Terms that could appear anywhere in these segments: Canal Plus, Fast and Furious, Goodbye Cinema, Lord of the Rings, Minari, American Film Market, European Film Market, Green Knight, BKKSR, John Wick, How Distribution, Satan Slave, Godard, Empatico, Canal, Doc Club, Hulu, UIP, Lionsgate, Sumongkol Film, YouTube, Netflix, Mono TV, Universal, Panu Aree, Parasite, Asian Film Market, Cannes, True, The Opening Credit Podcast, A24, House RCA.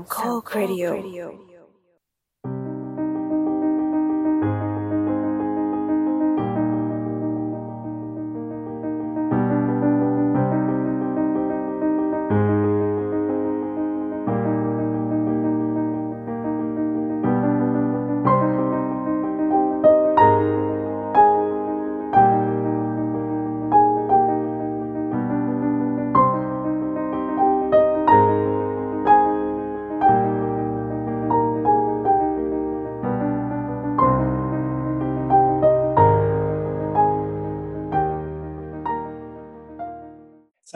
3ข้อครดิโอ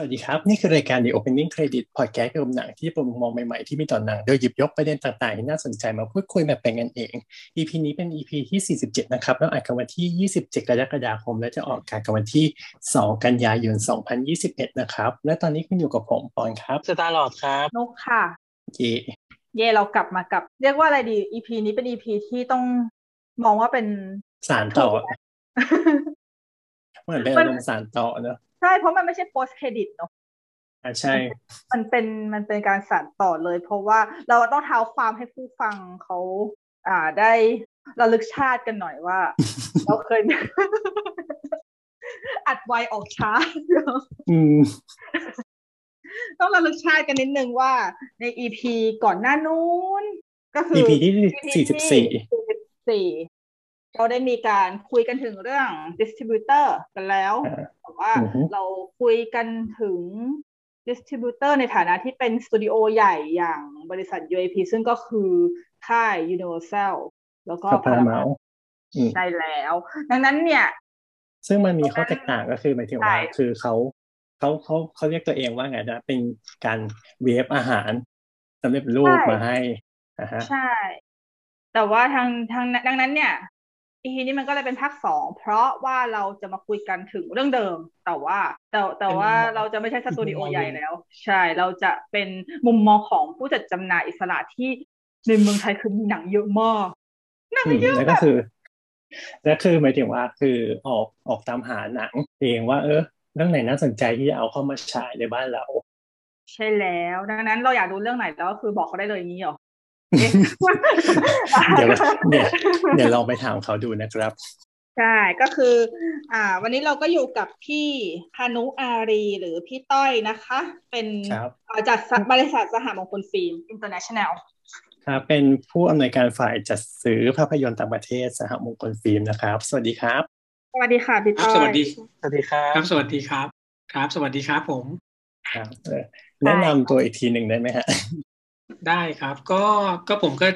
สวัสดีครับนี่คือรายการ The Opening Credit Podcast เกี่ยวกับหนังที่ผมมองใหม่ๆที่มีต่อหนังโดยหยิบยกประเด็นต่างๆที่น่าสนใจมาพูดคุยแบบแบ่งกันเอง EP นี้เป็น EP ที่47นะครับแล้วอัดกันวันที่27กรกฎาคมและจะออกอากาศกันวันที่2กันยายน2021นะครับและตอนนี้คุณอยู่กับผมปอนครับสตาร์ลอร์ดครับนุ๊กค่ะเย่เรากลับมากับเรียกว่าอะไรดี EP นี้เป็น EP ที่ต้องมองว่าเป็นสารต่อเหมือนเป็นอารมณ์สารต่อเนอะใช่เพราะมันไม่ใช่ post credit เนาะใช่มันเป็นการสานต่อเลยเพราะว่าเราต้องเท้าความให้ผู้ฟังเขาได้ระลึกชาติกันหน่อยว่า เราเคย อัดไวออกช้า ต้องระลึกชาติกันนิดนึงว่าใน EP ก่อนหน้านู้นก็คือ EP ที่44เราได้มีการคุยกันถึงเรื่องดิสทริบิวเตอร์กันแล้วแต่ว่าเราคุยกันถึงดิสทริบิวเตอร์ในฐานะที่เป็นสตูดิโอใหญ่อย่างบริษัท UIP ซึ่งก็คือค่าย Universal แล้วก็ Canal ใช่แล้วดังนั้นเนี่ยซึ่งมันมีข้อแตกต่างก็คือหมายถึงว่าคือเขาเรียกตัวเองว่าไงนะเป็นการเวฟอาหารสำเร็จรูปมาให้ใช่แต่ว่าทางดังนั้นเนี่ยEP นี้มันก็เลยเป็นภาค2เพราะว่าเราจะมาคุยกันถึงเรื่องเดิมแต่ว่าเราจะไม่ใช่สตูดิโอใหญ่แล้วใช่เราจะเป็นมุมมองของผู้จัดจำหน่ายอิสระที่ในเมืองไทยคือมีหนังเยอะมากหนังเยอะแบบก็คือหมายถึงว่าคือออกตามหาหนังเองว่าเรื่องไหนน่าสนใจที่จะเอาเข้ามาฉายในบ้านเราใช่แล้วดังนั้นเราอยากดูเรื่องไหนแล้วก็คือบอกเขาได้เลยอย่างนี้หรอเดี๋ยวลองไปถามเขาดูนะครับใช่ก็คือวันนี้เราก็อยู่กับพี่พานุอารีหรือพี่ต้อยนะคะเป็นจากบริษัทสหมงคลฟิล์ม International ครับเป็นผู้อำนวยการฝ่ายจัดซื้อภาพยนตร์ต่างประเทศสหมงคลฟิล์มนะครับสวัสดีครับสวัสดีค่ะพี่ต้อยสวัสดีครับสวัสดีครับครับสวัสดีครับผมครับแนะนำตัวอีกทีนึงได้ไหมฮะได้ครับก็ผมก็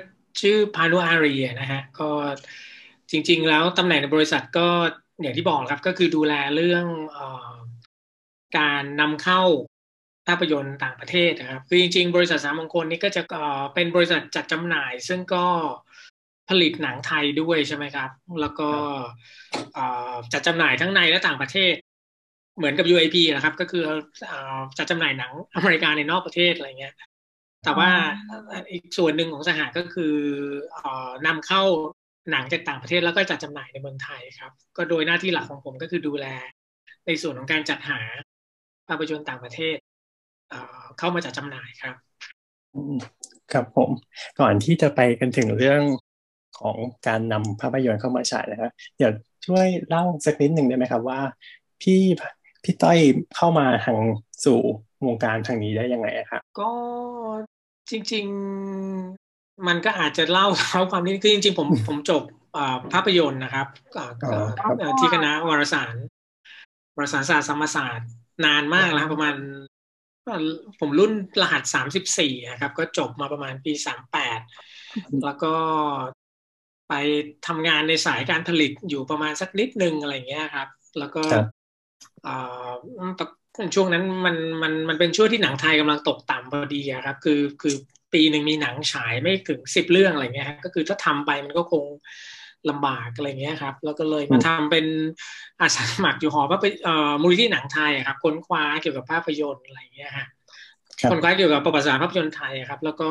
ชื่อพานุอารีนะฮะก็จริงๆแล้วตำแหน่งในบริษัทก็อย่างที่บอกครับก็คือดูแลเรื่องการนำเข้าภาพยนตร์ต่างประเทศนะครับคือจริงๆบริษัทสามมงคลนี้ก็จะเป็นบริษัทจัดจำหน่ายซึ่งก็ผลิตหนังไทยด้วยใช่ไหมครับแล้วก็จัดจำหน่ายทั้งในและต่างประเทศเหมือนกับ UIP นะครับก็คือจัดจำหน่ายหนังอเมริกาในนอกประเทศอะไรเงี้ยแต่ว่าอีกส่วนหนึ่งของสหก็คือนำเข้าหนังจากต่างประเทศแล้วก็จัดจำหน่ายในเมืองไทยครับก็โดยหน้าที่หลักของผมก็คือดูแลในส่วนของการจัดหาภาพยนตร์ต่างประเทศเข้ามาจัดจำหน่ายครับครับผมก่อนที่จะไปกันถึงเรื่องของการนำภาพยนตร์เข้ามาฉายนะครับเดี๋ยวช่วยเล่าสักนิดหนึ่งได้ไหมครับว่าพี่ต้อยเข้ามาทางสู่วงการทางนี้ได้ยังไงครับก็จริงๆมันก็อาจจะเล่าเท้าความนิดคือจริงๆผมจบภาพยนตร์นะครับที่คณะวารสารศาสตร์สัมมาศาสตร์นานมากแล้วประมาณผมรุ่นรหัส34นะครับก็จบมาประมาณปี38แล้วก็ไปทำงานในสายการผลิตอยู่ประมาณสักนิดนึงอะไรอย่างเงี้ยครับแล้วก็ช่วงนั้นมันเป็นช่วงที่หนังไทยกำลังตกต่ำพอดีครับคือปีนึงมีหนังฉายไม่ถึง10เรื่องอะไรเงี้ยก็คือถ้าทำไปมันก็คงลำบากอะไรเงี้ยครับแล้วก็เลยมาทำเป็นอาสาสมัครอยู่หอว่าเป็นมูลนิธิหนังไทยครับค้นคว้าเกี่ยวกับภาพยนตร์อะไรเงี้ยฮะค้นคว้าเกี่ยวกับประวัติศาสตร์ภาพยนตร์ไทยครับแล้วก็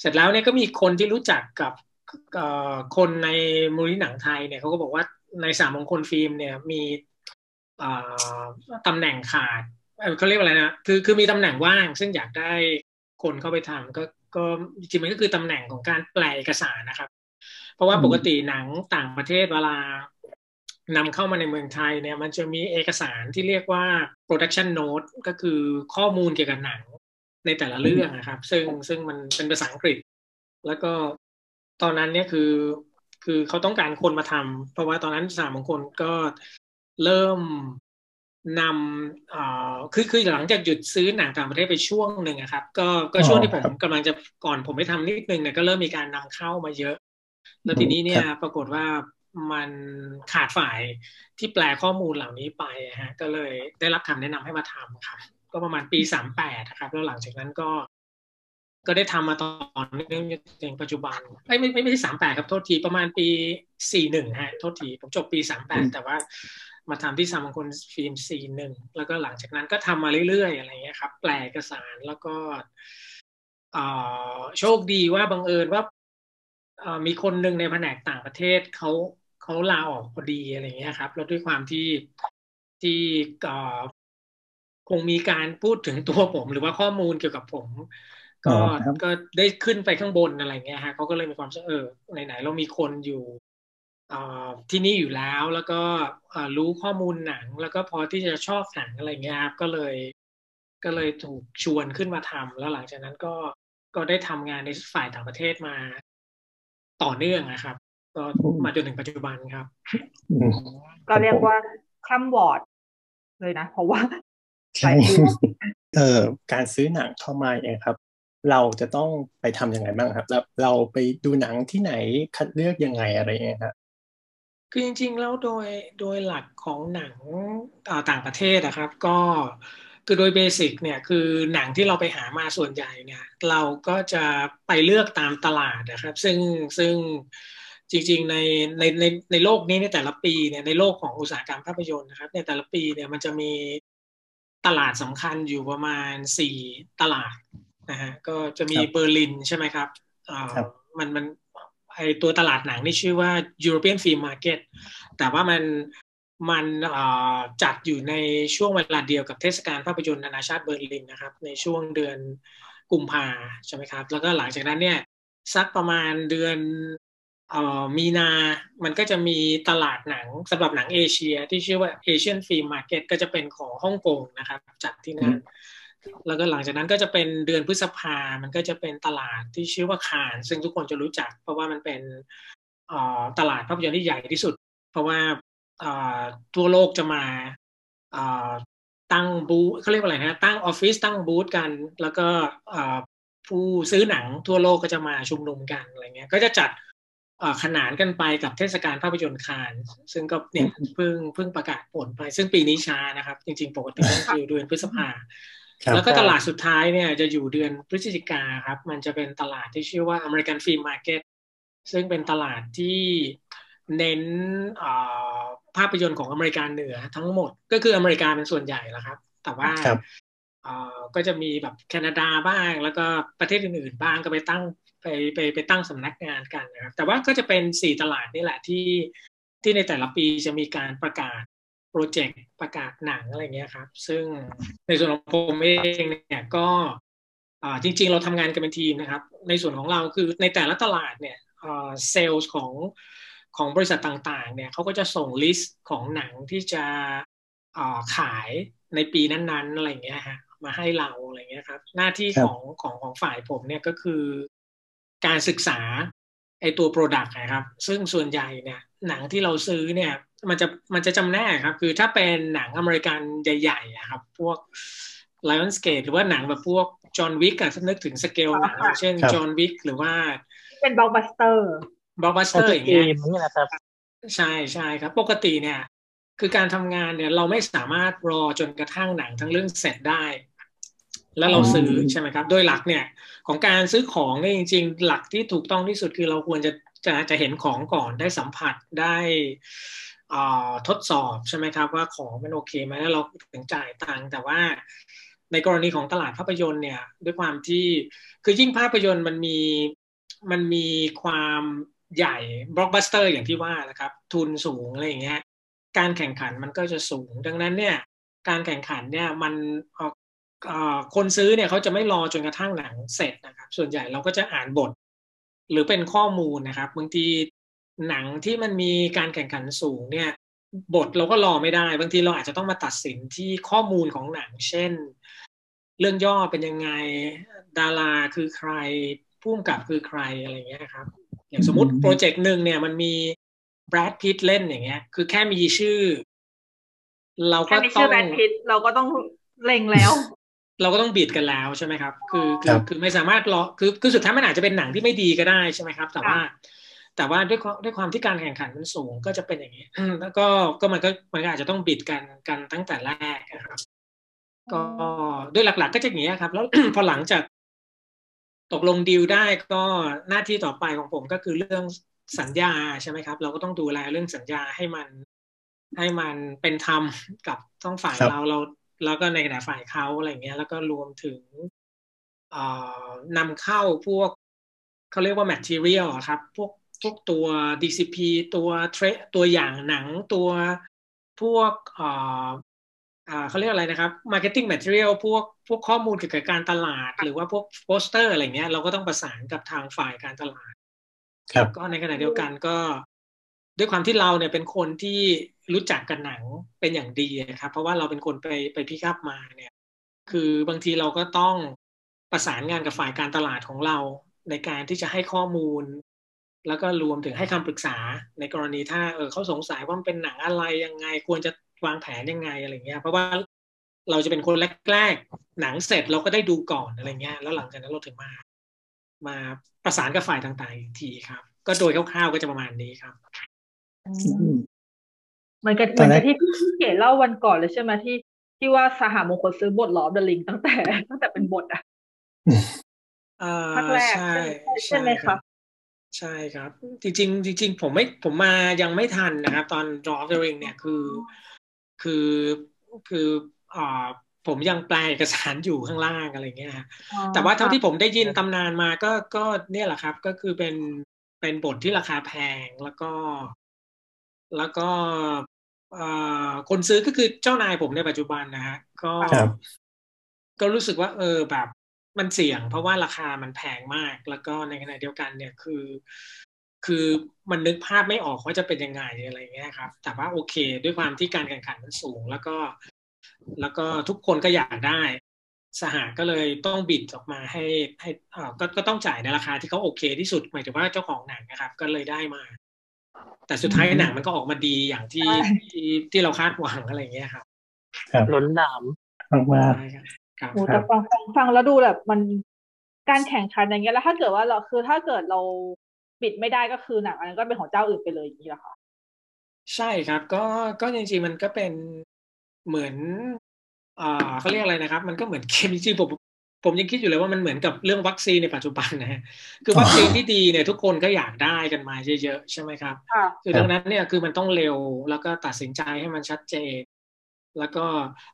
เสร็จแล้วเนี่ยก็มีคนที่รู้จักกับคนในมูลนิธิหนังไทยเนี่ยเขาก็บอกว่าในสามมงคลฟิล์มเนี่ยมีตำแหน่งขาดเขาเรียกว่าอะไรนะคือมีตำแหน่งว่างซึ่งอยากได้ คนเข้าไปทำก็จริงๆมันก็คือตำแหน่งของการแปลเอกสารนะครับเพราะว่าปกติหนังต่างประเทศเวลานำเข้ามาในเมืองไทยเนี่ยมันจะมีเอกสารที่เรียกว่า production note ก็คือข้อมูลเกี่ยวกับหนังในแต่ละเรื่องนะครับซึ่งมันเป็นภาษาอังกฤษแล้วก็ตอนนั้นเนี่ยคือเขาต้องการคนมาทำเพราะว่าตอนนั้นสามคนก็เริ่มนำคือหลังจากหยุดซื้อหนังต่างประเทศไปช่วงหนึ่งครับก็ช่วงที่ผมกำลังจะก่อนผมไปทำนิดนึงเนี่ยก็เริ่มมีการนำเข้ามาเยอะแล้วทีนี้เนี่ยปรากฏว่ามันขาดฝ่ายที่แปลข้อมูลเหล่านี้ไปฮะก็เลยได้รับคำแนะนำให้มาทำครับก็ประมาณปี38นะครับแล้วหลังจากนั้นก็ได้ทำมาต่อเนื่องจนถึงปัจจุบันไม่ใช่38ครับโทษทีประมาณปี41ฮะโทษทีผมจบปี38แต่ว่ามาทำที่สามมงคลฟิล์ม41แล้วก็หลังจากนั้นก็ทำมาเรื่อยๆอะไรเงี้ยครับแปลเอกสารแล้วก็โชคดีว่าบังเอิญว่ามีคนหนึ่งในแผนกต่างประเทศเขาลาออกพอดีอะไรเงี้ยครับแล้วด้วยความที่คงมีการพูดถึงตัวผมหรือว่าข้อมูลเกี่ยวกับผมก็ได้ขึ้นไปข้างบนอะไรเงี้ยฮะเขาก็เลยมีความไหนๆเรามีคนอยู่ที่นี่อยู่แล้วแล้วก็รู้ข้อมูลหนังแล้วก็พอที่จะชอบหนังอะไรเงี้ยครับก็เลยถูกชวนขึ้นมาทำแล้วหลังจากนั้นก็ได้ทำงานในฝ่ายต่างประเทศมาต่อเนื่องนะครับก็มาจนถึงปัจจุบันครับก็เรียกว่าคร่ำวอร์ดเลยนะเพราะว่าใช่การซื้อหนังเข้ามาเองครับเราจะต้องไปทำยังไงบ้างครับเราไปดูหนังที่ไหนคัดเลือกยังไงอะไรเงี้ยครับคือจริงๆแล้วโดยหลักของหนังต่างประเทศนะครับก็คือโดยเบสิกเนี่ยคือหนังที่เราไปหามาส่วนใหญ่เนี่ยเราก็จะไปเลือกตามตลาดนะครับซึ่งจริงๆในโลกนี้ในแต่ละปีเนี่ยในโลกของอุตสาหกรรมภาพยนตร์นะครับในแต่ละปีเนี่ยมันจะมีตลาดสำคัญอยู่ประมาณ4ตลาดนะฮะก็จะมีเบอร์ลินใช่ไหมครับมันไอตัวตลาดหนังนี่ชื่อว่า European Film Market แต่ว่ามันจัดอยู่ในช่วงเวลาเดียวกับเทศกาลภาพยนตร์นานาชาติเบอร์ลินนะครับในช่วงเดือนกุมภาใช่ไหมครับแล้วก็หลังจากนั้นเนี่ยสักประมาณเดือนมีนามันก็จะมีตลาดหนังสำหรับหนังเอเชียที่ชื่อว่า Asian Film Market ก็จะเป็นของฮ่องกงนะครับจัดที่นั่นแล้วก็หลังจากนั้นก็จะเป็นเดือนพฤษภามันก็จะเป็นตลาดที่ชื่อว่าคานซึ่งทุกคนจะรู้จักเพราะว่ามันเป็นตลาดภาพยนตร์ที่ใหญ่ที่สุดเพราะว่าทั่วโลกจะมาตั้งบูธเขาเรียกว่าอะไรนะตั้งออฟฟิศตั้งบูธกันแล้วก็ผู้ซื้อหนังทั่วโลกก็จะมาชุมนุมกันอะไรเงี้ยก็จะจัดขนานกันไปกับเทศกาลภาพยนตร์คานซึ่งก็เนี่ยเพิ่งประกาศผลไปซึ่งปีนี้ช้านะครับจริงๆปกติก็คือเดือนพฤษภาแล้วก็ตลาดสุดท้ายเนี่ยจะอยู่เดือนพฤศจิกาครับมันจะเป็นตลาดที่ชื่อว่า American Film Market ซึ่งเป็นตลาดที่เน้นภาพยนตร์ของอเมริกาเหนือทั้งหมดก็คืออเมริกาเป็นส่วนใหญ่แล้วครับแต่ว่าก็จะมีแบบแคนาดาบ้างแล้วก็ประเทศอื่นๆบ้างก็ไปตั้งไปตั้งสำนักงานกันนะครับแต่ว่าก็จะเป็น4ตลาดนี่แหละที่ในแต่ละปีจะมีการประกาศโปรเจกต์ประกาศหนังอะไรเงี้ยครับซึ่งในส่วนของผมเองเนี่ยก็จริงๆเราทำงานกันเป็นทีมนะครับในส่วนของเราคือในแต่ละตลาดเนี่ยเซลล์ของบริษัทต่างๆเนี่ยเขาก็จะส่งลิสต์ของหนังที่จะขายในปีนั้นๆอะไรอย่างเงี้ยฮะมาให้เราอะไรอย่างเงี้ยครับหน้าที่ของฝ่ายผมเนี่ยก็คือการศึกษาไอ้ตัว product นะครับซึ่งส่วนใหญ่เนี่ยหนังที่เราซื้อเนี่ยมันจะจำแนกครับคือถ้าเป็นหนังอเมริกันใหญ่ๆครับพวก Lionsgate หรือว่าหนังแบบพวก John Wick อ่ะถ้านึกถึงสเกลหนังเช่น John Wick หรือว่าเป็น Blockbuster blockbuster อย่างเงี้ยใช่ใช่ครับปกติเนี่ยคือการทำงานเนี่ยเราไม่สามารถรอจนกระทั่งหนังทั้งเรื่องเสร็จได้แล้วเราซื้อใช่ไหมครับโดยหลักเนี่ยของการซื้อของเนี่ยจริงๆหลักที่ถูกต้องที่สุดคือเราควรจะเห็นของก่อนได้สัมผัสได้ทดสอบใช่ไหมครับว่าของมันโอเคไหมแล้วเราถึงจ่ายตังค์แต่ว่าในกรณีของตลาดภาพยนตร์เนี่ยด้วยความที่คือยิ่งภาพยนตร์มันมีความใหญ่บล็อกบัสเตอร์อย่างที่ว่านะครับทุนสูงอะไรอย่างเงี้ยการแข่งขันมันก็จะสูงดังนั้นเนี่ยการแข่งขันเนี่ยมัน คนซื้อเนี่ยเขาจะไม่รอจนกระทั่งหนังเสร็จนะครับส่วนใหญ่เราก็จะอ่านบทหรือเป็นข้อมูลนะครับบางทีหนังที่มันมีการแข่งขันสูงเนี่ยบทเราก็รอไม่ได้บางทีเราอาจจะต้องมาตัดสินที่ข้อมูลของหนังเช่นเรื่องย่อเป็นยังไงดาราคือใครผู้กำกับคือใครอะไรเงี้ยครับอย่างสมมติโปรเจกต์นึงเนี่ยมันมีแบรดพิตเล่นอย่างเงี้ยคือแค่มีชื่อเราก็ต้องแบรดพิตเราก็ต้องเล็งแล้ว เราก็ต้องบีดกันแล้วใช่ไหมครับคือไม่สามารถรอคือสุดท้ายมันอาจจะเป็นหนังที่ไม่ดีก็ได้ใช่ไหมครับแต่ว่าด้วยความที่การแข่งขันมันสูงก็จะเป็นอย่างนี้แล้วก็มันก็อาจจะต้องบิดกันตั้งแต่แรกนะครับก็ด้วยหลักๆก็จะอย่างนี้ครับแล้ว พอหลังจากตกลงดีลได้ก็หน้าที่ต่อไปของผมก็คือเรื่องสัญญาใช่ไหมครับเราก็ต้องดูแลเรื่องสัญญาให้มันเป็นธรรมกับทั้งฝ่ายเราแล้วก็ในขณะฝ่ายเขาอะไรอย่างเงี้ยแล้วก็รวมถึงนำเข้าพวกเขาเรียกว่า material ครับพวกตัว DCP ตัวเทรตัวอย่างหนังตัวพวกเขาเรียกอะไรนะครับ marketing material พวกข้อมูลเกี่ยวกับการตลาดหรือว่าพวกโปสเตอร์อะไรเงี้ยเราก็ต้องประสานกับทางฝ่ายการตลาดครับก็ในขณะเดียวกันก็ด้วยความที่เราเนี่ยเป็นคนที่รู้จักกับหนังเป็นอย่างดีครับเพราะว่าเราเป็นคนไปพิกอัพมาเนี่ยคือบางทีเราก็ต้องประสานงานกับฝ่ายการตลาดของเราในการที่จะให้ข้อมูลแล้วก็รวมถึงให้คำปรึกษาในกรณีถ้าเขาสงสัยว่ามันเป็นหนังอะไรยังไงควรจะวางแผนยังไงอะไรเงี้ยเพราะว่าเราจะเป็นคนแรกๆหนังเสร็จเราก็ได้ดูก่อนอะไรเงี้ยแล้วหลังจากนั้นเราถึงมาประสานกับฝ่ายต่างๆอีกทีครับก็โดยคร่าวๆก็จะประมาณนี้ครับเหมือนกับที่เก๋เล่าวันก่อนเลยใช่ไหมที่ว่าสหมงคลซื้อบทล้อมเดลิงตั้งแต่เป็นบทอ่ะภาคแรกใช่ไหมครับใช่ครับจริงผมมายังไม่ทันนะครับตอน Lord of the Ring เนี่ยคือผมยังแปลเอกสารอยู่ข้างล่างอะไรเงี้ยแต่ว่าเท่าที่ผมได้ยินตำนานมาก็เนี่ยแหละครับก็คือเป็นบทที่ราคาแพงแล้วก็คนซื้อก็คือเจ้านายผมในปัจจุบันนะฮะก็รู้สึกว่าแบบมันเสี่ยงเพราะว่าราคามันแพงมากแล้วก็ในขณะเดียวกันเนี่ยคือมันนึกภาพไม่ออกว่าจะเป็นยังไงอะไรเงี้ยครับแต่ว่าโอเคด้วยความที่การแข่งขันมันสูงแล้วก็ทุกคนก็อยากได้สหก็เลยต้องบิดออกมาให้ก็ต้องจ่ายในราคาที่เขาโอเคที่สุดหมายถึงว่าเจ้าของหนังนะครับก็เลยได้มาแต่สุดท้ายหนังมันก็ออกมาดีอย่างที่เราคาดหวังอะไรเงี้ยครับล้นหลามมากโหแต่ฟังแล้วดูแบบมันการแข่งขันอย่างเงี้ยแล้วถ้าเกิดว่าเราคือถ้าเกิดเราบิดไม่ได้ก็คือหนังอันนั้นก็เป็นของเจ้าอื่นไปเลยอย่างนี้เหรอคะใช่ครับก็จริงๆมันก็เป็นเหมือนเขาเรียกอะไรนะครับมันก็เหมือนเกมจริงๆผมยังคิดอยู่เลยว่ามันเหมือนกับเรื่องวัคซีนในปัจจุบันนะฮะคือวัคซีนที่ดีเนี่ยทุกคนก็อยากได้กันมาเยอะๆใช่ไหมครับคือดังนั้นเนี่ยคือมันต้องเร็วแล้วก็ตัดสินใจให้มันชัดเจนแล้วก็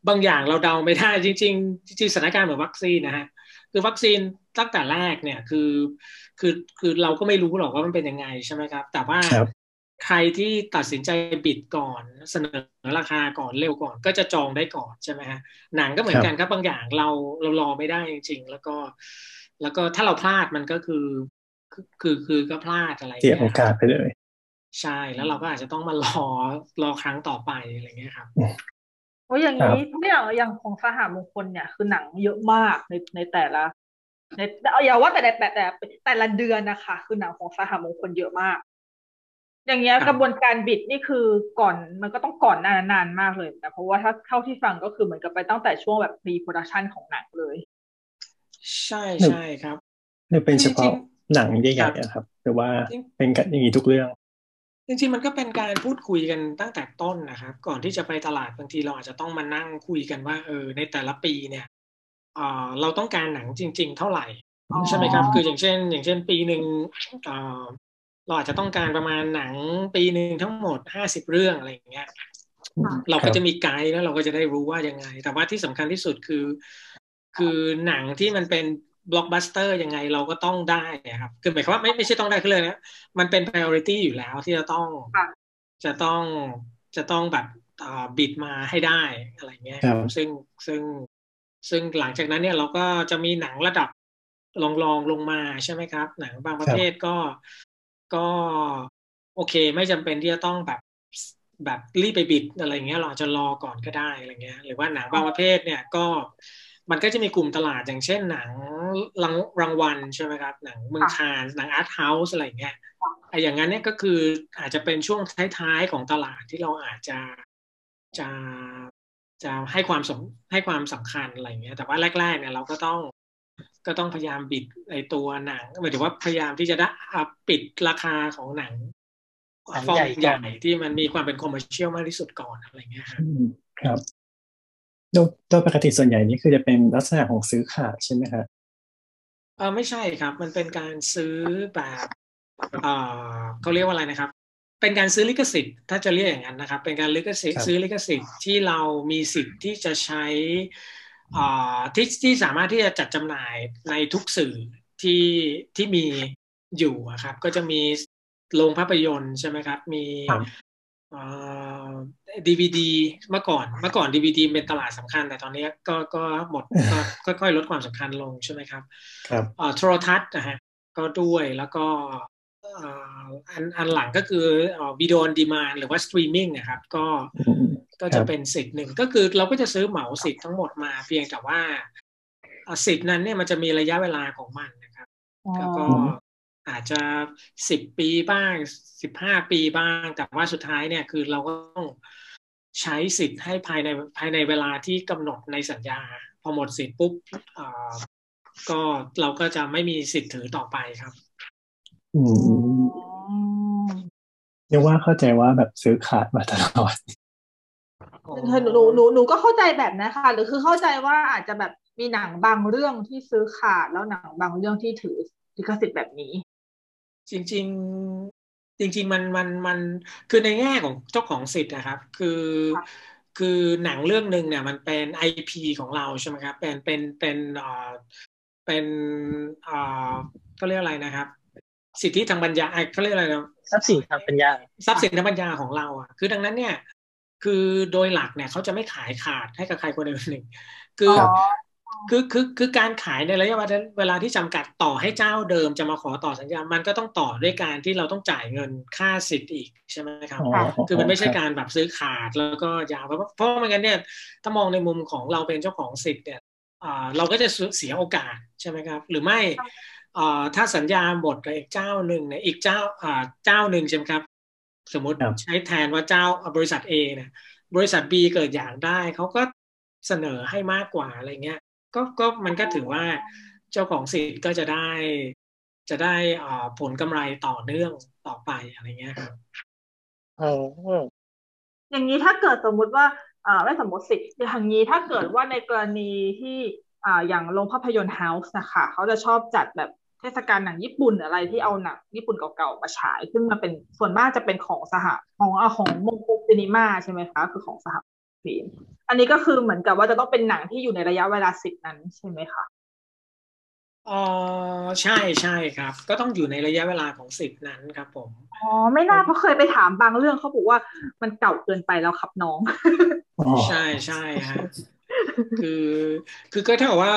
บางอย่างเราเดาไม่ได้จริงสถานการณ์เหมือนวัคซีนนะฮะคือวัคซีนตั้งแต่แรกเนี่ยคือเราก็ไม่รู้หรอกว่ามันเป็นยังไงใช่ไหมครับแต่ว่าใครที่ตัดสินใจบิดก่อนเสนอราคาก่อนเร็วก่อนก็จะจองได้ก่อนใช่ไหมฮะหนังก็เหมือนกันครับบางอย่างเรารอไม่ได้จริงๆแล้วก็ถ้าเราพลาดมันก็คือก็พลาดอะไรเสียโอกาสไปเลยใช่แล้วเราก็อาจจะต้องมารอครั้งต่อไปอะไรเงี้ยครับโอ้อย่างนี้เนี่ยอย่างของสหมงคลเนี่ยคือหนังเยอะมากในแต่ละในอย่าว่าแต่ละเดือนนะคะคือหนังของสหมงคลเยอะมากอย่างเงี้ยกระบวนการบิดนี่คือก่อนมันก็ต้องก่อนนานมากเลยนะเพราะว่าถ้าเท่าที่ฟังก็คือเหมือนกับไปตั้งแต่ช่วงแบบรีโปรดักชันของหนังเลยใช่ครับเนี่ยเป็นเฉพาะหนังใหญ่ๆครับแต่ว่าเป็นกันอย่างนี้ทุกเรื่องจริงๆมันก็เป็นการพูดคุยกันตั้งแต่ต้นนะครับก่อนที่จะไปตลาดบางทีเราอาจจะต้องมานั่งคุยกันว่าในแต่ละปีเนี่ยเราต้องการหนังจริงๆเท่าไหร่ใช่ไหมครับคืออย่างเช่นปีนึงเราอาจจะต้องการประมาณหนังปีนึงทั้งหมด50เรื่องอะไรอย่างเงี้ยเราก็จะมีไกด์แล้วเราก็จะได้รู้ว่ายังไงแต่ว่าที่สำคัญที่สุดคือหนังที่มันเป็นบล็อกบัสเตอร์ยังไงเราก็ต้องได้ครับคือหมายความว่าไม่ใช่ต้องได้ขึ้นเลยนะมันเป็น priority อยู่แล้วที่จะต้องแบบบิดมาให้ได้อะไรเงี้ยซึ่ง ซึ่งหลังจากนั้นเนี่ยเราก็จะมีหนังระดับรองลงมาใช่ไหมครับหนังบางประเภทก็โอเคไม่จำเป็นที่จะต้องแบบรีบไปบิดอะไรอย่างเงี้ยเราอาจจะรอก่อนก็ได้อะไรเงี้ยหรือว่าหนังบางประเภทเนี่ยก็มันก็จะมีกลุ่มตลาดอย่างเช่นหนังรางวัลใช่ไหมครับหนังเมืองคานหนังอาร์ตเฮาส์อะไรเงี้ยไอ้อย่างนั้นเนี่ยก็คืออาจจะเป็นช่วงท้ายๆของตลาดที่เราอาจจะให้ความสำคัญอะไรเงี้ยแต่ว่าแรกๆเนี่ยเราก็ต้องพยายามบิดไอ้ตัวหนังหมายถึงว่าพยายามที่จะได้ปิดราคาของหนังฟอร์มใหญ่ที่มันมีความเป็นคอมเมอร์เชียลมากที่สุดก่อนอะไรเงี้ยครับโดยปกติส่วนใหญ่นี้คือจะเป็นลักษณะของซื้อขาดใช่ไหมครับไม่ใช่ครับมันเป็นการซื้อแบบเขาเรียกว่าอะไรนะครับเป็นการซื้อลิขสิทธิ์ถ้าจะเรียกอย่างนั้นนะครับเป็นการซื้อลิขสิทธิ์ที่เรามีสิทธิ์ที่จะใช้ที่สามารถที่จะจัดจำหน่ายในทุกสื่อที่มีอยู่ครับก็จะมีโรงภาพยนตร์ใช่ไหมครับมีDVD เมื่อก่อน DVD เป็นตลาดสำคัญแต่ตอนนี้ก็หมดก็ค่อยๆลดความสำคัญลงใช่ไหมครับครับโทรทัศน์นะฮะก็ด้วยแล้วก็อันหลังก็คือวิดีโอออนดีมานด์หรือว่าสตรีมมิ่งนะครับก็จะเป็นสิทธิ์หนึ่งก็คือเราก็จะซื้อเหมาสิทธิ์ทั้งหมดมาเพียงแต่ว่าสิทธิ์นั้นเนี่ยมันจะมีระยะเวลาของมันนะครับแล้วก็อาจจะ10ปีบ้าง15ปีบ้างแต่ว่าสุดท้ายเนี่ยคือเราก็ต้องใช้สิทธิ์ให้ภายในเวลาที่กำหนดในสัญญาพอหมดสิทธิ์ปุ๊บก็เราก็จะไม่มีสิทธิ์ถือต่อไปครับเรียกว่าเข้าใจว่าแบบซื้อขาดมาตลอดหนูก็เข้าใจแบบนั้นค่ะหรือคือเข้าใจว่าอาจจะแบบมีหนังบางเรื่องที่ซื้อขาดแล้วหนังบางเรื่องที่ถือลิขสิทธิ์แบบนี้จริงๆมันคือในแง่ของเจ้าของสิทธิ์นะครับคือหนังเรื่องนึงเนี่ยมันเป็น IP ของเราใช่ไหมครับเป็นเรียกอะไรนะครับสิทธิทางปัญญาเค้าเรียกอะไรนะทรัพย์สินทางปัญญาของเราอ่ะคือดังนั้นเนี่ยคือโดยหลักเนี่ยเค้าจะไม่ขายขาดให้กับใครคนอื่นคือการขายในระยะเวลาที่จำกัดต่อให้เจ้าเดิมจะมาขอต่อสัญญามันก็ต้องต่อด้วยการที่เราต้องจ่ายเงินค่าสิทธิ์อีกใช่ไหมครับคือมันไม่ใช่การแบบซื้อขาดแล้วก็ยาวเพราะไม่งั้นเนี่ยถ้ามองในมุมของเราเป็นเจ้าของสิทธิ์เนี่ยเราก็จะเสียโอกาสใช่ไหมครับหรือไม่ถ้าสัญญาหมดกับอีกเจ้าหนึ่งเนี่ยอีกเจ้าหนึ่งใช่ไหมครับสมมติใช้แทนว่าเจ้าบริษัท A เนี่ยบริษัท B เกิดอยากได้เขาก็เสนอให้มากกว่าอะไรเงี้ยก็มันก็ถือว่าเจ้าของสิทธิ์ก็จะได้ผลกำไรต่อเนื่องต่อไปอะไรเงี้ยครับอย่างนี้ถ้าเกิดสมมุติว่าไม่สมมติสิทธิ์อย่างนี้ถ้าเกิดว่าในกรณีที่อย่างโรงภาพยนตร์เฮาส์นะคะเขาจะชอบจัดแบบเทศกาลหนังญี่ปุ่นอะไรที่เอาหนังญี่ปุ่นเก่าๆมาฉายซึ่งมันเป็นส่วนมากจะเป็นของของมงกุฎซินีม่าใช่ไหมคะคือของสหฟิล์มอันนี้ก็คือเหมือนกับว่าจะต้องเป็นหนังที่อยู่ในระยะเวลาสิทธิ์นั้นใช่ไหมคะใช่ครับก็ต้องอยู่ในระยะเวลาของสิทธิ์นั้นครับผมไม่น่าเพราะเคยไปถามบางเรื่องเขาบอกว่ามันเก่าเกินไปแล้วครับน้องใช่ฮะคือก็ถ้าบอกว่า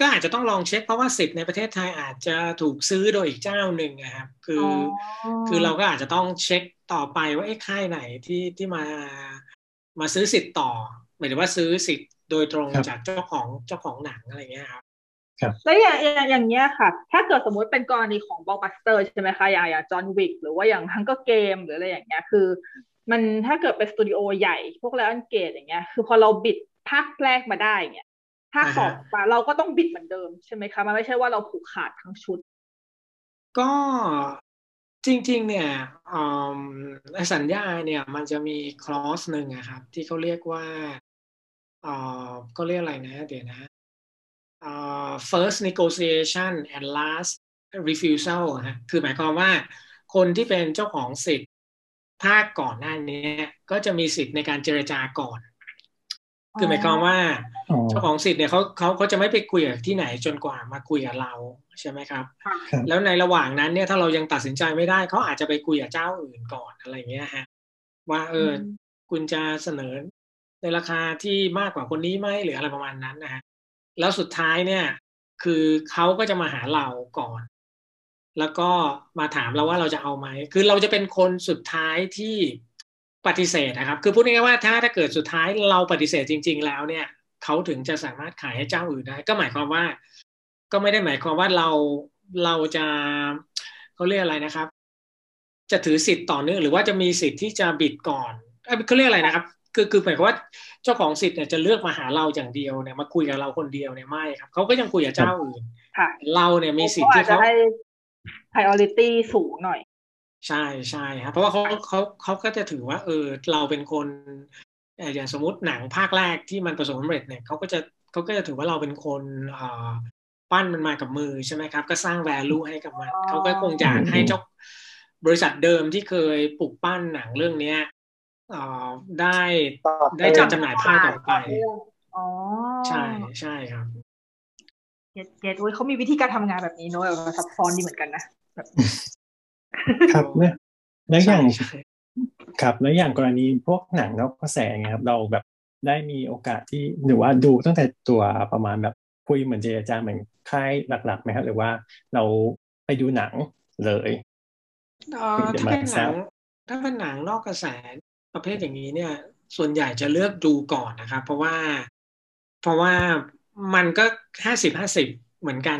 ก็อาจจะต้องลองเช็คเพราะว่าสิทธิ์ในประเทศไทยอาจจะถูกซื้อโดยอีกเจ้าหนึ่งนะครับคือเราก็อาจจะต้องเช็คต่อไปว่าไอ้ค่ายไหนที่มาซื้อสิทธิ์ต่อหมายถึงว่าซื้อสิทธิ์โดยตรงจากเจ้าของหนังอะไรเงี้ยครับครับแล้วอย่างเงี้ยค่ะถ้าเกิดสมมุติเป็นกรณีของบล็อกบัสเตอร์ใช่ไหมคะอย่างจอห์นวิกหรือว่าอย่างฮังเกอร์เกมหรืออะไรอย่างเงี้ยคือมันถ้าเกิดเป็นสตูดิโอใหญ่พวกไลออนเกตอย่างเงี้ยคือพอเราบิดภาคแรกมาได้เงี้ยภาคต่อมาเราก็ต้องบิดเหมือนเดิมใช่ไหมคะมันไม่ใช่ว่าเราผูกขาดทั้งชุดก็จริงๆเนี่ยสัญญาเนี่ยมันจะมีคลอสนึงอะครับที่เขาเรียกว่าเขาเรียกอะไรนะเดี๋ยวนะfirst negotiation and last refusal ฮะคือหมายความว่าคนที่เป็นเจ้าของสิทธิ์ภาคก่อนหน้านี้ก็จะมีสิทธิ์ในการเจรจาก่อนคือหมายความว่าเจ้าของสิทธิ์เนี่ยเขาจะไม่ไปคุยกับที่ไหนจนกว่ามาคุยกับเราใช่ไหมครับแล้วในระหว่างนั้นเนี่ยถ้าเรายังตัดสินใจไม่ได้เขาอาจจะไปคุยกับเจ้าอื่นก่อนอะไรเงี้ยฮะว่าคุณจะเสนอในราคาที่มากกว่าคนนี้ไหมหรืออะไรประมาณนั้นนะฮะ แล้วสุดท้ายเนี่ยคือเขาก็จะมาหาเราก่อนแล้วก็มาถามเราว่าเราจะเอาไหมคือเราจะเป็นคนสุดท้ายที่ปฏิเสธนะครับคือพูดง่ายๆว่าถ้าเกิดสุดท้ายเราปฏิเสธจริงๆแล้วเนี่ยเขาถึงจะสามารถขายให้เจ้าอื่นได้ก็หมายความว่าก็ไม่ได้หมายความว่าเราจะเขาเรียกอะไรนะครับจะถือสิทธิ์ต่อเนื่องหรือว่าจะมีสิทธิ์ที่จะบิดก่อนเขาเรียกอะไรนะครับคือหมายความว่าเจ้าของสิทธิ์เนี่ยจะเลือกมาหาเราอย่างเดียวเนี่ยมาคุยกับเราคนเดียวเนี่ยไม่ครับเขาก็ยังคุยกับเจ้าอื่นเราเนี่ยมีสิทธิ์ที่เขาpriority สูงหน่อยใช่ๆครับเพราะว่าเขาก็จะถือว่าเราเป็นคนอย่างสมมุติหนังภาคแรกที่มันประสบความสำเร็จเนี่ยเขาก็จะถือว่าเราเป็นคนปั้นมันมากับมือใช่ไหมครับก็สร้าง value ให้กับมันเขาก็คงอยากให้เจ้าบริษัทเดิมที่เคยปลูกปั้นหนังเรื่องนี้ได้จัดจำหน่ายภาคต่อไปอ๋อใช่ๆครับเกตเขามีวิธีการทำงานแบบนี้เนอะแบบซับซ้อนดีเหมือนกันนะครับเนี่ยแล้วอย่างครับแล้วอย่างกรณีพวกหนังนอกกระแสครับเราแบบได้มีโอกาสที่หรือว่าดูตั้งแต่ตัวประมาณแบบคุยเหมือนเจรจาเหมือนค่ายหลักๆไหมครับหรือว่าเราไปดูหนังเลยถ้าเป็นหนังนอกกระแสประเภทอย่างนี้เนี่ยส่วนใหญ่จะเลือกดูก่อนนะครับเพราะว่ามันก็50-50เหมือนกัน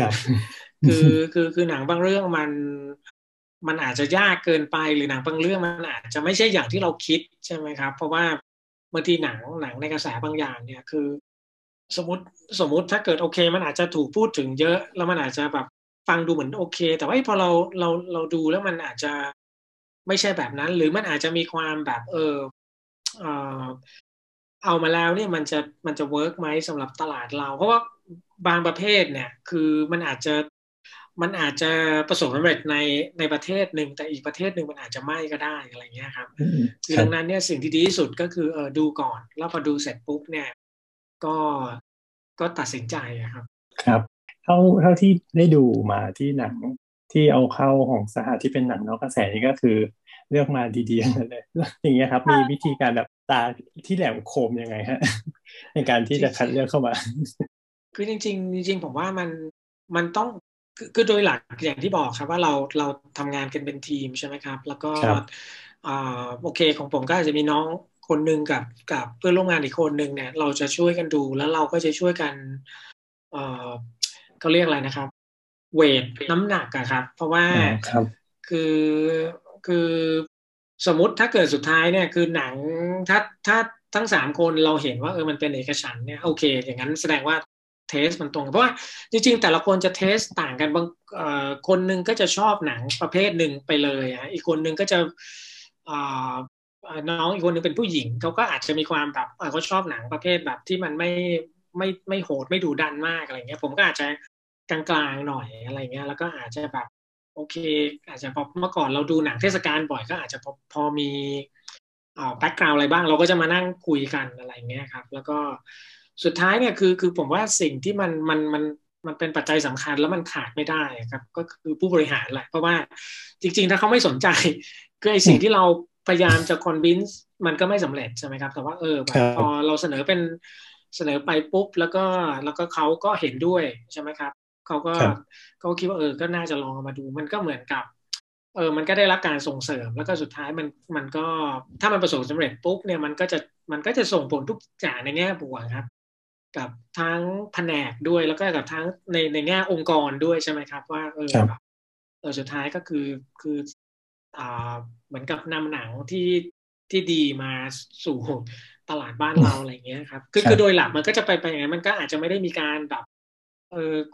คือหนังบางเรื่องมันอาจจะยากเกินไปหรือหนังบางเรื่องมันอาจจะไม่ใช่อย่างที่เราคิดใช่ไหมครับเพราะว่าบางทีหนังในกระแสบางอย่างเนี่ยคือสมมติถ้าเกิดโอเคมันอาจจะถูกพูดถึงเยอะแล้วมันอาจจะแบบฟังดูเหมือนโอเคแต่ว่าพอเราดูแล้วมันอาจจะไม่ใช่แบบนั้นหรือมันอาจจะมีความแบบเอามาแล้วเนี่ยมันจะเวิร์กไหมสำหรับตลาดเราเพราะว่าบางประเภทเนี่ยคือมันอาจจะประสบความสำเร็จในประเทศหนึ่งแต่อีกประเทศหนึ่งมันอาจจะไม่ก็ได้อะไรเงี้ยครับคือดังนั้นเนี่ยสิ่งที่ดีที่สุดก็คือดูก่อนแล้วพอดูเสร็จปุ๊บเนี่ยก็ตัดสินใจครับครับเท่าที่ได้ดูมาที่หนังที่เอาเข้าของสหที่เป็นหนังนอกกระแสนี่ก็คือเลือกมาดีๆเลยอย่างเงี้ยครับมีวิธีการแบบตาที่แหลมคมยังไงฮะในการที่จะคัดเลือกเข้ามาคือจริงผมว่ามันต้องคือโดยหลักอย่างที่บอกครับว่าเราทำงานกันเป็นทีมใช่ไหมครับแล้วก็โอเคของผมก็อาจจะมีน้องคนนึงกับเพื่อนร่วมงานอีกคนนึงเนี่ยเราจะช่วยกันดูแล้วเราก็จะช่วยกันเขาเรียกอะไรนะครับเวทน้ำหนักอะครับเพราะว่าคือสมมุติถ้าเกิดสุดท้ายเนี่ยคือหนังถ้าทั้ง3คนเราเห็นว่ามันเป็นเอกฉันท์เนี่ยโอเคอย่างนั้นแสดงว่าเทสมันตรงเพราะว่าจริงๆแต่ละคนจะเทสต่างกันบางคนนึงก็จะชอบหนังประเภทนึงไปเลยอีกคนนึงก็จะน้องอีกคนนึงเป็นผู้หญิงเขาก็อาจจะมีความแบบเขาชอบหนังประเภทแบบที่มันไม่โหดไม่ดุดันมากอะไรเงี้ยผมก็อาจจะกลางๆหน่อยอะไรเงี้ยแล้วก็อาจจะแบบโอเคอาจจะพอเมื่อก่อนเราดูหนังเทศกาลบ่อยก็อาจจะพอมีแบ็คกราวด์อะไรบ้างเราก็จะมานั่งคุยกันอะไรเงี้ยครับแล้วก็สุดท้ายเนี่ยคือผมว่าสิ่งที่มันเป็นปัจจัยสำคัญแล้วมันขาดไม่ได้ครับก็คือผู้บริหารแหละเพราะว่าจริงๆถ้าเขาไม่สนใจคือไอ้สิ่งที่เราพยายามจะคอนวินส์มันก็ไม่สำเร็จใช่ไหมครับแต่ว่าพอเราเสนอไปปุ๊บแล้วก็เขาก็เห็นด้วยใช่ไหมครับเขาคิดว่าก็น่าจะลองมาดูมันก็เหมือนกับมันก็ได้รับการส่งเสริมแล้วก็สุดท้ายมันก็ถ้ามันประสบสำเร็จปุ๊บเนี่ยมันก็จะส่งผลทุกอย่างในแง่บวกครับกับทั้งแผนกด้วยแล้วก็กับทั้งในแง่องค์กรด้วยใช่ไหมครับว่าสุดท้ายก็คือเหมือนกับนำหนังที่ดีมาสู่ตลาดบ้านเราอะไรเงี้ยครับคือโดยหลักมันก็จะไปอย่างนั้นมันก็อาจจะไม่ได้มีการแบบ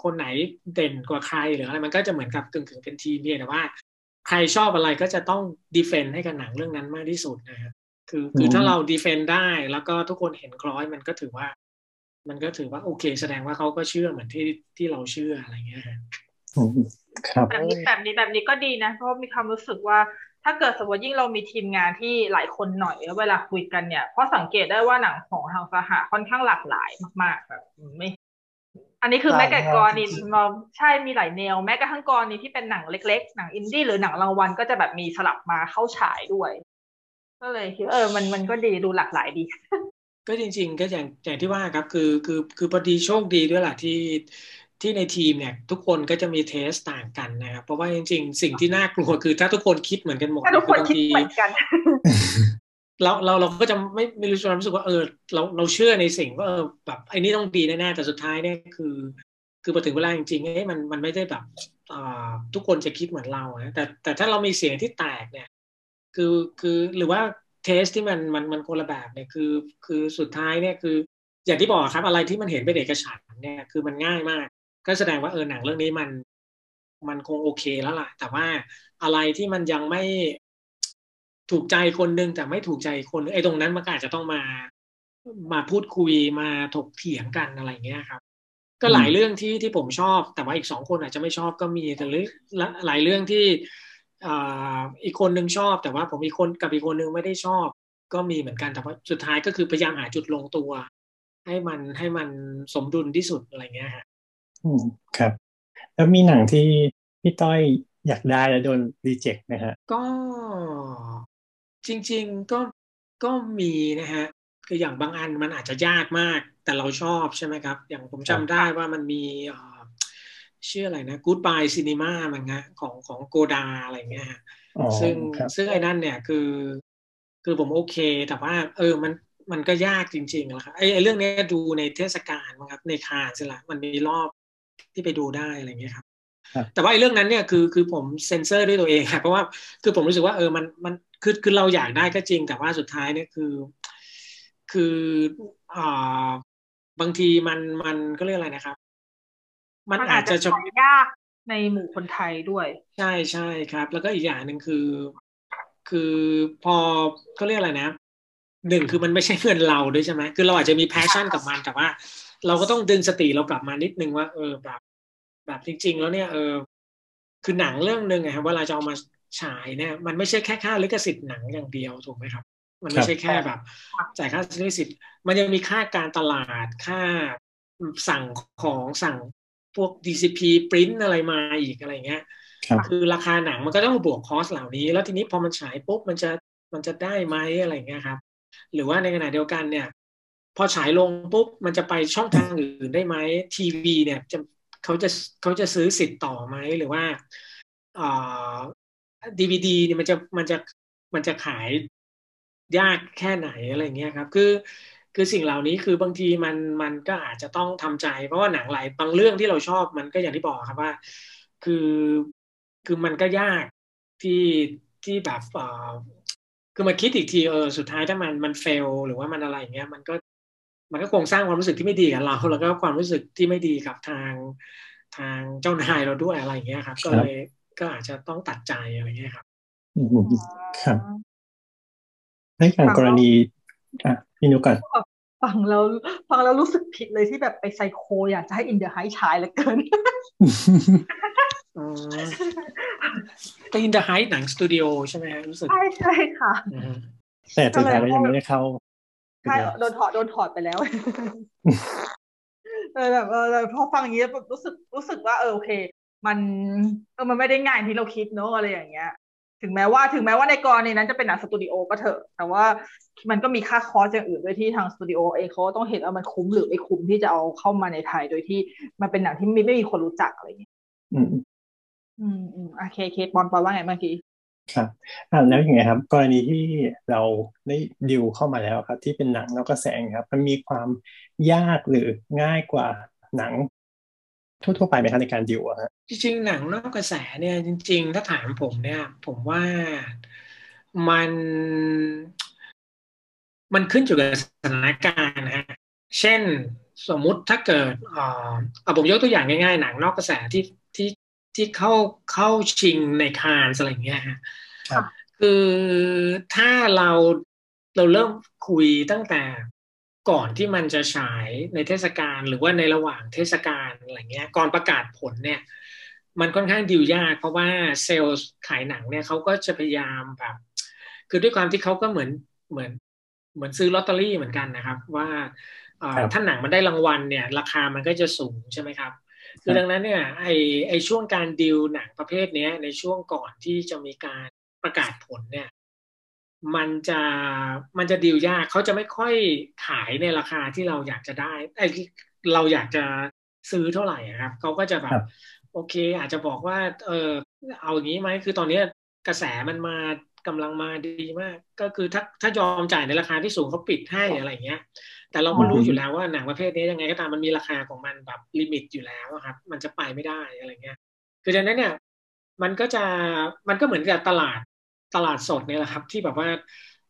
คนไหนเด่นกว่าใครหรืออะไรมันก็จะเหมือนกับกึ่งๆเป็นทีมเนี่ยแต่ว่าใครชอบอะไรก็จะต้องดีเฟนต์ให้กับหนังเรื่องนั้นมากที่สุดนะครับคือถ้าเราดีเฟนต์ได้แล้วก็ทุกคนเห็นคล้อยมันก็ถือว่าโอเคแสดงว่าเขาก็เชื่อเหมือนที่เราเชื่ออะไรเงี้ยครับแบบนี้ก็ดีนะเพราะมีความรู้สึกว่าถ้าเกิดสมมติยิ่งเรามีทีมงานที่หลายคนหน่อยแล้วเวลาคุยกันเนี่ยเพราะสังเกตได้ว่าหนังของทางสหค่อนข้างหลากหลายมากๆแบบไม่อันนี้คือแม้กระทั่งกรณีใช่มีหลายแนวแม้กระทั่งกรณีที่เป็นหนังเล็กๆหนังอินดี้หรือหนังรางวัลก็จะแบบมีสลับมาเข้าฉายด้วยก็เลยคิดมันก็ดีดูหลากหลายดี ก็จริงๆก็อย่างที่ว่าครับคือพอดีโชคดีด้วยแหละที่ในทีมเนี่ยทุกคนก็จะมีเทสต่างกันนะครับเพราะว่าจริงๆสิ่งที่น่ากลัวคือถ้าทุกคนคิดเหมือนกันหมดทุกคนคิดเหมือนกันเราก็จะไม่รู้สึกว่าเราเชื่อในสิ่งว่าแบบไอ้นี่ต้องดีแน่ๆแต่สุดท้ายเนี่ยคือพอถึงเวลาจริงๆมันไม่ได้แบบทุกคนจะคิดเหมือนเรานะแต่ถ้าเรามีเสียงที่แตกเนี่ยคือหรือว่าเทสที่มันคนละแบบเนี่ยคือสุดท้ายเนี่ยคืออย่างที่บอกครับอะไรที่มันเห็นเป็นเอกฉันท์เนี่ยคือมันง่ายมากก็แสดงว่าหนังเรื่องนี้มันคงโอเคแล้วล่ะแต่ว่าอะไรที่มันยังไม่ถูกใจคนนึงแต่ไม่ถูกใจคนไอ้ตรงนั้นมันอาจจะต้องมาพูดคุยมาถกเถียงกันอะไรอย่างเงี้ยครับก็หลายเรื่องที่ผมชอบแต่ว่าอีก2คนอาจจะไม่ชอบก็มีแต่หลายเรื่องที่อีกคนนึงชอบแต่ว่าผมอีกคนกับอีกคนนึงไม่ได้ชอบก็มีเหมือนกันแต่ว่าสุดท้ายก็คือพยายามหาจุดลงตัวให้มันสมดุลที่สุดอะไรเงี้ยฮะครับแล้วมีหนังที่พี่ต้อยอยากได้แล้วโดนรีเจ็คไหมฮะก็จริงๆก็มีนะฮะคืออย่างบางอันมันอาจจะยากมากแต่เราชอบใช่ไหมครับอย่างผมจำได้ว่ามันมีชื่ออะไรนะ Goodbye Cinema มันฮะของโกดาอะไรเงี้ยซึ่งไอ้นั่นเนี่ยคือผมโอเคแต่ว่ามันก็ยากจริงๆแล้วครับไอ้เรื่องนี้ดูในเทศกาลมั้งครับในคานใช่ละมันมีรอบที่ไปดูได้อะไรเงี้ยครับแต่ว่าไอ้เรื่องนั้นเนี่ยคือผมเซ็นเซอร์ด้วยตัวเองครับเพราะว่าคือผมรู้สึกว่ามันคือเราอยากได้ก็จริงแต่ว่าสุดท้ายเนี่ยคือบางทีมันก็เรียกอะไรนะครับมันอาจจะยากในหมู่คนไทยด้วยใช่ใช่ครับแล้วก็อีกอย่างหนึ่งคือพอเขาเรียกอะไรนะหนึ่งคือมันไม่ใช่เงินเราด้วยใช่ไหมคือเราอาจจะมีแพชชั่นกับมันแต่ว่าเราก็ต้องดึงสติเรากลับมานิดนึงว่าแบบจริงๆแล้วเนี่ยคือหนังเรื่องนึงครับเวลาจะเอามาฉายเนี่ยมันไม่ใช่แค่ค่าลิขสิทธิ์หนังอย่างเดียวถูกไหมครับมันไม่ใช่แค่แบบจ่ายค่าลิขสิทธิ์มันยังมีค่าการตลาดค่าสั่งของสั่งพวก DCP print อะไรมาอีกอะไรเงี้ยคือราคาหนังมันก็ต้องบวกคอสเหล่านี้แล้วทีนี้พอมันฉายปุ๊บมันจะได้ไหมอะไรเงี้ยครับหรือว่าในขณะเดียวกันเนี่ยพอฉายลงปุ๊บมันจะไปช่องทางอื่นได้ไหมทีวีเนี่ยเขาจะซื้อสิทธิ์ต่อไหมหรือว่าDVD เนี่ยมันจะขายยากแค่ไหนอะไรเงี้ยครับคือสิ่งเหล่านี้คือบางทีมันก็อาจจะต้องทำใจเพราะว่าหนังหลายบางเรื่องที่เราชอบมันก็อย่างที่บอกครับว่าคือมันก็ยากที่แบบคือมาคิดอีกทีสุดท้ายถ้ามันเฟลหรือว่ามันอะไรอย่างเงี้ยมันก็คงสร้างความรู้สึกที่ไม่ดีกับเราแล้วก็ความรู้สึกที่ไม่ดีกับทางเจ้านายเราด้วยอะไรอย่างเงี้ยครับก็เลยก็อาจจะต้องตัดใจอะไรเงี้ยครับครับในทางกรณีพี่นุกันฟังแล้วรู้สึกผิดเลยที่แบบไปไซโคอยากจะให้อินเดอะไฮท์ฉายเหลือเกินแต่อินเดอะไฮท์หนังสตูดิโอใช่ไหมรู้สึกใช่ๆค่ะแต่สุดท้ายแล้วยังไม่ได้เข้าใช่โดนถอดไปแล้วแบบพอฟังอย่างนี้แบบรู้สึกว่าโอเคมันไม่ได้ง่ายที่เราคิดเนอะอะไรอย่างเงี้ยถึงแม้ว่าในกรณีนั้นจะเป็นหนังสตูดิโอก็เถอะแต่ว่ามันก็มีค่าคอสอย่างอื่นด้วยที่ทางสตูดิโอเองเขาต้องเห็นว่ามันคุ้มหรือไม่คุ้มที่จะเอาเข้ามาในไทยโดยที่มันเป็นหนังที่ไม่มีคนรู้จักอะไรอย่างนี้โอเคเคสปอนว่าไงเมื่อกี้ครับแล้วยังไงครับกรณีที่เราได้ดิวเข้ามาแล้วครับที่เป็นหนังนอกกระแสครับมันมีความยากหรือง่ายกว่าหนังทั่วไปไหมครับในการดิวอะฮะจริงๆหนังนอกกระแสเนี่ยจริงๆถ้าถามผมเนี่ยผมว่ามันขึ้นอยู่กับสถานการณ์นะฮะเช่นสมมุติถ้าเกิดผมยกตัวอย่างง่ายๆหนังนอกกระแสที่เข้าชิงในคานอะไรอย่างเงี้ยฮะครับคือถ้าเราเริ่มคุยตั้งแต่ก่อนที่มันจะฉายในเทศกาลหรือว่าในระหว่างเทศกาลอะไรเงี้ยก่อนประกาศผลเนี่ยมันค่อนข้างดิวยากเพราะว่าเซลล์ขายหนังเนี่ยเขาก็จะพยายามแบบคือด้วยความที่เขาก็เหมือนซื้อลอตเตอรี่เหมือนกันนะครับว่าถ้าหนังมันได้รางวัลเนี่ยราคามันก็จะสูงใช่ไหมครับคือดังนั้นเนี่ยไอช่วงการดิวหนังประเภทเนี้ยในช่วงก่อนที่จะมีการประกาศผลเนี่ย มันจะดีลยากเขาจะไม่ค่อยขายในราคาที่เราอยากจะได้เราอยากจะซื้อเท่าไหร่ครับเขาก็จะแบบโอเคอาจจะบอกว่าเอาอย่างนี้ไหมคือตอนนี้กระแสมันมากำลังมาดีมากก็คือถ้ายอมจ่ายในราคาที่สูงเขาปิดให้อะไรเงี้ยแต่เราก็รู้อยู่แล้วว่าหนังประเภทนี้ยังไงก็ตามมันมีราคาของมันแบบลิมิตอยู่แล้วครับมันจะไปไม่ได้อะไรเงี้ยคือดังนั้นเนี่ยมันก็เหมือนกับตลาดสดเนี่ยแหละครับที่แบบว่า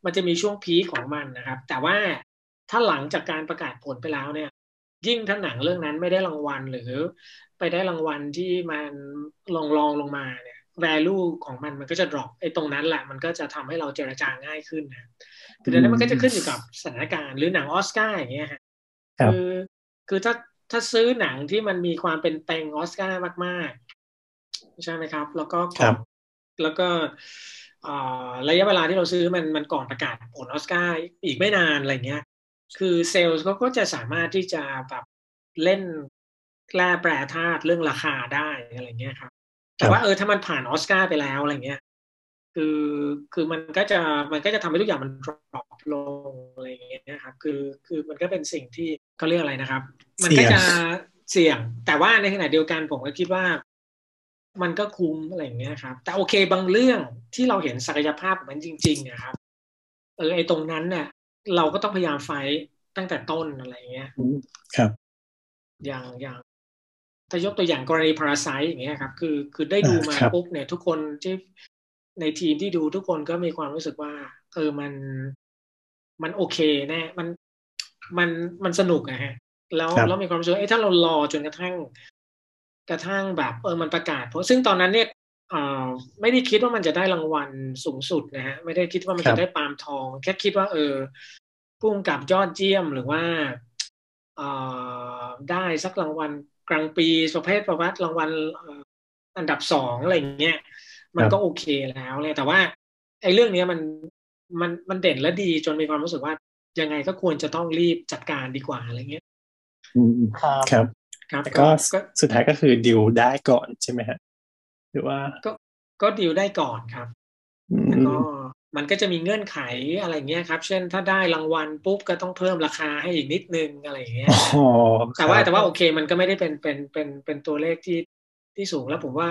มันจะมีช่วงพีคของมันนะครับแต่ว่าถ้าหลังจากการประกาศผลไปแล้วเนี่ยยิ่งถ้าหนังเรื่องนั้นไม่ได้รางวัลหรือไปได้รางวัลที่มันรองลงมาเนี่ย value ของมันก็จะ drop ไอ้ตรงนั้นแหละมันก็จะทำให้เราเจรจาง่ายขึ้นนะแต่ดังนั้นมันก็จะขึ้นอยู่กับสถานการณ์หรือหนังออสการ์อย่างเงี้ยฮะคือถ้าซื้อหนังที่มันมีความเป็นเต็งออสการ์มากๆใช่ไหมครับแล้วก็ระยะเวลาที่เราซื้อมันก่อนประกาศผลออสการ์อีกไม่นานอะไรเงี้ยคือเซลส์ก็จะสามารถที่จะแบบเล่นแปรธาตุเรื่องราคาได้อะไรเงี้ยครับแต่ว่าถ้ามันผ่านออสการ์ไปแล้วอะไรเงี้ยคือมันก็จะทำให้ทุกอย่างมันดรอปลงอะไรเงี้ยนะครับคือมันก็เป็นสิ่งที่เขาเรียกอะไรนะครับมันก็จะเสี่ยงแต่ว่าในขณะเดียวกันผมก็คิดว่ามันก็คุ้มอะไรอย่างเงี้ยครับแต่โอเคบางเรื่องที่เราเห็นศักยภาพมันจริงๆนะครับไอ้ตรงนั้นเนี่ยเราก็ต้องพยายามไฟท์ตั้งแต่ต้นอะไรอย่างเงี้ยครับอย่างถ้ายกตัวอย่างกรณี Parasite อย่างเงี้ยครับคือได้ดูมาปุ๊บเนี่ยทุกคนที่ในทีมที่ดูทุกคนก็มีความรู้สึกว่ามันโอเคแน่มันสนุกนะฮะแล้วมีความรู้สึกถ้าเรารอจนกระทั่งแบบมันประกาศเพราะซึ่งตอนนั้นเนี่ยไม่ได้คิดว่ามันจะได้รางวัลสูงสุดนะฮะไม่ได้คิดว่ามันจะได้ปาล์มทองแค่คิดว่าพุ่งกับยอดเยี่ยมหรือว่าได้สักรางวัลกลางปีประเภทประวัติรางวัลอันดับ2อะไรอย่างเงี้ยมันก็โอเคแล้วเลยแต่ว่าไอ้เรื่องนี้มันเด่นและดีจนมีความรู้สึกว่ายังไงก็ควรจะต้องรีบจัดการดีกว่าอะไรเงี้ยครับแต่ก็สุดท้ายก็คือดิวได้ก่อนใช่ไหมฮะหรือว่าก็ดิวได้ก่อนครับแล้วก็มันก็จะมีเงื่อนไขอะไรเงี้ยครับเช่นถ้าได้รางวัลปุ๊บก็ต้องเพิ่มราคาให้อีกนิดนึงอะไรเงี้ยแต่ว่าโอเคมันก็ไม่ได้เป็นตัวเลขที่สูงแล้วผมว่า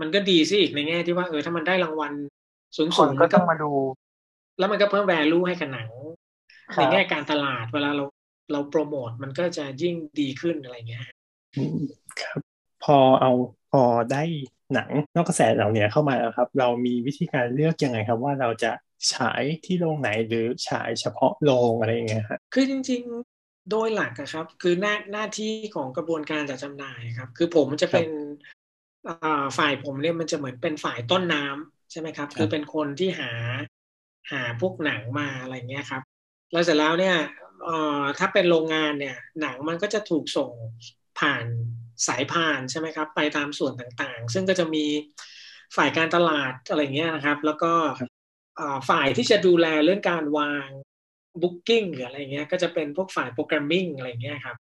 มันก็ดีสิอีกในแง่ที่ว่าถ้ามันได้รางวัลสูงก็ต้องมาดูแล้วมันก็เพิ่ม value ให้กับหนังในแง่การตลาดเวลาเราโปรโมทมันก็จะยิ่งดีขึ้นอะไรเงี้ยครับพอได้หนังนอกกระแสเหล่านี้เข้ามาแล้วครับเรามีวิธีการเลือกยังไงครับว่าเราจะฉายที่โรงไหนหรือฉายเฉพาะโรงอะไรอย่างเงี้ยครับคือจริงๆโดยหลักครับคือหน้าที่ของกระบวนการจัดจำหน่ายครับคือผมจะเป็นฝ่ายผมเนี่ยมันจะเหมือนเป็นฝ่ายต้นน้ำใช่ไหมครับคือเป็นคนที่หาพวกหนังมาอะไรเงี้ยครับแล้วเสร็จแล้วเนี่ยถ้าเป็นโรงงานเนี่ยหนังมันก็จะถูกส่งผ่านสายพานใช่ไหมครับไปตามส่วนต่างๆซึ่งก็จะมีฝ่ายการตลาดอะไรเงี้ยนะครับแล้วก็ฝ่ายที่จะดูแลเรื่องการวางบุ๊กกิ้งหรืออะไรเงี้ยก็จะเป็นพวกฝ่ายโปรแกรมมิ่งอะไรเงี้ยครับ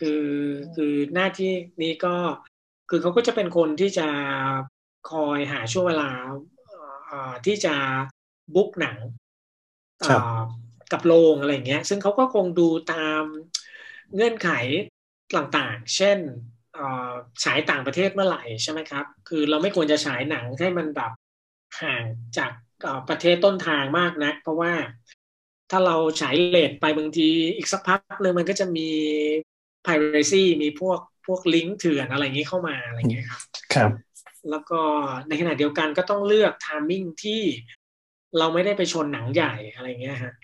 คือหน้าที่นี้ก็คือเขาก็จะเป็นคนที่จะคอยหาช่วงเวลาที่จะบุ๊กหนังกับโรงอะไรอย่างเงี้ยซึ่งเขาก็คงดูตามเงื่อนไขต่างๆเช่นฉายต่างประเทศเมื่อไหร่ใช่ไหมครับคือเราไม่ควรจะฉายหนังให้มันแบบห่างจากประเทศต้นทางมากนักเพราะว่าถ้าเราฉายเลทไปบางทีอีกสักพักนึงมันก็จะมี piracy มีพวกลิงก์เถื่อนอะไรอย่างนี้เข้ามาอะไรอย่างเงี้ยครับแล้วก็ในขณะเดียวกันก็ต้องเลือก timing ที่เราไม่ได้ไปชนหนังใหญ่อะไรอย่างเงี้ยฮะ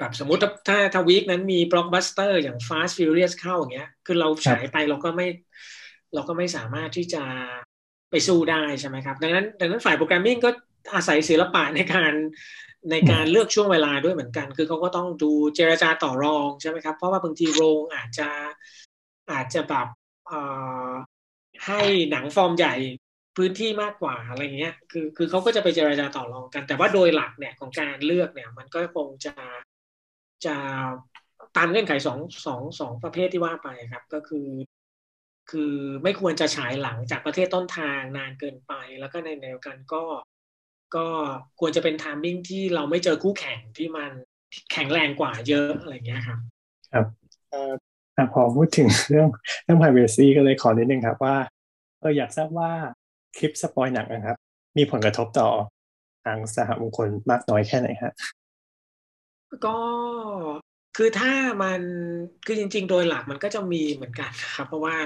แบบสมมุติถ้าวีคนั้นมีบล็อกบัสเตอร์อย่าง Fast Furious เข้าอย่างเงี้ยคือเราฉายไปเราก็ไม่สามารถที่จะไปสู้ได้ใช่ไหมครับดังนั้นฝ่ายโปรแกรมมิ่งก็อาศัยศิลปะในการเลือกช่วงเวลาด้วยเหมือนกันคือเขาก็ต้องดูเจรจาต่อรองใช่ไหมครับเพราะว่าบางทีโรงอาจจะแบบให้หนังฟอร์มใหญ่พื้นที่มากกว่าอะไรเงี้ยคือเขาก็จะไปเจรจาต่อรองกันแต่ว่าโดยหลักเนี่ยของการเลือกเนี่ยมันก็คงจะตามเงื่อนไขสองประเภทที่ว่าไปครับก็คือไม่ควรจะฉายหลังจากประเทศต้นทางนานเกินไปแล้วก็ในแนวกันก็ ก็ควรจะเป็นไทมิ่งที่เราไม่เจอคู่แข่งที่มันแข็งแรงกว่าเยอะอะไรเงี้ยครับครับพอพูดถึงเรื่อง privacy ก็เลยขอนิดนึงครับว่าอยากทราบว่าคลิปสปอยหนังนะครับมีผลกระทบต่อทางสหมงคลมากน้อยแค่ไหนฮะก็คือถ้ามันคือจริงๆโดยหลักมันก็จะมีเหมือนกันครับเพราะว่า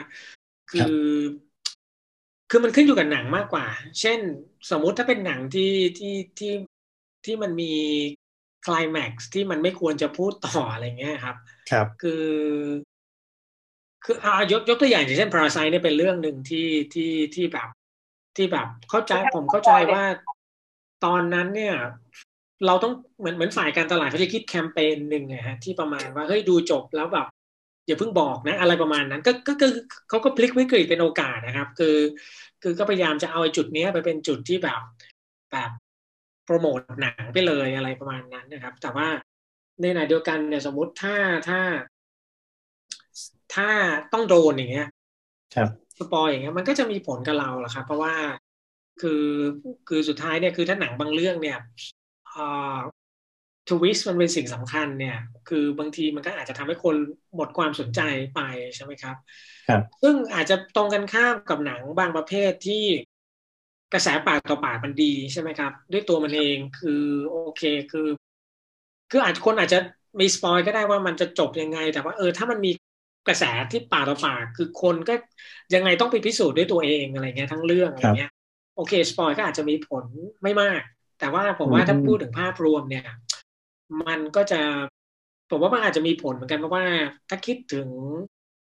คือมันขึ้นอยู่กับหนังมากกว่าเช่นสมมุติถ้าเป็นหนังที่มันมีไคลแม็กซ์ที่มันไม่ควรจะพูดต่ออะไรเงี้ยครับครับคือยกตัวอย่างอย่างเช่น Parasite เนี่ยเป็นเรื่องนึงที่แบบผมเข้าใจว่าตอนนั้นเนี่ยเราต้องเหมือนฝ่ายการตลาดเขาจะคิดแคมเปญนึงไงฮะที่ประมาณว่าเฮ้ยดูจบแล้วแบบอย่าเพิ่งบอกนะอะไรประมาณนั้นก็เขาก็พลิกวิกฤตเป็นโอกาสนะครับคือก็พยายามจะเอาไอ้จุดนี้ไปเป็นจุดที่แบบโปรโมทหนังไปเลยอะไรประมาณนั้นนะครับแต่ว่าในขณะเดียวกันเนี่ยสมมติถ้าต้องโดนอย่างเงี้ยครับสปอยอย่างเงี้ยมันก็จะมีผลกับเราแหละครับเพราะว่าคือสุดท้ายเนี่ยคือถ้าหนังบางเรื่องเนี่ยทวิสต์มันเป็นสิ่งสำคัญเนี่ยคือบางทีมันก็อาจจะทำให้คนหมดความสนใจไปใช่ไหมครับครับซึ่งอาจจะตรงกันข้ามกับหนังบางประเภทที่กระแสปากต่อปากมันดีใช่ไหมครับด้วยตัวมันเองคือโอเคคืออาจคนอาจจะมีสปอยก็ได้ว่ามันจะจบยังไงแต่ว่าถ้ามันมีกระแสที่ปากต่อปากคือคนก็ยังไงต้องไปพิสูจน์ด้วยตัวเองอะไรเงี้ยทั้งเรื่องอะไรเงี้ยโอเคสปอยก็อาจจะมีผลไม่มากแต่ว่าผมว่าถ้าพูดถึงภาพรวมเนี่ยมันก็จะผมว่ามันอาจจะมีผลเหมือนกันเพราะว่าถ้าคิดถึง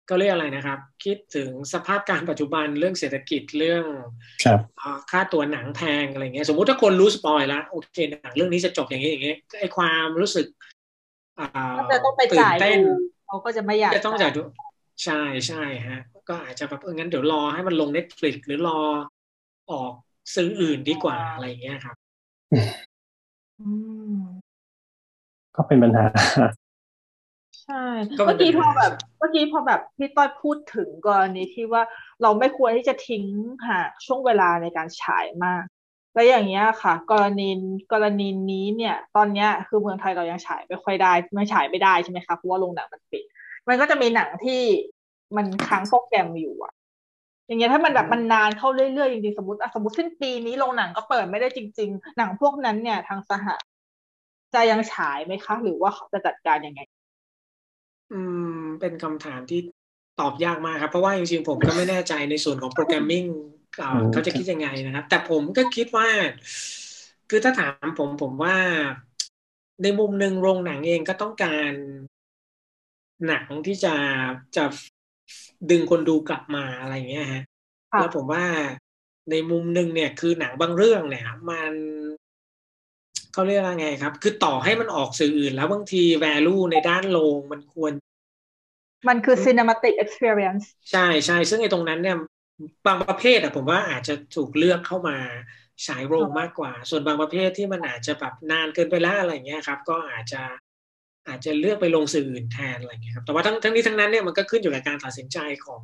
ก็เรื่องอะไรนะครับคิดถึงสภาพการปัจจุบันเรื่องเศรษฐกิจเรื่องค่าตัวหนังแพงอะไรเงี้ยสมมุติถ้าคนรู้สปอยแล้วโอเคหนังเรื่องนี้จะจบอย่างนี้อย่างเงี้ยไอความรู้สึกตื่นเต้นเขาก็จะไม่อยากจะต้องจ่ายด้วยใช่ใช่ฮะก็อาจจะแบบงั้นเดี๋ยวรอให้มันลง Netflix หรือรอออกซื้ออื่นดีกว่าอะไรเงี้ยครับก็เป็นปัญหาใช่เมื่อกี้พอแบบพี่ต้อยพูดถึงกรณีที่ว่าเราไม่ควรที่จะทิ้งหาช่วงเวลาในการฉายมากและอย่างเงี้ยค่ะกรณีนี้เนี่ยตอนเนี้ยคือเมืองไทยเรายังฉายไม่ค่อยได้ไม่ฉายไม่ได้ใช่ไหมคะเพราะว่าโรงหนังมันปิดมันก็จะมีหนังที่มันค้างโปรแกรมอยู่อะอย่างเงี้ยถ้ามันแบบมันนานเข้าเรื่อยๆจริงๆสมมติสิ้นปีนี้โรงหนังก็เปิดไม่ได้จริงๆหนังพวกนั้นเนี่ยทางสหจะยังฉายไหมคะหรือว่าเขาจะจัดการยังไงเป็นคำถามที่ตอบยากมากครับเพราะว่าจริงๆผมก็ไม่แน่ใจในส่วนของโปรแกรมมิ่งเขาจะคิดยังไงนะครับแต่ผมก็คิดว่าคือถ้าถามผมว่าในมุมหนึ่งโรงหนังเองก็ต้องการหนังที่จะดึงคนดูกลับมาอะไรอย่างเงี้ยฮะแล้วผมว่าในมุมหนึ่งเนี่ยคือหนังบางเรื่องเนี่ยมันเขาเรียกว่าไงครับคือต่อให้มันออกสื่ออื่นแล้วบางที value ในด้านโรงมันควรมันคือ cinematic experience ใช่ใช่ซึ่งไอ้ตรงนั้นเนี่ยบางประเภทผมว่าอาจจะถูกเลือกเข้ามาฉายโรงมากกว่าส่วนบางประเภทที่มันอาจจะแบบนานเกินไปแล้วอะไรเงี้ยครับก็อาจจะเลือกไปลงสื่ออื่นแทนอะไรเงี้ยครับแต่ว่าทั้งนี้ทั้งนั้นเนี่ยมันก็ขึ้นอยู่กับการตัดสินใจขอ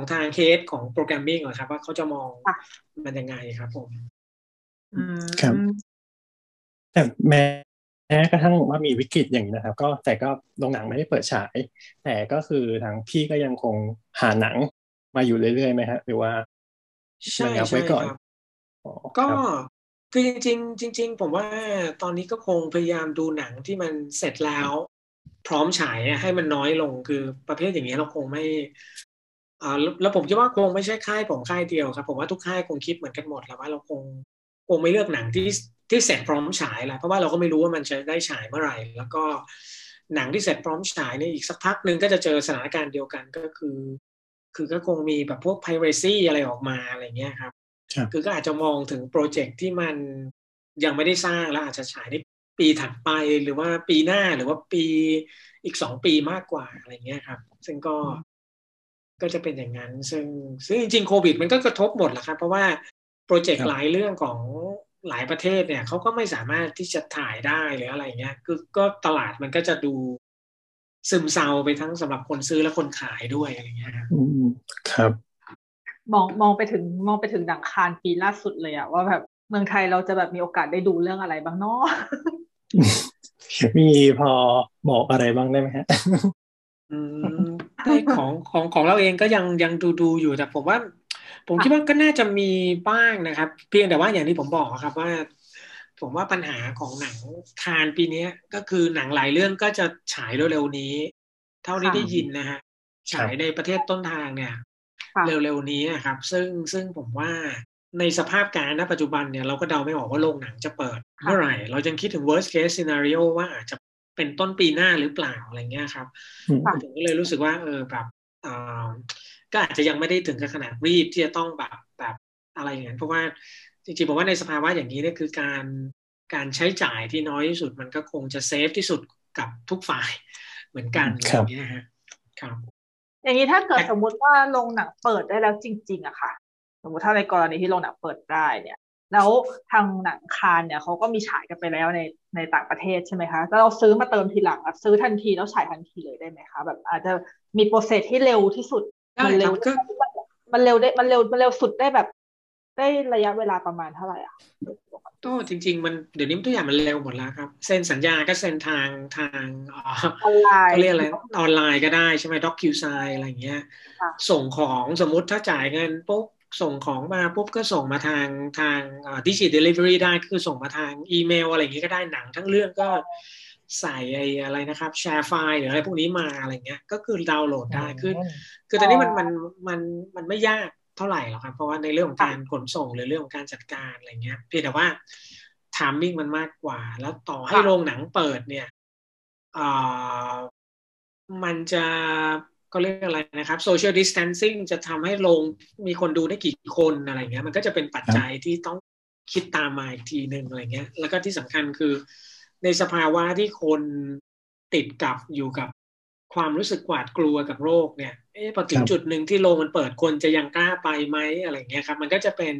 งทางเคสของโปรแกรมมิ่งเหรอครับว่าเขาจะมองมันยังไงครับผมครับแต่แม้กระทั่งว่ามีวิกฤตอย่างนี้นะครับก็แต่ก็โรงหนังไม่ได้เปิดฉายแต่ก็คือทางพี่ก็ยังคงหาหนังมาอยู่เรื่อยๆไหมฮะหรือว่าใช่ใช่ครับก็คือจริงผมว่าตอนนี้ก็คงพยายามดูหนังที่มันเสร็จแล้วพร้อมฉายให้มันน้อยลงคือประเภทอย่างนี้เราคงไม่แล้วผมคิดว่าคงไม่ใช่ค่ายผมค่ายเดียวครับผมว่าทุกค่ายคงคิดเหมือนกันหมดแล้วว่าเราคงไม่เลือกหนังที่เสร็จพร้อมฉายแหละเพราะว่าเราก็ไม่รู้ว่ามันจะได้ฉายเมื่อไหร่แล้วก็หนังที่เสร็จพร้อมฉายเนี่ยอีกสักพักนึงก็จะเจอสถานการณ์เดียวกันก็คือก็คงมีแบบพวก piracy อะไรออกมาอะไรเงี้ยครับคือก็อาจจะมองถึงโปรเจกต์ที่มันยังไม่ได้สร้างแล้วอาจจะฉายในปีถัดไปหรือว่าปีหน้าหรือว่าปีอีก2ปีมากกว่าอะไรเงี้ยครับซึ่งก็จะเป็นอย่างนั้นซึ่งจริงๆโควิดมันก็กระทบหมดแหละครับเพราะว่าโปรเจกต์หลายเรื่องของหลายประเทศเนี่ยเขาก็ไม่สามารถที่จะถ่ายได้หรืออะไรเงี้ยคือก็ตลาดมันก็จะดูซึมเซาไปทั้งสำหรับคนซื้อและคนขายด้วยอะไรเงี้ยครับ มองไปถึงหนังคานปีล่าสุดเลยอะว่าแบบเมืองไทยเราจะแบบมีโอกาสได้ดูเรื่องอะไรบ้างเนาะ มีพอบอกอะไรบ้างได้ไหมฮะของเราเองก็ยังดูอยู่แต่ผมคิดว่าก็น่าจะมีบ้างนะครับเพียงแต่ว่าอย่างที่ผมบอกครับว่าผมว่าปัญหาของหนังคานปีนี้ก็คือหนังหลายเรื่องก็จะฉายเร็วๆนี้เท่าที่ได้ยินนะฮะฉายในประเทศต้นทางเนี่ยเร็วๆนี้นะครับซึ่งผมว่าในสภาพการณ์ณปัจจุบันเนี่ยเราก็เดาไม่ออกว่าโรงหนังจะเปิดเมื่อไหร่เรายังคิดถึง worst case scenario ว่าอาจจะเป็นต้นปีหน้าหรือเปล่าอะไรเงี้ยครับผมก็เลยรู้สึกว่าแบบก็อาจจะยังไม่ได้ถึงกับขนาดรีบที่จะต้องแบบอะไรอย่างนั้นเพราะว่าจริงๆผมว่าในสภาวะอย่างนี้เนี่ยคือการใช้จ่ายที่น้อยที่สุดมันก็คงจะเซฟที่สุดกับทุกฝ่ายเหมือนกันอย่างนี้ฮะครับอย่างนี้ถ้าเกิดสมมติว่าโรงหนังเปิดได้แล้วจริงๆอะค่ะสมมติถ้าในกรณีที่โรงหนังเปิดได้เนี่ยแล้วทางหนังคานเนี่ยเขาก็มีฉายกันไปแล้วในต่างประเทศใช่ไหมคะแล้วเราซื้อมาเติมทีหลังซื้อทันทีแล้วฉายทันทีเลยได้ไหมคะแบบอาจจะมีโปรเซสที่เร็วที่สุดมันเร็วสุดได้แบบได้ระยะเวลาประมาณเท่าไหร่อ่ะก็จริงๆมันเดี๋ยวนี้ทุกอย่างมันเร็วหมดแล้วครับเซ็นสัญญาก็เซ็นทางออนไลน์เรียกอะไรออนไลน์ก็ได้ใช่ไหมด็อกคิวไซน์อะไรอย่างเงี้ยส่งของสมมติถ้าจ่ายเงินปุ๊บส่งของมาปุ๊บก็ส่งมาทางดิจิทัลเดลิเวอรี่ได้คือส่งมาทางอีเมลอะไรอย่างงี้ก็ได้หนังทั้งเรื่องก็ใส่อะไรนะครับแชร์ไฟล์หรืออะไรพวกนี้มาอะไรเงี้ยก็คือดาวน์โหลดได้คือตอนนี้มันไม่ยากเท่าไหร่หรอกครับเพราะว่าในเรื่องของการขนส่งหรือเรื่องของการจัดการอะไรเงี้ยเพียงแต่ว่าไทมิ่งมันมากกว่าแล้วต่อให้โรงหนังเปิดเนี่ยมันจะก็เรียกอะไรนะครับโซเชียลดิสแทนซิ่งจะทำให้โรงมีคนดูได้กี่คนอะไรเงี้ยมันก็จะเป็นปัจจัยที่ต้องคิดตามมาอีกทีนึงอะไรเงี้ยแล้วก็ที่สำคัญคือในสภาวะที่คนติดกับอยู่กับความรู้สึกหวาดกลัวกับโรคเนี่ยพอถึงจุดหนึ่งที่โรงมันเปิดคนจะยังกล้าไปไหมอะไรเงี้ยครับมันก็จะเป็น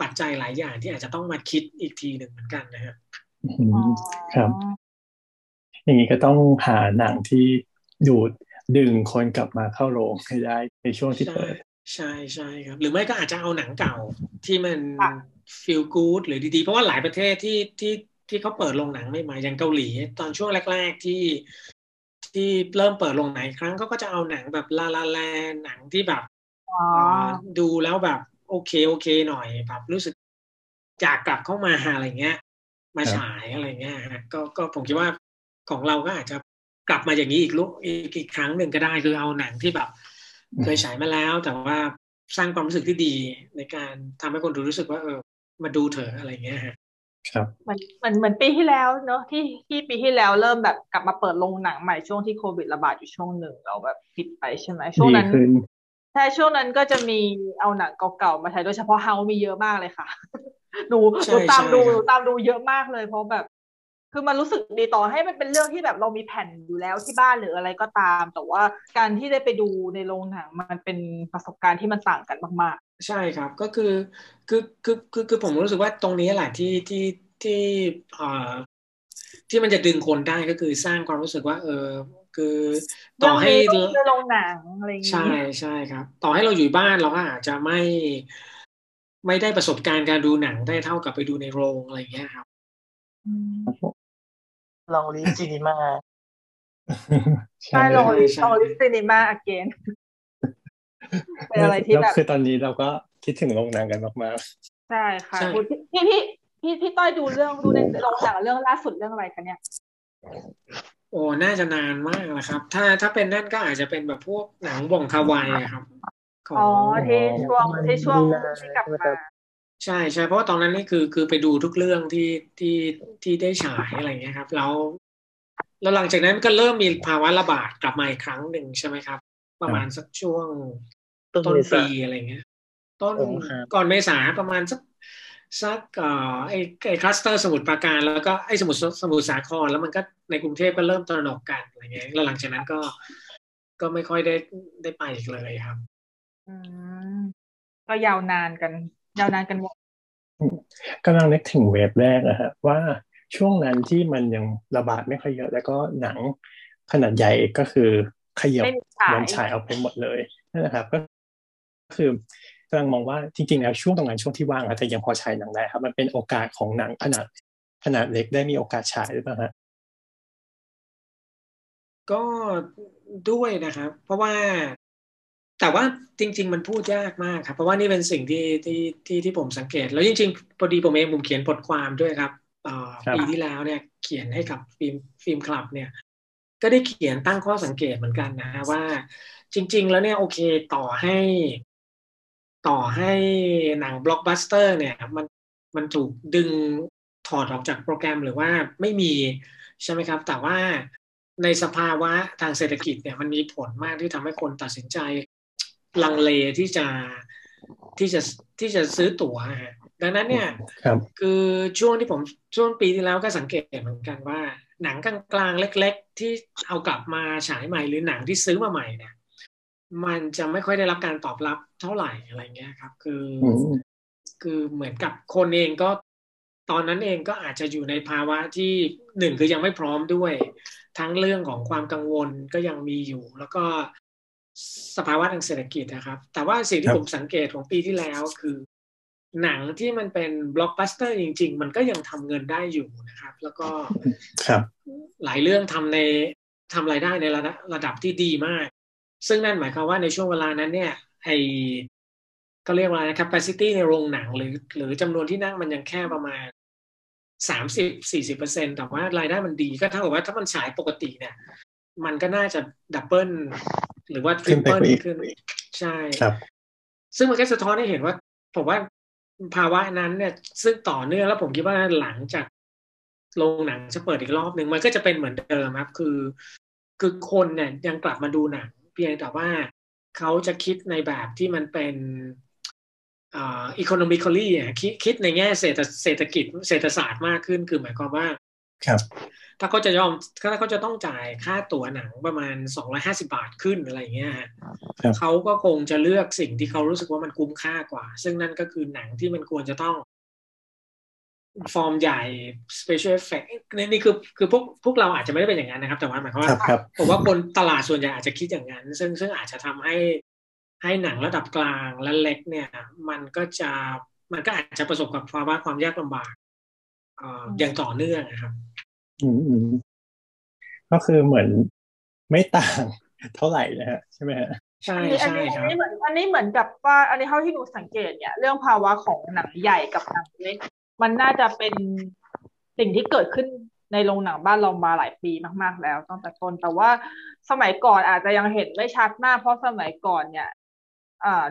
ปัจจัยหลายอย่างที่อาจจะต้องมาคิดอีกทีหนึ่งเหมือนกันนะครับครับอย่างนี้ก็ต้องหาหนังที่ดึงคนกลับมาเข้าโรงให้ได้ในช่วงที่เปิดใช่ใช่ครับหรือไม่ก็อาจจะเอาหนังเก่าที่มัน feel good หรือดีๆเพราะว่าหลายประเทศที่เขาเปิดโรงหนังใหม่ๆอย่างเกาหลีตอนช่วงแรกๆที่เริ่มเปิดโรงหนังครั้งก็จะเอาหนังแบบลาลาแลนด์หนังที่แบบดูแล้วแบบโอเคหน่อยแบบรู้สึกอยากกลับเข้ามาอะไรเงี้ยมาฉายอะไรเงี้ยก็ผมคิดว่าของเราก็อาจจะกลับมาอย่างนี้อีกครั้งหนึ่งก็ได้คือเอาหนังที่แบบเคยฉายมาแล้วแต่ว่าสร้างความรู้สึกที่ดีในการทำให้คนดูรู้สึกว่ามาดูเถอะอะไรเงี้ยครับเหมือนปีที่แล้วเนาะที่ปีที่แล้วเริ่มแบบกลับมาเปิดโรงหนังใหม่ช่วงที่โควิดระบาดอยู่ช่วงหนึ่งเราแบบปิดไปใช่ไหมช่วงนั้นใช่ช่วงนั้นก็จะมีเอาหนังเก่าๆมาฉายโดยเฉพาะเฮามีเยอะมากเลยค่ะดูตามดูเยอะมากเลยเพราะแบบคือมันรู้สึกดีต่อให้มันเป็นเรื่องที่แบบเรามีแผ่นอยู่แล้วที่บ้านหรืออะไรก็ตามแต่ว่าการที่ได้ไปดูในโรงหนังมันเป็นประสบการณ์ที่มันต่างกันมากๆใช่ครับก็คือผมรู้สึกว่าตรงนี้แหละที่มันจะดึงคนได้ก็คือสร้างความรู้สึกว่าคือต่อให้โรงหนังอะไรอย่างเงี้ยใช่ครับต่อให้เราอยู่บ้านเราก็อาจจะไม่ได้ประสบการณ์การดูหนังได้เท่ากับไปดูในโรงอะไรอย่างเงี้ยครับลองลิสต์ซีนีมาใช่ลองลิสต์ซีนีมาอีกเป็นอะไรที่แบบคือตอนนี้เราก็คิดถึงโรงหนังกันมากๆใช่ค่ะพี่ต้อยดูในโรงหนังเรื่องล่าสุดเรื่องอะไรคะเนี่ยโอ้น่าจะนานมากนะครับถ้าเป็นนั่นก็อาจจะเป็นแบบพวกหนังบ่งคาวายครับอ๋อที่ช่วงที่กลับมาใช่ใช่เพราะว่าตอนนั้นนี่คือไปดูทุกเรื่องที่ได้ฉายอะไรเงี้ยครับแล้วหลังจากนั้นก็เริ่มมีภาวะระบาดกลับมาอีกครั้งหนึ่งใช่ไหมครับประมาณสักช่วงต้นปีอะไรเงี้ยต้นก่อนเมษาประมาณสักไอ้คลัสเตอร์สมุทรปราการแล้วก็ไอ้สมุทรสาครแล้วมันก็ในกรุงเทพก็เริ่มตระหนกกันอะไรเงี้ยแล้วหลังจากนั้นก็ไม่ค่อยได้ไปอีกเลยครับก็ยาวนานกันหมดกำลังนึกถึงเวฟแรกนะฮะว่าช่วงนั้นที่มันยังระบาดไม่ค่อยเยอะแล้วก็หนังขนาดใหญ่ก็คือขยับลงฉายเอาไปหมดเลยนั่นแหละครับก็คือ กำลังมองว่าจริงๆแล้วช่วงตรงนั้นช่วงที่ว่างอาจจะยังพอฉายหนังได้ครับมันเป็นโอกาสของหนังขนาดเล็กได้มีโอกาสฉายหรือเปล่าฮะก็ด้วยนะครับเพราะว่าแต่ว่าจริงๆมันพูดยากมากครับเพราะว่านี่เป็นสิ่งที่ผมสังเกตแล้วจริงๆพอดีผมเองผมเขียนบทความด้วยครับปีที่แล้วเนี่ยเขียนให้กับฟิล์มคลับเนี่ยก็ได้เขียนตั้งข้อสังเกตเหมือนกันนะว่าจริงๆแล้วเนี่ยโอเคต่อให้หนังบล็อกบัสเตอร์เนี่ยมันถูกดึงถอดออกจากโปรแกรมหรือว่าไม่มีใช่ไหมครับแต่ว่าในสภาวะทางเศรษฐกิจเนี่ยมันมีผลมากที่ทำให้คนตัดสินใจลังเลที่จะซื้อตั๋วดังนั้นเนี่ย คือช่วงปีที่แล้วก็สังเกตเหมือนกันว่าหนังกลางๆเล็กๆที่เอากลับมาฉายใหม่หรือหนังที่ซื้อมาใหม่เนี่ยมันจะไม่ค่อยได้รับการตอบรับเท่าไหร่อะไรเงี้ยครับคือเหมือนกับคนเองก็ตอนนั้นเองก็อาจจะอยู่ในภาวะที่หนึ่งคือยังไม่พร้อมด้วยทั้งเรื่องของความกังวลก็ยังมีอยู่แล้วก็สภาวะทางเศรษฐกิจนะครับแต่ว่าสิ่งที่ผมสังเกตของปีที่แล้วคือหนังที่มันเป็นบล็อกบัสเตอร์จริงๆมันก็ยังทำเงินได้อยู่นะครับแล้วก็หลายเรื่องทำรายได้ในระดับที่ดีมากซึ่งนั่นหมายความว่าในช่วงเวลานั้นเนี่ยไอก็เรียกว่า capacity ในโรงหนังหรือจำนวนที่นั่งมันยังแค่ประมาณ 30-40% แต่ว่ารายได้มันดีก็เท่ากับว่าถ้ามันฉายปกติเนี่ยมันก็น่าจะดับเบิลหรือว่าทริปเปิลขึ้นใช่ครับซึ่งมันก็สะท้อนให้เห็นว่าผมว่าภาวะนั้นเนี่ยซึ่งต่อเนื่องแล้วผมคิดว่าหลังจากโรงหนังจะเปิดอีกรอบนึงมันก็จะเป็นเหมือนเดิมครับคือคนเนี่ยยังกลับมาดูหนังเพียงแต่ว่าเขาจะคิดในแบบที่มันเป็นeconomically คิดในแง่เศรษฐศาสตร์มากขึ้นคือหมายความว่าครับถ้าเขาจะต้องจ่ายค่าตั๋วหนังประมาณ$250ขึ้นอะไรอย่างเงี้ยเขาก็คงจะเลือกสิ่งที่เขารู้สึกว่ามันคุ้มค่ากว่าซึ่งนั่นก็คือหนังที่มันควรจะต้องฟอร์มใหญ่ special effect นี่คือพวกเราอาจจะไม่ได้เป็นอย่างนั้นนะครับแต่ว่าหมายความว่าผมว่าคนตลาดส่วนใหญ่อาจจะคิดอย่างนั้นซึ่งอาจจะทำให้หนังระดับกลางและเล็กเนี่ยมันก็อาจจะประสบกับภาวะความยากลำบากอย่างต่อเนื่องนะครับก็คือเหมือนไม่ต่างเท่าไหร่นะฮะใช่ไหมฮะใช่ใช่ครับอันนี้เหมือนกับว่าอันนี้เท่าที่ดูสังเกตเนี่ยเรื่องภาวะของหนังใหญ่กับหนังเล็กมันน่าจะเป็นสิ่งที่เกิดขึ้นในโรงหนังบ้านเรามาหลายปีมากๆแล้วตั้งแต่ต้นแต่ว่าสมัยก่อนอาจจะยังเห็นไม่ชัดมากเพราะสมัยก่อนเนี่ย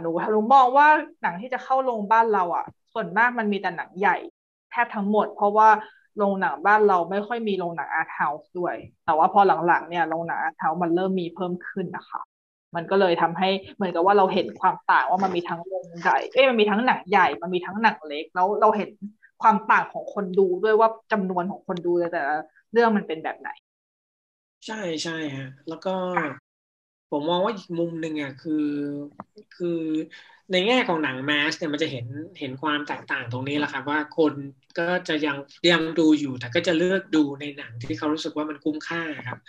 หนูมองว่าหนังที่จะเข้าโรงบ้านเราอ่ะส่วนมากมันมีแต่หนังใหญ่แทบทั้งหมดเพราะว่าโรงหนังบ้านเราไม่ค่อยมีโรงหนังอาร์ตเฮาส์ด้วยแต่ว่าพอหลังๆเนี่ยโรงหนังอาร์ตเฮาส์มันเริ่มมีเพิ่มขึ้นนะคะมันก็เลยทำให้เหมือนกับว่าเราเห็นความต่างว่ามันมีทั้งโรงใหญ่มันมีทั้งหนังใหญ่มันมีทั้งหนังเล็กแล้วเราเห็นความต่างของคนดูด้วยว่าจำนวนของคนดูแต่เรื่องมันเป็นแบบไหนใช่ใช่ฮะแล้วก็ผมมองว่าอีกมุมหนึ่งอ่ะคือในแง่ของหนังแมสเนี่ยมันจะเห็นความแตกต่างตรงนี้แหละครับว่าคนก็จะยังดูอยู่แต่ก็จะเลือกดูในหนังที่เขารู้สึกว่ามันคุ้มค่าครับ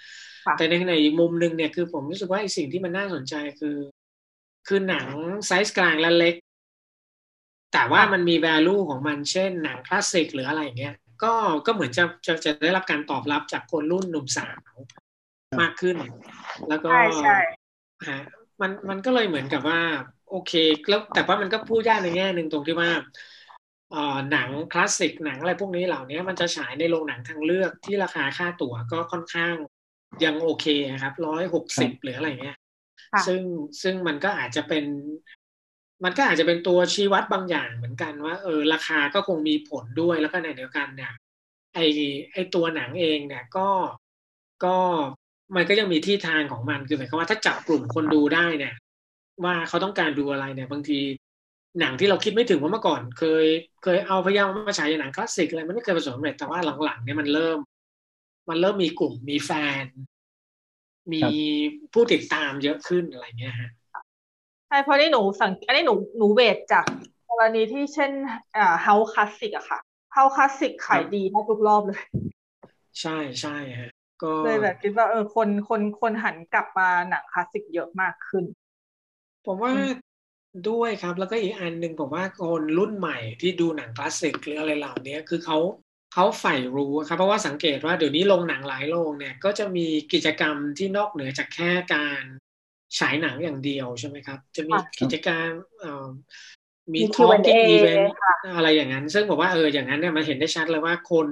แต่ในอีกมุมหนึ่งเนี่ยคือผมรู้สึกว่าไอ้สิ่งที่มันน่าสนใจคือหนังไซส์กลางและเล็กแต่ว่ามันมี value ของมันเช่นหนังคลาสสิกหรืออะไรอย่างเงี้ยก็เหมือนจะได้รับการตอบรับจากคนรุ่นหนุ่มสาวมากขึ้นแล้วก็มันก็เลยเหมือนกับว่าโอเคแล้วแต่ว่ามันก็พูดยากในแง่นึงตรงที่ว่าหนังคลาสสิกหนังอะไรพวกนี้เหล่านี้มันจะฉายในโรงหนังทางเลือกที่ราคาค่าตั๋วก็ค่อนข้างยังโอเคครับ160หรืออะไรเงี้ยซึ่งมันก็อาจจะเป็นตัวชี้วัดบางอย่างเหมือนกันว่าราคาก็คงมีผลด้วยแล้วก็ในเดียวกันเนี่ยไอตัวหนังเองเนี่ยก็มันก็ยังมีที่ทางของมันคือหมายความว่าถ้าจับกลุ่มคนดูได้เนี่ยว่าเขาต้องการดูอะไรเนี่ยบางทีหนังที่เราคิดไม่ถึงว่าเมื่อก่อนเคยเอาพยายามมาฉายหนังคลาสสิกอะไรมันไม่เคยประสบความสำเร็จแต่ว่าหลังๆเนี่ยมันเริ่มมีกลุ่มมีแฟนมีผู้ติดตามเยอะขึ้นอะไรเงี้ยฮะใช่เพราะนี่หนูเวทจากกรณีที่เช่นHouse Classic อะค่ะHouse Classic ขายดีมากทุกรอบเลยใช่ใช่ฮะก็เลยแบบคิดว่าคนหันกลับมาหนังคลาสสิกเยอะมากขึ้นผมว่า ด้วยครับแล้วก็อีกอันหนึ่งผมว่าคนรุ่นใหม่ที่ดูหนังคลาสสิกหรืออะไรเหล่านี้คือเขาใฝ่รู้ครับเพราะว่าสังเกตว่าเดี๋ยวนี้โรงหนังหลายโรงเนี่ยก็จะมีกิจกรรมที่นอกเหนือจากแค่การฉายหนังอย่างเดียวใช่ไหมครับจะมีกิจกรรมมีทอล์กกิ้งอีเวนต์อะไรอย่างนั้นซึ่งบอกว่าอย่างนั้นเนี่ยมันเห็นได้ชัดเลยว่าคน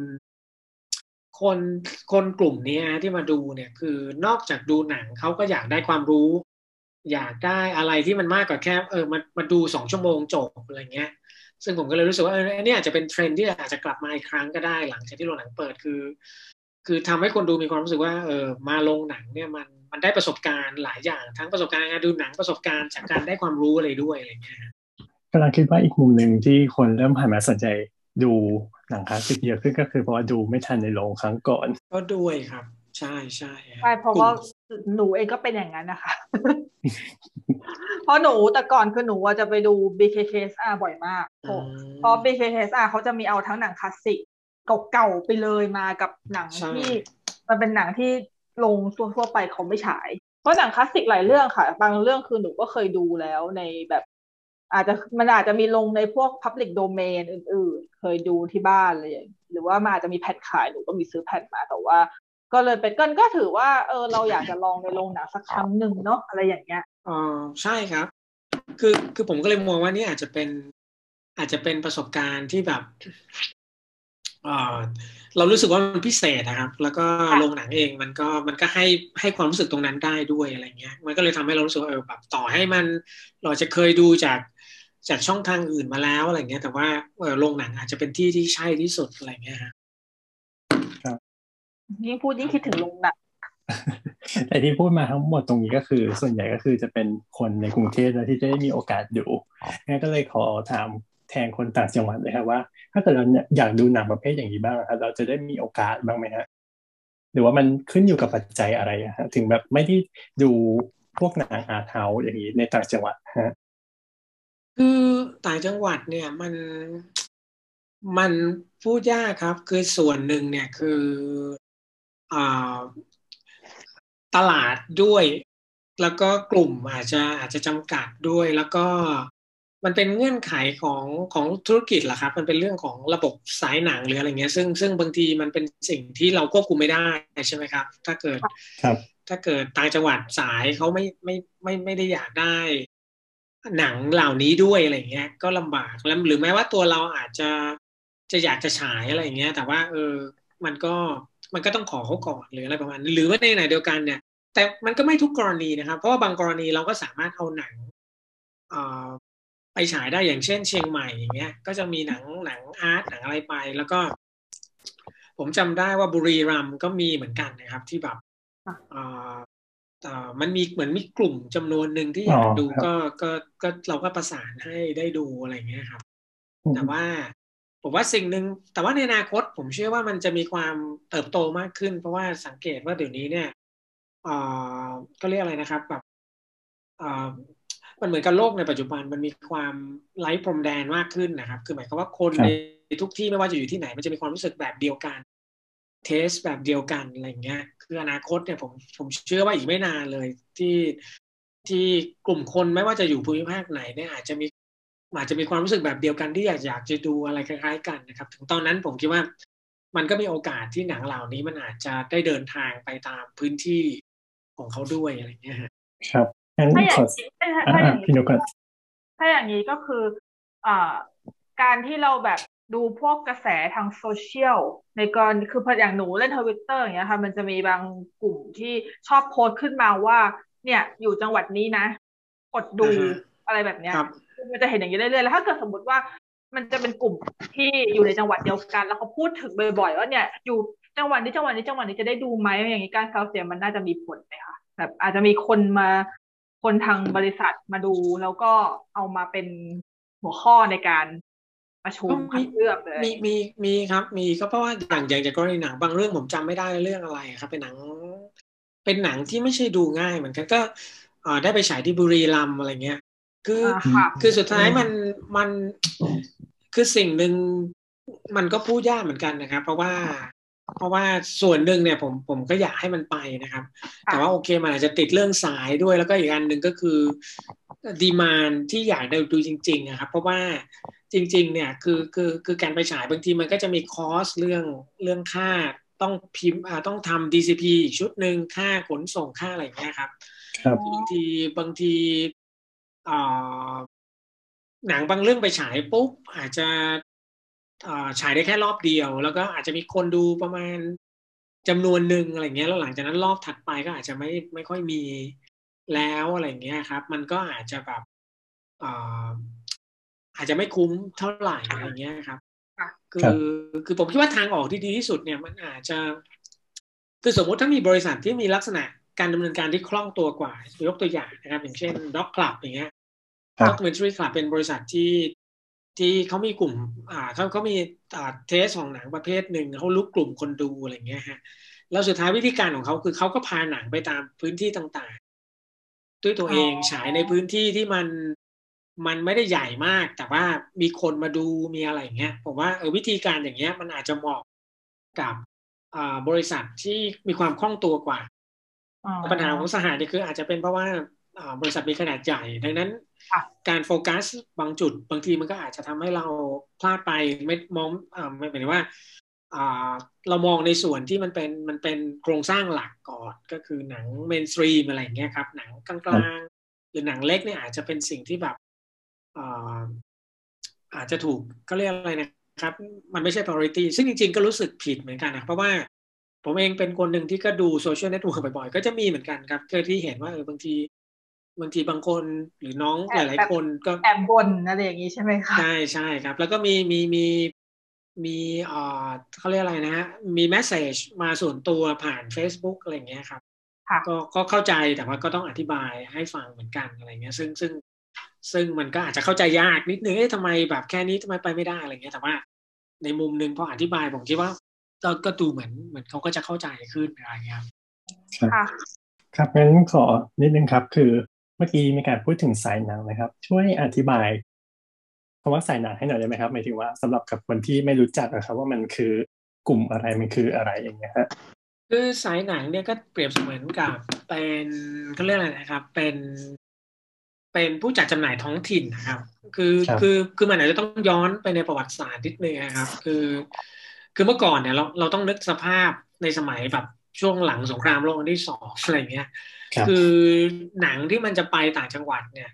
กลุ่มนี้ที่มาดูเนี่ยคือนอกจากดูหนังเขาก็อยากได้ความรู้อยากได้อะไรที่มันมากกว่าแค่มาดู2ชั่วโมงจบอะไรเงี้ยซึ่งผมก็เลยรู้สึกว่าอันนี้อาจจะเป็นเทรนด์ที่อาจจะกลับมาอีกครั้งก็ได้หลังจากที่โรงหนังเปิดคือทำให้คนดูมีความรู้สึกว่ามาลงหนังเนี่ยมันได้ประสบการณ์หลายอย่างทั้งประสบการณ์การดูหนังประสบการณ์จากการได้ความรู้อะไรด้วยอะไรเงี้ยกำลังคิดว่าอีกมุมหนึ่งที่คนเริ่มหันมาสนใจดูหนังคลาสสิกเยอะขึ้นก็คือเพราะว่าดูไม่ทันในโรงครั้งก่อนก็ด้วยครับใช่ๆใช่เพราะว่าหนูเองก็เป็นอย่างนั้นนะคะ เพราะหนูแต่ก่อนคือหนูจะไปดู BKKSR บ่อยมากเพราะ BKKSR เขาจะมีเอาทั้งหนังคลาสสิกเก่าๆไปเลยมากับหนังที่มันเป็นหนังที่ลงทั่วไปเขาไม่ฉายเพราะหนังคลาสสิกหลายเรื่องค่ะบางเรื่องคือหนูก็เคยดูแล้วในแบบอาจจะมีลงในพวก public domain อื่นๆเคยดูที่บ้านอะไรอย่างหรือว่ามันอาจจะมีแผ่นขายหนูก็มีซื้อแผ่นมาแต่ว่าก็เลยเป็นก็ถือว่าเราอยากจะลองในโรงหนังสักครั้งหนึ่งเนาะอะไรอย่างเงี้ยอ๋อใช่ครับคือผมก็เลยมองว่านี่อาจจะเป็นประสบการณ์ที่แบบเรารู้สึกว่ามันพิเศษนะครับแล้วก็โรงหนังเองมันก็ให้ความรู้สึกตรงนั้นได้ด้วยอะไรเงี้ยมันก็เลยทำให้เรารู้สึกแบบต่อให้มันเราจะเคยดูจากช่องทางอื่นมาแล้วอะไรเงี้ยแต่ว่าโรงหนังอาจจะเป็นที่ที่ใช่ที่สุดอะไรเงี้ยครับยิ่งพูดยิ่งคิดถึงโรงหนังแต่ที่พูดมาทั้งหมดตรงนี้ก็คือส่วนใหญ่ก็คือจะเป็นคนในกรุงเทพแล้วที่ได้มีโอกาสดูงั้นก็เลยขอถามแทนคนต่างจังหวัดเลยครับว่าถ้าเกิดเราอยากดูหนังประเภทอย่างนี้บ้างครับเราจะได้มีโอกาสบ้างไหมฮะหรือว่ามันขึ้นอยู่กับปัจจัยอะไรฮะถึงแบบไม่ได้ดูพวกหนังอาร์ตเฮาส์อย่างนี้ในต่างจังหวัดฮะคือต่างจังหวัดเนี่ยมันพูดยากครับคือส่วนหนึ่งเนี่ยคือตลาดด้วยแล้วก็กลุ่มอาจจะจำกัดด้วยแล้วก็มันเป็นเงื่อนไขของธุรกิจแหละครับมันเป็นเรื่องของระบบสายหนังหรืออะไรเงี้ยซึ่งบางทีมันเป็นสิ่งที่เราควบคุมไม่ได้ใช่ไหมครับถ้าเกิดต่างจังหวัดสายเขาไม่ได้อยากได้หนังเหล่านี้ด้วยอะไรเงี้ยก็ลำบากแล้วหรือแม้ว่าตัวเราอาจจะอยากจะฉายอะไรเงี้ยแต่ว่ามันก็ต้องขอเขาก่อนหรืออะไรประมาณหรือว่าในไหนเดียวกันเนี่ยแต่มันก็ไม่ทุกกรณีนะครับเพราะว่าบางกรณีเราก็สามารถเอาหนังไปฉายได้อย่างเช่นเชียงใหม่อย่างเงี้ยก็จะมีหนังอาร์ตหนังอะไรไปแล้วก็ผมจำได้ว่าบุรีรัมย์ก็มีเหมือนกันนะครับที่แบบมันมีเหมือนมีกลุ่มจำนวนหนึ่งที่อยากดูก็เราก็ประสานให้ได้ดูอะไรเงี้ยครับแต่ว่าผมว่าสิ่งหนึ่งแต่ว่าในอนาคตผมเชื่อว่ามันจะมีความเติบโตมากขึ้นเพราะว่าสังเกตว่าเดี๋ยวนี้เนี่ยก็เรียกอะไรนะครับแบบมันเหมือนกับโลกในปัจจุบันมันมีความไร้พรมแดนมากขึ้นนะครับคือหมายความว่าคนในทุกที่ไม่ว่าจะอยู่ที่ไหนมันจะมีความรู้สึกแบบเดียวกันเทสแบบเดียวกันอะไรเงี้ยคืออนาคตเนี่ยผมเชื่อว่าอีกไม่นานเลยที่กลุ่มคนไม่ว่าจะอยู่ภูมิภาคไหนเนี่ยอาจจะมีความรู้สึกแบบเดียวกันที่อยากจะดูอะไรคล้ายๆกันนะครับถึงตอนนั้นผมคิดว่ามันก็มีโอกาสที่หนังเหล่านี้มันอาจจะได้เดินทางไปตามพื้นที่ของเขาด้วยอะไรเงี้ยครับถ้าอย่างนี้ก็คือการที่เราแบบดูพวกกระแสทางโซเชียลในกรณีคืออย่างหนูเล่น Twitter อย่างเงี้ยค่ะมันจะมีบางกลุ่มที่ชอบโพสต์ขึ้นมาว่าเนี่ยอยู่จังหวัดนี้นะกดดูอะไรแบบเนี้ยมันจะเห็นอย่างนี้เรื่อยๆแล้วถ้าเกิดสมมติว่ามันจะเป็นกลุ่มที่อยู่ในจังหวัดเดียวกันแล้วเขาพูดถึงบ่อยๆว่าเนี่ยอยู่จังหวัดนี้จังหวัดนี้จังหวัดนี้จะได้ดูไหมอย่างนี้การซาวเสียมันน่าจะมีผลไหมคะแบบอาจจะมีคนทางบริษัทมาดูแล้วก็เอามาเป็นหัวข้อในการประชุมคัดเลือกเลยมีครับมีก็เพราะว่าอย่างกรณีหนังบางเรื่องผมจำไม่ได้เรื่องอะไรครับเป็นหนังที่ไม่ใช่ดูง่ายเหมือนกันก็ได้ไปฉายที่บุรีรัมย์อะไรเงี้ยคือสุดท้ายมันคือสิ่งหนึ่งมันก็พูดยากเหมือนกันนะครับเพราะว่าส่วนหนึ่งเนี่ยผมก็อยากให้มันไปนะครับแต่ว่าโอเคมันอาจจะติดเรื่องสายด้วยแล้วก็อีกอันหนึ่งก็คือ ดีมานด์ที่อยากดูจริงๆนะครับเพราะว่าจริงๆเนี่ยคือการไปฉายบางทีมันก็จะมีคอสเรื่องค่าต้องพิมพ์ต้องทำ DCP อีกชุดนึงค่าขนส่งค่าอะไรอย่างเงี้ยครับบางทีหนังบางเรื่องไปฉายปุ๊บอาจจะฉายได้แค่รอบเดียวแล้วก็อาจจะมีคนดูประมาณจำนวนหนึ่งอะไรเงี้ยแล้วหลังจากนั้นรอบถัดไปก็อาจจะไม่ค่อยมีแล้วอะไรเงี้ยครับมันก็อาจจะแบบอาจจะไม่คุ้มเท่าไหร่อะไรเงี้ยครับคือผมคิดว่าทางออกที่ดีที่สุดเนี่ยมันอาจจะคือสมมติถ้ามีบริษัทที่มีลักษณะการดำเนินการที่คล่องตัวกว่ายกตัวอย่างนะครับอย่างเช่น Doc Club อย่างเงี้ย Documentary Club เป็นบริษัทที่เขามีกลุ่มเขามีเทสของหนังประเภทหนึ่งเขาลุกกลุ่มคนดูอะไรเงี้ยฮะแล้วสุดท้ายวิธีการของเขาคือเขาก็พาหนังไปตามพื้นที่ต่างๆด้วยตัวเองฉายในพื้นที่ที่มันไม่ได้ใหญ่มากแต่ว่ามีคนมาดูมีอะไรอย่างเงี้ยผมว่าวิธีการอย่างเงี้ยมันอาจจะเหมาะกับบริษัทที่มีความคล่องตัวกว่าปัญหาของสหเนี่ยคืออาจจะเป็นเพราะว่าบริษัทมีขนาดใหญ่ดังนั้นการโฟกัสบางจุดบางทีมันก็อาจจะทำให้เราพลาดไปไม่มองไม่หมายถึงว่าเรามองในส่วนที่มันเป็นโครงสร้างหลักก่อนก็คือหนังเมนสตรีมอะไรอย่างเงี้ยครับหนังกลางๆหรือหนังเล็กเนี่ยอาจจะเป็นสิ่งที่แบบอาจจะถูกก็เรียกอะไรนะครับมันไม่ใช่ priority ซึ่งจริงๆก็รู้สึกผิดเหมือนกันนะเพราะว่าผมเองเป็นคนหนึ่งที่ก็ดูโซเชียลเน็ตเวิร์กบ่อยๆก็จะมีเหมือนกันครับเคยที่เห็นว่าบางทีบางคนหรือน้องหลายๆคนก็แอบบ่นอะไรอย่างนี้ใช่ไหมคะใช่ๆครับแล้วก็มีเขาเรียกอะไรนะฮะมีเมสเสจมาส่วนตัวผ่าน Facebook อะไรอย่างเงี้ยครับก็เข้าใจแต่ว่าก็ต้องอธิบายให้ฟังเหมือนกันอะไรเงี้ยซึ่งมันก็อาจจะเข้าใจยากนิดนึงทำไมแบบแค่นี้ทำไมไปไม่ได้อะไรเงี้ยแต่ว่าในมุมนึงพออธิบายผมคิดว่าก็ดูเหมือนเขาก็จะเข้าใจขึ้นอะไรเงี้ยค่ะครับงั้นขอนิดนึงครับคือเมื่อกี้มีการพูดถึงสายหนังนะครับช่วยอธิบายคำว่าสายหนังให้หน่อยได้ไหมครับหมายถึงว่าสำหรับกับคนที่ไม่รู้จักนะครับว่ามันคือกลุ่มอะไรมันคืออะไรอย่างเงี้ยครับคือสายหนังเนี่ยก็เปรียบเสมือนกับเป็นเขาเรียกอะไรนะครับเป็นผู้จัดจำหน่ายท้องถิ่นนะครับคือมันอาจจะต้องย้อนไปในประวัติศาสตร์นิดนึงนะครับคือเมื่อก่อนเนี่ยเราต้องนึกสภาพในสมัยแบบช่วงหลังสงครามโลกครั้งที่2อะไรเงี้ยคือหนังที่มันจะไปต่างจังหวัดเนี่ย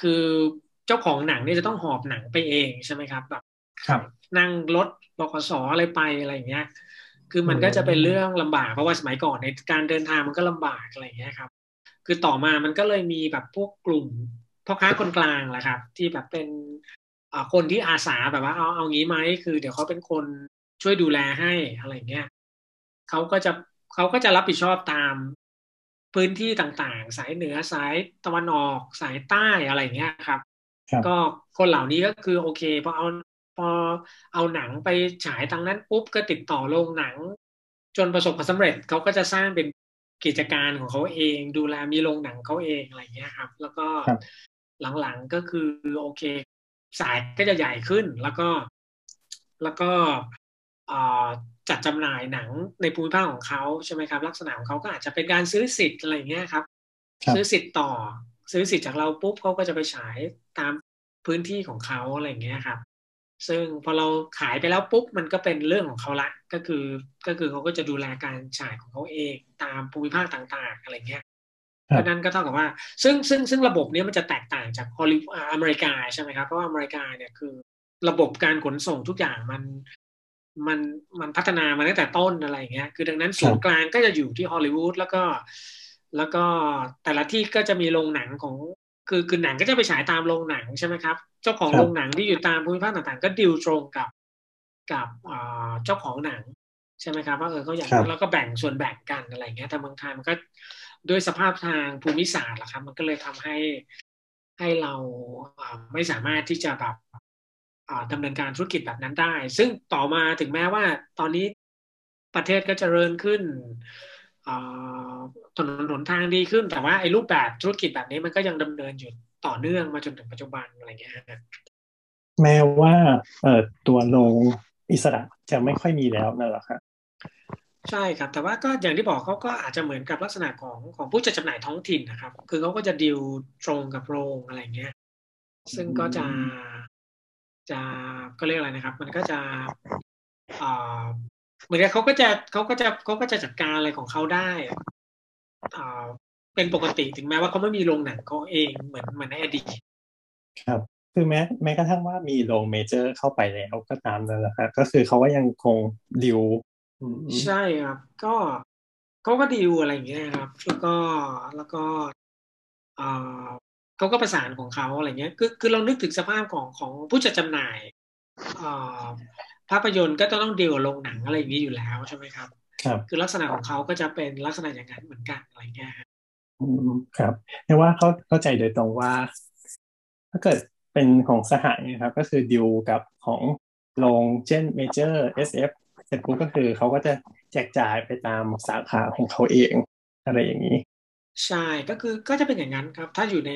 คือเจ้าของหนังเนี่ยจะต้องหอบหนังไปเองใช่ไหมครับแบบนั่งรถบขส.อะไรไปอะไรเงี้ยคือมันก็จะเป็นเรื่องลำบากเพราะว่าสมัยก่อนในการเดินทางมันก็ลำบากอะไรเงี้ยครับคือต่อมามันก็เลยมีแบบพวกกลุ่มพ่อค้าคนกลางแหละครับที่แบบเป็นคนที่อาสาแบบว่าเอางี้ไหมคือเดี๋ยวเขาเป็นคนช่วยดูแลให้อะไรเงี้ยเขาก็จะรับผิดชอบตามพื้นที่ต่างๆสายเหนือสายตะวันออกสายใต้อะไรเงี้ยครับก็คนเหล่านี้ก็คือโอเคพอเอาหนังไปฉายทางนั้นปุ๊บก็ติดต่อโรงหนังจนประสบความสำเร็จเขาก็จะสร้างเป็นกิจการของเขาเองดูแลมีโรงหนังเขาเองอะไรเงี้ยครับแล้วก็หลังๆก็คือโอเคสายก็จะใหญ่ขึ้นแล้วก็จัดจำหน่ายหนังในภูมิภาคของเขาใช่ไหมครับลักษณะของเขาก็อาจจะเป็นการซื้อสิทธิ์อะไรเงี้ยครับซื้อสิทธิ์จากเราปุ๊บเขาก็จะไปฉายตามพื้นที่ของเขาอะไรเงี้ยครับซึ่งพอเราขายไปแล้วปุ๊บมันก็เป็นเรื่องของเขาละก็คือเขาก็จะดูแลการฉายของเขาเองตามภูมิภาคต่างๆอะไรเงี้ยเพราะนั้นก็เท่ากับว่าซึ่งระบบนี้มันจะแตกต่างจากฮอลลีวูดอเมริกาใช่ไหมครับเพราะว่าอเมริกาเนี่ยคือระบบการขนส่งทุกอย่างมันพัฒนามาตั้งแต่ต้นอะไรอย่างเงี้ยคือดังนั้นศูนย์กลางก็จะอยู่ที่ฮอลลีวูดแล้วก็แต่ละที่ก็จะมีโรงหนังของคือหนังก็จะไปฉายตามโรงหนังใช่ไหมครับเจ้าของโรงหนังที่อยู่ตามภูมิภาคต่างๆก็ดีลตรงกับเจ้าของหนังใช่ไหมครับว่าเขาอยากแล้วก็แบ่งส่วนแบ่งกันอะไรอย่างเงี้ยแต่เมืองไทยมันก็ด้วยสภาพทางภูมิศาสตร์แหละครับมันก็เลยทำให้เราไม่สามารถที่จะแบบดำเนินการธุรกิจแบบนั้นได้ซึ่งต่อมาถึงแม้ว่าตอนนี้ประเทศก็เจริญขึ้นถนนหนทางดีขึ้นแต่ว่าไอ้รูปแบบธุรกิจแบบนี้มันก็ยังดำเนินอยู่ต่อเนื่องมาจนถึงปัจจุบันอะไรเงี้ยแม้ว่าตัวโรงอิสระจะไม่ค่อยมีแล้วนั่นแหละครับ ใช่ครับแต่ว่าก็อย่างที่บอกเขาก็อาจจะเหมือนกับลักษณะของผู้จัดจำหน่ายท้องถิ่นนะครับคือเขาก็จะดีลตรงกับโรงอะไรเงี้ยซึ่งก็จะก็เรียกอะไรนะครับมันก็จะเหมือนกับเขาก็จะจัดการอะไรของเขาได้เป็นปกติถึงแม้ว่าเขาไม่มีโรงหนังเขาเองเหมือนในอดีตครับคือแม้กระทั่งว่ามีโรงเมเจอร์เข้าไปแล้วก็ตามนั่นแหละครับก็คือเขาก็ยังคงดิวใช่ครับก็เขาก็ดิวอะไรอย่างเงี้ยครับแล้วก็เขาก็ประสานของเขาอะไรเงี้ยคือเรานึกถึงสภาพของผู้จัดจำหน่ายภาพยนตร์ก็ต้องดิวกับโรงหนังอะไรอย่างนี้อยู่แล้วใช่ไหมครับครับคือลักษณะของเขาก็จะเป็นลักษณะอย่างนั้นเหมือนกันอะไรเงี้ยครับแต่ว่าเขาเข้าใจโดยตรงว่าถ้าเกิดเป็นของสหายนะครับก็คือดิวกับของโรงเช่นเมเจอร์ SF เสร็จปุ๊บก็คือเขาก็จะแจกจ่ายไปตามสาขาของเขาเองอะไรอย่างนี้ใช่ก็จะเป็นอย่างนั้นครับถ้าอยู่ใน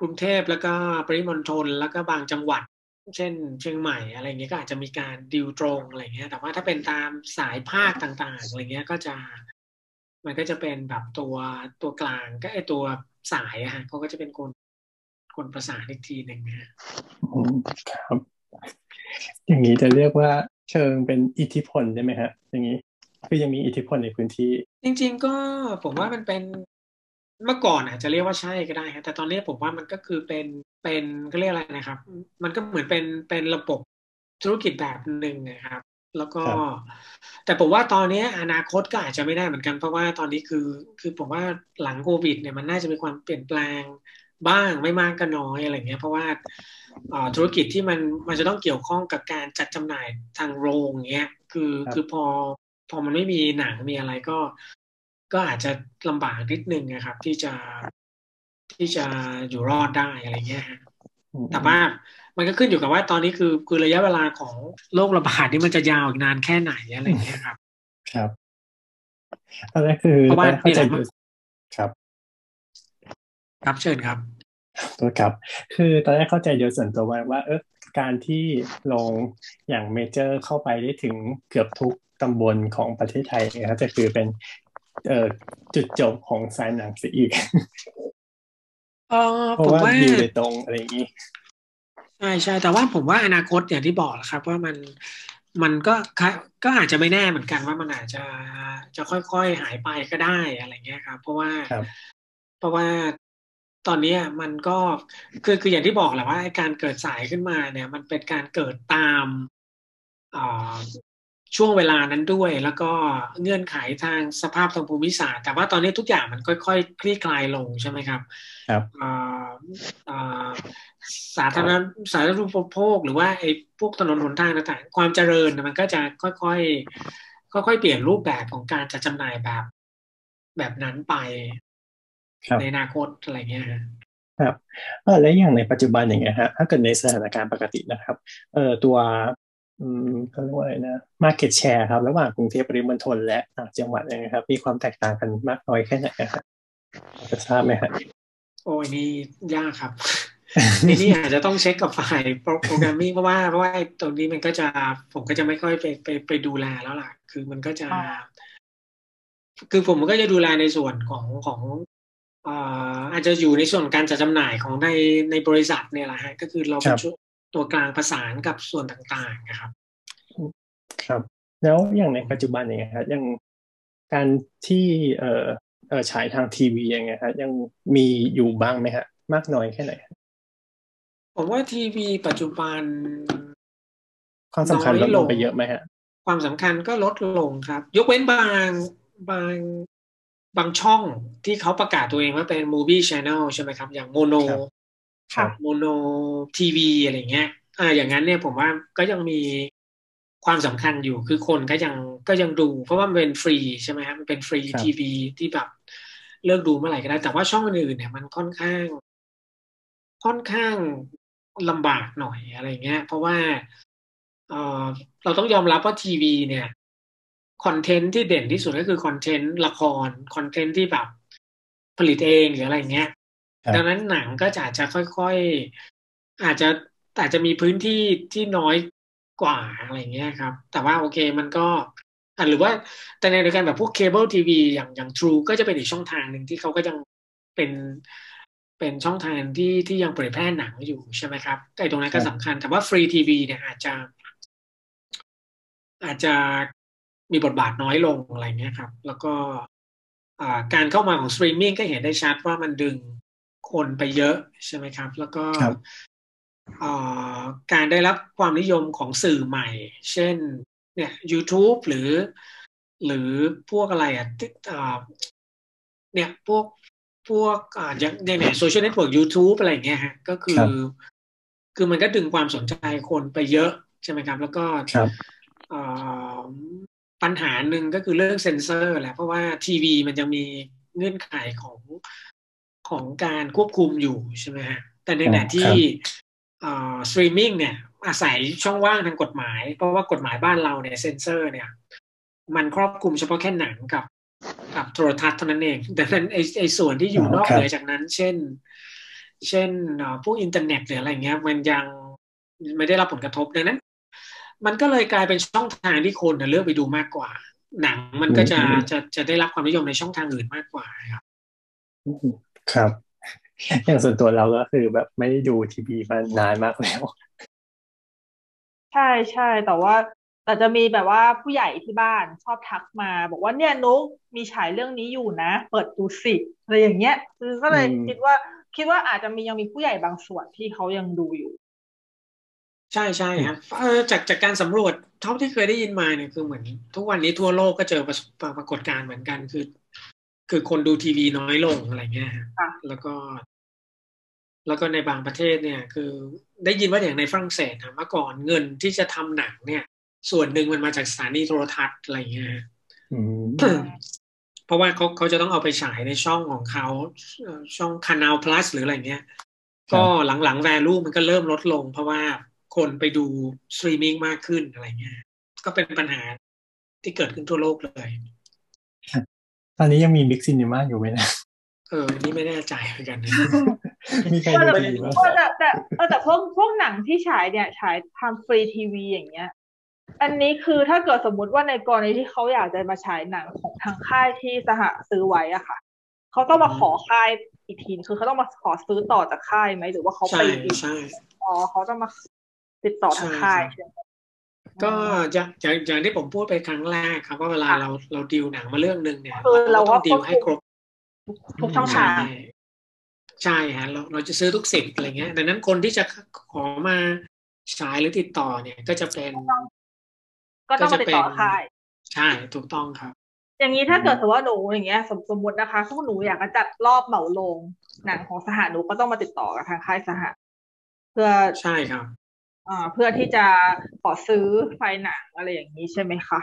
กรุงเทพแล้วก็ปริมณฑลแล้วก็บางจังหวัดเช่นเชียงใหม่อะไรเงี้ยก็อาจจะมีการดิวตรงอะไรเงี้ยแต่ว่าถ้าเป็นตามสายภาคต่างๆอะไรเงี้ยก็จะมันก็จะเป็นแบบตัวกลางก็ไอตัวสายอะฮะเขาก็จะเป็นคนประสานอีกทีหนึ่งนะครับอย่างนี้จะเรียกว่าเชิงเป็นอิทธิพลใช่ไหมฮะอย่างนี้คือยังมีอิทธิพลในพื้นที่จริงๆก็ผมว่ามันเป็นเมื่อก่อนอาจจะเรียกว่าใช่ก็ได้ครับแต่ตอนนี้ผมว่ามันก็คือเป็นก็เรียกอะไรนะครับมันก็เหมือนเป็นระบบธุรกิจแบบนึงนะครับแล้วก็แต่ผมว่าตอนนี้อนาคตก็อาจจะไม่ได้เหมือนกันเพราะว่าตอนนี้คือผมว่าหลังโควิดเนี่ยมันน่าจะมีความเปลี่ยนแปลงบ้างไม่มากก็น้อยอะไรเงี้ยเพราะว่าธุรกิจที่มันจะต้องเกี่ยวข้องกับการจัดจำหน่ายทางโรงเงี้ยคือพอมันไม่มีหนังมีอะไรก็อาจจะลำบากนิดนึงนะครับที่จะอยู่รอดได้อะไรเงี้ยแต่ว่ามันก็ขึ้นอยู่กับว่าตอนนี้คือระยะเวลาของโรคระบาดนี่มันจะยาวอีกนานแค่ไหนอะไรเงี้ยครับครับอะไรคือเพราะว่าเข้าใจครับครับเชิญครับตัวครับคือตอนแรกเข้าใจโดยส่วนตัวว่าการที่ลงอย่างเมเจอร์เข้าไปได้ถึงเกือบทุกตำบลของประเทศไทยนะครับจะคือเป็นจุดจบของสายหนังซะอีกเพราะว่าดิวโดยตรงอะไรอย่างนี้ใช่แต่ว่าผมว่าอนาคตอย่างที่บอกครับว่ามันก็อาจจะไม่แน่เหมือนกันว่ามันอาจจะค่อยๆหายไปก็ได้อะไรเงี้ยครับเพราะว่าตอนนี้มันก็คืออย่างที่บอกแหละว่าการเกิดสายขึ้นมาเนี่ยมันเป็นการเกิดตามช่วงเวลานั้นด้วยแล้วก็เงื่อนไขทางสภาพทางภูมิศาสตร์แต่ว่าตอนนี้ทุกอย่างมันค่อยๆคลี่คลายลงใช่ไหมครับครับสาธารณูปโภคหรือว่าไอ้พวกถนนหนทางต่างๆความเจริญมันก็จะค่อยๆเปลี่ยนรูปแบบของการจัดจำหน่ายแบบนั้นไปในอนาคตอะไรเงี้ยครับและอย่างในปัจจุบันอย่างเงี้ยฮะถ้าเกิดในสถานการณ์ปกตินะครับตัวเขาเรียกว่าอะไรนะ market share ครับระหว่างกรุงเทพปริมณฑลและต่างจังหวัดนะครับมีความแตกต่างกันมากน้อยแค่ไหนครับจะทราบไหมครับโอ้ยนี่ยากครับ นี่อาจจะต้องเช็คกับฝ่ายโปรแกรมมิ่งเพราะว่าตรงนี้มันก็จะผมก็จะไม่ค่อยไปดูแลแล้วล่ะคือมันก็จะคือผมก็จะดูแลในส่วนของอาจจะอยู่ในส่วนการจัดจำหน่ายของในบริษัทเนี่ยแหละฮะก็คือเราเป็นตัวกลางประสานกับส่วนต่างๆนะครับครับแล้วอย่างในปัจจุบันอย่างเงี้ยครับยังการที่ฉายทางทีวีอย่างเงี้ยครับยังมีอยู่บ้างไหมฮะมากน้อยแค่ไหนผมว่าทีวีปัจจุบันความสำคัญลดลงไปเยอะไหมฮะความสำคัญก็ลดลงครับยกเว้นบางช่องที่เขาประกาศตัวเองว่าเป็น movie channel ใช่ไหมครับอย่าง Mono ครับ Mono TV อะไรเงี้ยอย่างนั้นเนี่ยผมว่าก็ยังมีความสำคัญอยู่คือคนก็ยังดูเพราะว่ามันเป็นฟรีใช่ไหมครับมันเป็นฟรีทีวีที่แบบเลือกดูเมื่อไหร่ก็ได้แต่ว่าช่องอื่นเนี่ยมันค่อนข้างลำบากหน่อยอะไรเงี้ยเพราะว่าเราต้องยอมรับว่าทีวีเนี่ยคอนเทนต์ที่เด่นที่สุดก็คือคอนเทนต์ละครคอนเทนต์ที่แบบผลิตเองหรืออะไรเงี้ยดังนั้นหนังก็อาจจะค่อยๆอาจจะมีพื้นที่ที่น้อยกว่าอะไรเงี้ยครับแต่ว่าโอเคมันก็ หรือว่าแต่ในเดียวกันแบบพวกเคเบิลทีวีอย่าง True ก็จะเป็นอีกช่องทางหนึ่งที่เขาก็ยังเป็นช่องทางที่ยังเผยแพร่หนังอยู่ใช่ไหมครับไอ้ตรงนั้นก็สำคัญแต่ว่าฟรีทีวีเนี่ยอาจจะมีบทบาทน้อยลงอะไรเงี้ยครับแล้วก็การเข้ามาของสตรีมมิ่งก็เห็นได้ชัดว่ามันดึงคนไปเยอะใช่ไหมครับแล้วก็การได้รับความนิยมของสื่อใหม่เช่นเนี่ย YouTube หรือพวกอะไรเนี่ยพวกอย่างในโซเชียลเน็ตเวิร์ก YouTube อะไรอย่างเงี้ยฮะก็คือมันก็ดึงความสนใจคนไปเยอะใช่ไหมครับแล้วก็ปัญหาหนึ่งก็คือเรื่องเซ็นเซอร์แหละเพราะว่าทีวีมันยังมีเงื่อนไขของการควบคุมอยู่ใช่ไหมฮะแต่ในขณะที่สตรีมมิ่งเนี่ยอาศัยช่องว่างทางกฎหมายเพราะว่ากฎหมายบ้านเราเนี่ยเซ็นเซอร์เนี่ยมันครอบคลุมเฉพาะแค่หนังกับโทรทัศน์เท่านั้นเองดังนั้นไอ้ส่วนที่อยู่นอกเหนือจากนั้นเช่นพวกอินเทอร์เน็ตหรืออะไรเงี้ยมันยังไม่ได้รับผลกระทบดังนั้นมันก็เลยกลายเป็นช่องทางที่คนเลือกไปดูมากกว่าหนังมันก็จะได้รับความนิยมในช่องทางอื่นมากกว่าครับครับอย่างส่วนตัวเราก็คือแบบไม่ได้ดูทีวีมานานมากแล้วใช่ใช่แต่ว่าแต่จะมีแบบว่าผู้ใหญ่ที่บ้านชอบทักมาบอกว่าเนี่ยนุ๊กมีฉายเรื่องนี้อยู่นะเปิดดูสิอะไรอย่างเงี้ยคือก็เลยคิดว่าอาจจะยังมีผู้ใหญ่บางส่วนที่เขายังดูอยู่ใช่ใช่ครับจากการสำรวจเท่าที่เคยได้ยินมาเนี่ยคือเหมือนทุกวันนี้ทั่วโลกก็เจอปรากฏการณ์เหมือนกันคือคนดูทีวีน้อยลงอะไรเงี้ยแล้วก็ในบางประเทศเนี่ยคือได้ยินว่าอย่างในฝรั่งเศสนะเมื่อก่อนเงินที่จะทำหนังเนี่ยส่วนหนึ่งมันมาจากสถานีโทรทัศน์อะไรเงี้ยเพราะว่าเขาจะต้องเอาไปฉายในช่องของเขาช่อง Canal Plus หรืออะไรเงี้ยก็หลังๆ value มันก็เริ่มลดลงเพราะว่าคนไปดูสตรีมมิ่งมากขึ้นอะไรเงี้ยก็เป็นปัญหาที่เกิดขึ้นทั่วโลกเลยตอนนี้ยังมีบิ๊กซินีม่าอยู่ไหมนะนี่ไม่แน่ใจเหมือนกันนะมีใครดูดีบ้างแต่พวกหนังที่ฉายเนี่ยฉายทางฟรีทีวีอย่างเงี้ยอันนี้คือถ้าเกิดสมมติว่าในกรณีที่เขาอยากจะมาฉายหนังของทางค่ายที่สหซื้อไว้อะค่ะเขาต้องมาขอค่ายอีกทีคือเขาต้องมาขอซื้อต่อจากค่ายไหมหรือว่าเขาไปเขาจะมาติดต่อทางค่ายก็อย่างที่ผมพูดไปครั้งแรกครับว่าเวลาเราดีลหนังมาเรื่องนึงเนี่ยเราก็ดีลให้ครบทุกช่องทางใช่ฮะเราจะซื้อทุกสิทธิ์อะไรเงี้ยดังนั้นคนที่จะขอมาฉายหรือติดต่อเนี่ยก็ต้องติดต่อค่ายใช่ถูกต้องครับอย่างนี้ถ้าเกิดว่าหนูอย่างเงี้ยสมมตินะคะพวกหนูอยากจะจัดรอบเหมาโรงหนังของสหหนูก็ต้องมาติดต่อกับทางค่ายสหเพื่อใช่ครับเพื่อที่จะขอซื้อไฟหนังอะไรอย่างนี้ใช่ไหมคะ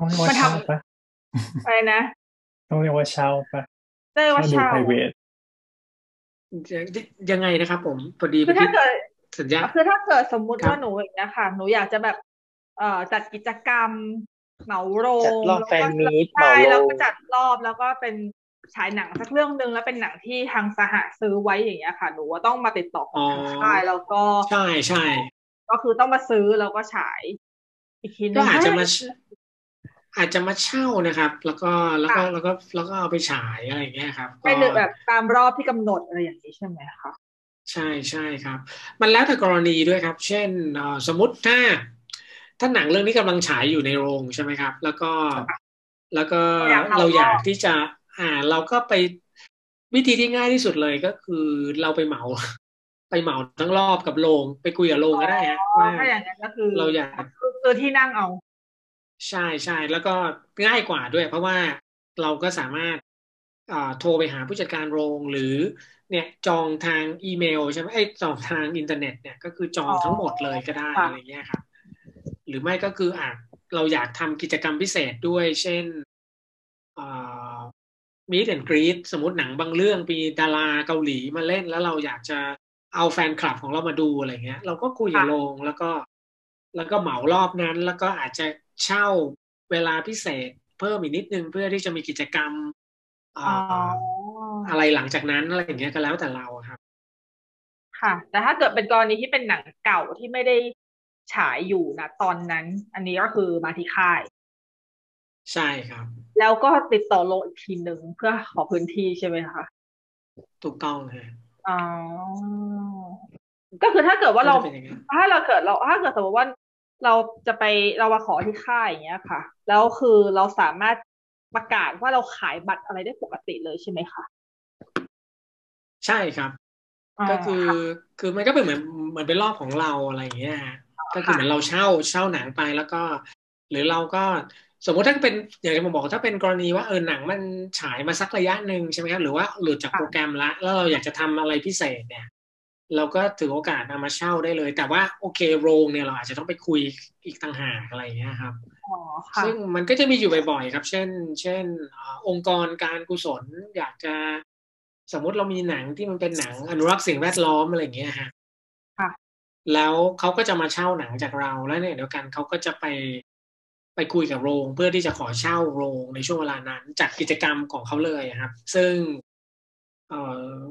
มันทำปะอะไรนะต้องเรียกว่าเช่าปะเรียกว่าเช่ายังไงนะครับผมพอดีคือถ้าเกิดสัญญาคือถ้าเกิดสมมุติว่าหนูอย่างเงี้ยค่ะหนูอยากจะแบบจัดกิจกรรมเหมาโรงแล้วก็ใช่แล้วก็จัดรอบแล้วก็เป็นฉายหนังสักเรื่องนึงแล้วเป็นหนังที่ทางสหซื้อไว้อย่างเงี้ยค่ะหนูว่าต้องมาติดต่อทางค่ายแล้วก็ใช่ใช่ก็คือต้องมาซื้อแล้วก็ฉายอีกทีนึงก็อาจจะมาเช่านะครับแล้วก็เอาไปฉายอะไรอย่างเงี้ยครับก็แบบตามรอบที่กำหนดอะไรอย่างนี้ใช่ไหมคะใช่ใช่ครับมันแล้วแต่กรณีด้วยครับเช่นสมมติถ้าหนังเรื่องนี้กำลังฉายอยู่ในโรงใช่ไหมครับแล้วก็เราอยากที่จะเราก็ไปวิธีที่ง่ายที่สุดเลยก็คือเราไปเหมาทั้งรอบกับโรงไปคุยกับโรงก็ได้ฮะว่าเราอยากที่นั่งเอาใช่ใช่แล้วก็ง่ายกว่าด้วยเพราะว่าเราก็สามารถโทรไปหาผู้จัดการโรงหรือเนี่ยจองทางอีเมลใช่ไหมไอ้จองทางอินเทอร์เน็ตเนี่ยก็คือจองทั้งหมดเลยก็ได้อะไรเงี้ยครับหรือไม่ก็คือเราอยากทำกิจกรรมพิเศษด้วยเช่นmeet and greet สมมติหนังบางเรื่องมีดาราเกาหลีมาเล่นแล้วเราอยากจะเอาแฟนคลับของเรามาดูอะไรเงี้ยเราก็คุยกับโรงแล้วก็เหมารอบนั้นแล้วก็อาจจะเช่าเวลาพิเศษเพิ่มอีกนิดนึงเพื่อที่จะมีกิจกรรมอะไรหลังจากนั้นอะไรอย่างเงี้ยก็แล้วแต่เราครับค่ะแต่ถ้าเกิดเป็นกรณีที่เป็นหนังเก่าที่ไม่ได้ ฉายอยู่นะตอนนั้นอันนี้ก็คือมาที่ค่ายใช่ครับแล้วก็ติดต่อโรงอีกทีนึงเพื่อขอพื้นที่ใช่ไหมคะถูกต้องเลยอ๋อก็คือถ้าเกิดว่าเราถ้าเกิดสมมติว่าเราจะไปเรามาขอที่ค่ายอย่างเงี้ยค่ะแล้วคือเราสามารถประกาศว่าเราขายบัตรอะไรได้ปกติเลยใช่ไหมคะใช่ครับก็คือมันก็เป็นเหมือนเป็นรอบของเราอะไรอย่างเงี้ยก็คือเหมือนเราเช่าหนังไปแล้วก็หรือเราก็สมมติถ้าเป็นอย่างที่ผมบอกถ้าเป็นกรณีว่าหนังมันฉายมาสักระยะนึงใช่ไหมครับหรือว่าหลุดจากโปรแกรมละแล้วเราอยากจะทำอะไรพิเศษเนี่ยเราก็ถือโอกาสเอามาเช่าได้เลยแต่ว่าโอเคโรงเนี่ยเราอาจจะต้องไปคุยอีกต่างหากอะไรอย่างเงี้ยครับซึ่งมันก็จะมีอยู่บ่อยๆครับเช่นองค์กรการกุศลอยากจะสมมติเรามีหนังที่มันเป็นหนังอนุรักษ์สิ่งแวดล้อมอะไรอย่างเงี้ยฮะแล้วเขาก็จะมาเช่าหนังจากเราแล้วเนี่ยเดียวกันเขาก็จะไปคุยกับโรงเพื่อที่จะขอเช่าโรงในช่วงเวลานั้นจากกิจกรรมของเขาเลยครับซึ่ง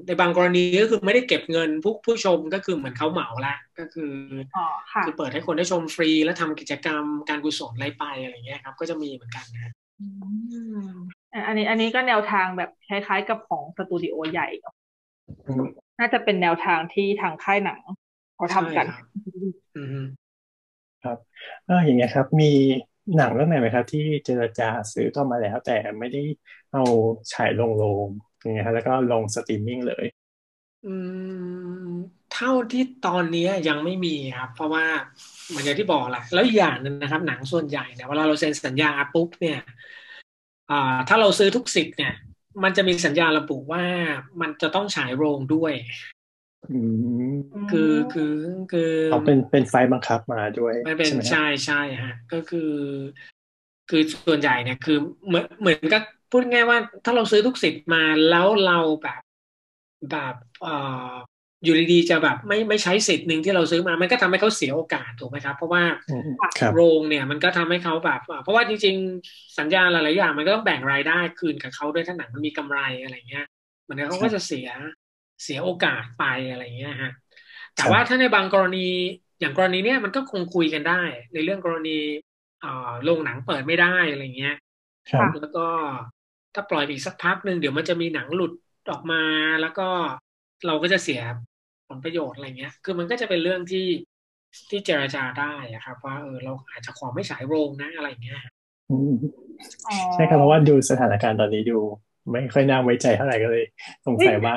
ในบางกรณีก็คือไม่ได้เก็บเงินผู้ชมก็คือเหมือนเขาเหมาละก็คือเปิดให้คนได้ชมฟรีและทำกิจกรรมการกุศลอะไรไปอะไรเงี้ยครับก็จะมีเหมือนกันนะอันนี้ก็แนวทางแบบคล้ายๆกับของสตูดิโอใหญ่น่าจะเป็นแนวทางที่ทางค่ายหนังเขาทำกันครับอย่างเงี้ยครับมีหนังเรื่องไหนไหมครับที่เจรจาซื้อต่อมาแล้วแต่ไม่ได้เอาฉายลงอย่างเงี้ยแล้วก็ลงสตรีมมิ่งเลยเท่าที่ตอนนี้ยังไม่มีครับเพราะว่าเหมือนอย่างที่บอกแหละแล้วอย่างนึงนะครับหนังส่วนใหญ่เนี่ยเวลาเราเซ็นสัญญาปุ๊บเนี่ยถ้าเราซื้อทุกสิทธิ์เนี่ยมันจะมีสัญญาระบุว่ามันจะต้องฉายโรงด้วยคือเป็นไฟบังคับมาด้วยไม่เป็นใช่ฮะก็คือส่วนใหญ่เนี่ยคือเหมือนก็พูดง่ายว่าถ้าเราซื้อทุกสิทธิ์มาแล้วเราแบบอยู่ดีๆจะแบบไม่ใช้สิทธิ์นึงที่เราซื้อมามันก็ทำให้เขาเสียโอกาสถูกไหมครับเพราะว่าโรงเนี่ยมันก็ทำให้เขาแบบเพราะว่าจริงๆสัญญาหลายๆอย่างมันก็ต้องแบ่งรายได้คืนกับเขาด้วยถ้าหนังมันมีกำไรอะไรเงี้ยมันเขาก็จะเสียโอกาสไปอะไรเงี้ยฮะแต่ว่าถ้าในบางกรณีอย่างกรณีเนี้ยมันก็คงคุยกันได้ในเรื่องกรณีโรงหนังเปิดไม่ได้อะไรเงี้ยแล้วก็ถ้าปล่อยอีกสักพักนึงเดี๋ยวมันจะมีหนังหลุดออกมาแล้วก็เราก็จะเสียผลประโยชน์อะไรเงี้ยคือมันก็จะเป็นเรื่องที่เจรจาได้อะครับว่าเราอาจจะขอไม่ฉายโรงนะอะไรเงี้ยใช่ครับเพราะว่าดูสถานการณ์ตอนนี้ดูไม่ค่อยน่าไว้ใจเท่าไหร่ก็เลยสงสัยว่า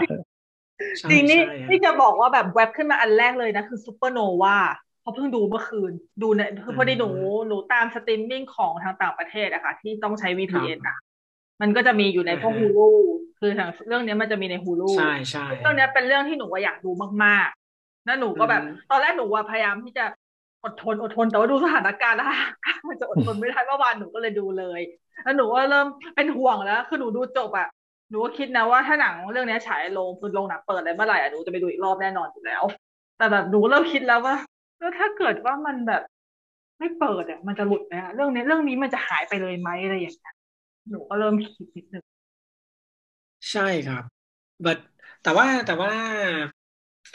จริงนี่ที่จะบอกว่าแบบแวบขึ้นมาอันแรกเลยนะคือซุปเปอร์โนวาเขาเพิ่งดูเมื่อคืนดูเนี่ยคือพอดีหนูตามสตรีมมิ่งของทางต่างประเทศอะค่ะที่ต้องใช้ VPN อะมันก็จะมีอยู่ในพวก Hulu คือทางเรื่องนี้มันจะมีใน Hulu ใช่ๆเรื่องนี้เป็นเรื่องที่หนูอยากดูมากๆแล้วหนูก็แบบตอนแรกหนูพยายามที่จะอดทนแต่ว่าดูสถานการณ์นะคะมันจะอดทนไม่ได้เมื่อวานหนูก็เลยดูเลยแล้วหนูก็เริ่มเป็นห่วงแล้วคือหนูดูจบอะหนูก็คิดนะว่าถ้าหนังเรื่องนี้ฉายโรงหนังเปิดอะไรเมื่อไหร่หนูจะไปดูอีกรอบแน่นอนอยู่แล้วแต่แบบหนูเริ่มคิดแล้วว่าแล้วถ้าเกิดว่ามันแบบไม่เปิดอ่ะมันจะหลุดไหมฮะเรื่องนี้มันจะหายไปเลยไหมอะไรอย่างเงี้ยหนูก็เริ่มคิดนิดนึงใช่ครับ But, แต่ว่า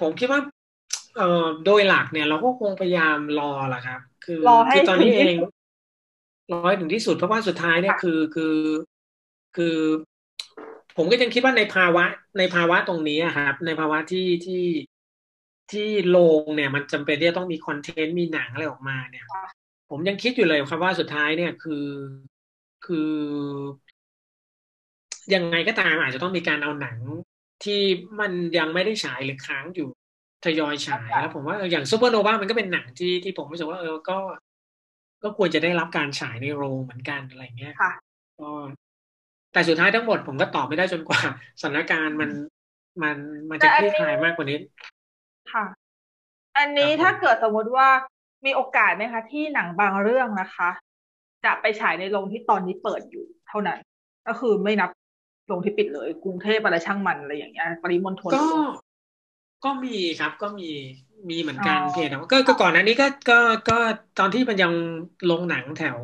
ผมคิดว่าโดยหลักเนี่ยเราก็คงพยายามรอแหละครับคือตอนนี้เองรอให้ถึงที่สุดเพราะว่าสุดท้ายเนี่ยคือผมก็ยังคิดว่าในภาวะตรงนี้ครับในภาวะที่โรงเนี่ยมันจำเป็นที่จะต้องมีคอนเทนต์มีหนังอะไรออกมาเนี่ยผมยังคิดอยู่เลยครับว่าสุดท้ายเนี่ยคือยังไงก็ตามอาจจะต้องมีการเอาหนังที่มันยังไม่ได้ฉายหรือค้างอยู่ทยอยฉายแล้วผมว่าอย่างซูเปอร์โนวามันก็เป็นหนังที่ผมรู้สึกว่าก็ควรจะได้รับการฉายในโรงเหมือนกันอะไรเงี้ยก็แต่สุดท้ายทั้งหมดผมก็ตอบไม่ได้จนกว่าสถานการณ์มันจะคลี่คลายมากกว่านี้ค่ะอันนี้ถ้าเกิดสมมติว่ามีโอกาสไหมคะที่หนังบางเรื่องนะคะจะไปฉายในโรงที่ตอนนี้เปิดอยู่เท่านั้นก็คือไม่นับโรงที่ปิดเลยกรุงเทพอะไรช่างมันอะไรอย่างเงี้ยปริมณฑลก็มีครับก็มีเหมือนกันเพียงแต่ว่าก็ก่อนหน้านี้ก็ตอนที่มันยังโรงหนังแถว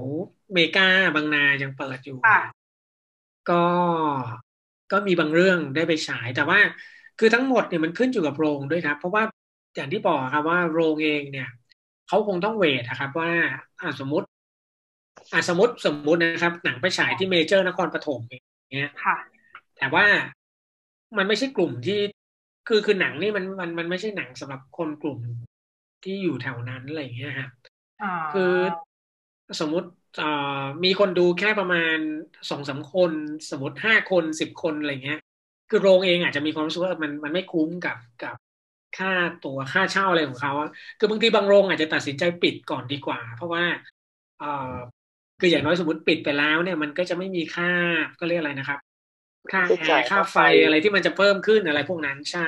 เมกาบางนายังเปิดอยู่ก็มีบางเรื่องได้ไปฉายแต่ว่าคือทั้งหมดเนี่ยมันขึ้นอยู่กับโรงด้วยครับเพราะว่าอย่างที่บอกครับว่าโรงเองเนี่ย เขาคงต้องเวทนะครับว่าสมมตินะครับหนังไปฉายที่เมเจอร์นครปฐมอย่างเงี้ยค่ะแต่ว่ามันไม่ใช่กลุ่มที่คือหนังนี่มันไม่ใช่หนังสำหรับคนกลุ่มที่อยู่แถวนั้นอะไรอย่างเงี้ยครับคือสมมติมีคนดูแค่ประมาณ 2-3 คนสมมติ5คน10คนอะไรเงี้ยคือโรงเองอาจจะมีความรู้สึกว่ามันไม่คุ้มกับค่าตัวค่าเช่าอะไรของเขาคือบางทีบางโรงอาจจะตัดสินใจปิดก่อนดีกว่าเพราะว่าคืออย่างน้อยสมมติปิดไปแล้วเนี่ยมันก็จะไม่มีค่าก็เรียกอะไรนะครับค่าแอร์ค่าไฟอะไรที่มันจะเพิ่มขึ้นอะไรพวกนั้นใช่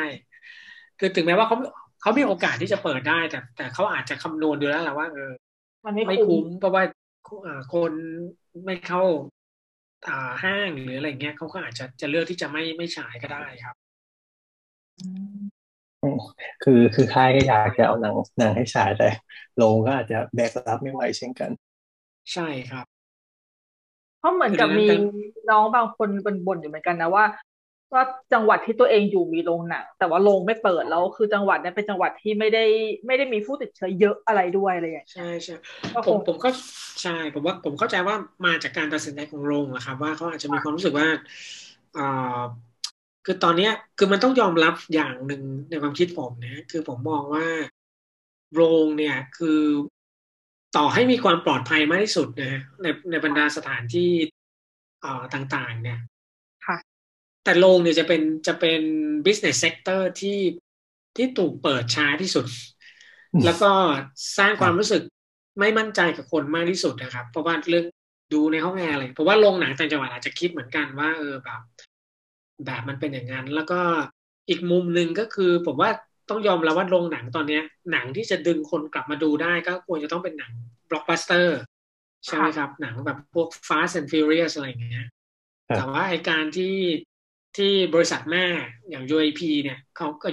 คือถึงแม้ว่าเขามีโอกาสที่จะเปิดได้แต่เขาอาจจะคำนวณดูแล้วแหละว่ามันไม่คุ้มเพราะว่าคนไม่เข้าห้างหรืออะไรเงี้ยเขาก็อาจจะเลือกที่จะไม่ฉายก็ได้ครับคือค่ายก็อยากจะเอาหนังให้ฉายแต่โรงก็อาจจะแบกรับไม่ไหวเช่นกันใช่ครับเพราะเหมือนกับมีน้องบางคนบ่นอยู่เหมือนกันนะว่าจังหวัดที่ตัวเองอยู่มีโรงหนังแต่ว่าโรงไม่เปิดแล้วคือจังหวัดนั้นเป็นจังหวัดที่ไม่ได้มีผู้ติดเชื้อเยอะอะไรด้วยอะไรอย่างเงี้ยใช่ๆผมก็ใช่ผมว่าผมเข้าใจว่ามาจากการตัดสินใจของโรงนะครับว่าเขาอาจจะมีความรู้สึกว่าคือตอนนี้คือมันต้องยอมรับอย่างหนึ่งในความคิดผมนะคือผมมองว่าโรงเนี่ยคือต่อให้มีความปลอดภัยมากที่สุดนะในบรรดาสถานที่ต่างๆเนี่ยแต่โรงเนี่ยจะเป็น business sector ที่ถูกเปิดช้าที่สุดแล้วก็สร้างความรู้สึกไม่มั่นใจกับคนมากที่สุดนะครับเพราะว่าเรื่องดูในห้องแอร์อะไรเพราะว่าโรงหนังต่างจังหวัดอาจจะคิดเหมือนกันว่าแบบมันเป็นอย่างนั้นแล้วก็อีกมุมนึงก็คือผมว่าต้องยอมรับว่าโรงหนังตอนนี้หนังที่จะดึงคนกลับมาดูได้ก็ควรจะต้องเป็นหนัง blockbuster ใช่ไหมครับหนังแบบพวก Fast and Furious อะไรอย่างเงี้ยแต่ว่าไอ้การที่บริษัทแม่อย่าง UIP เนี่ยเขาก็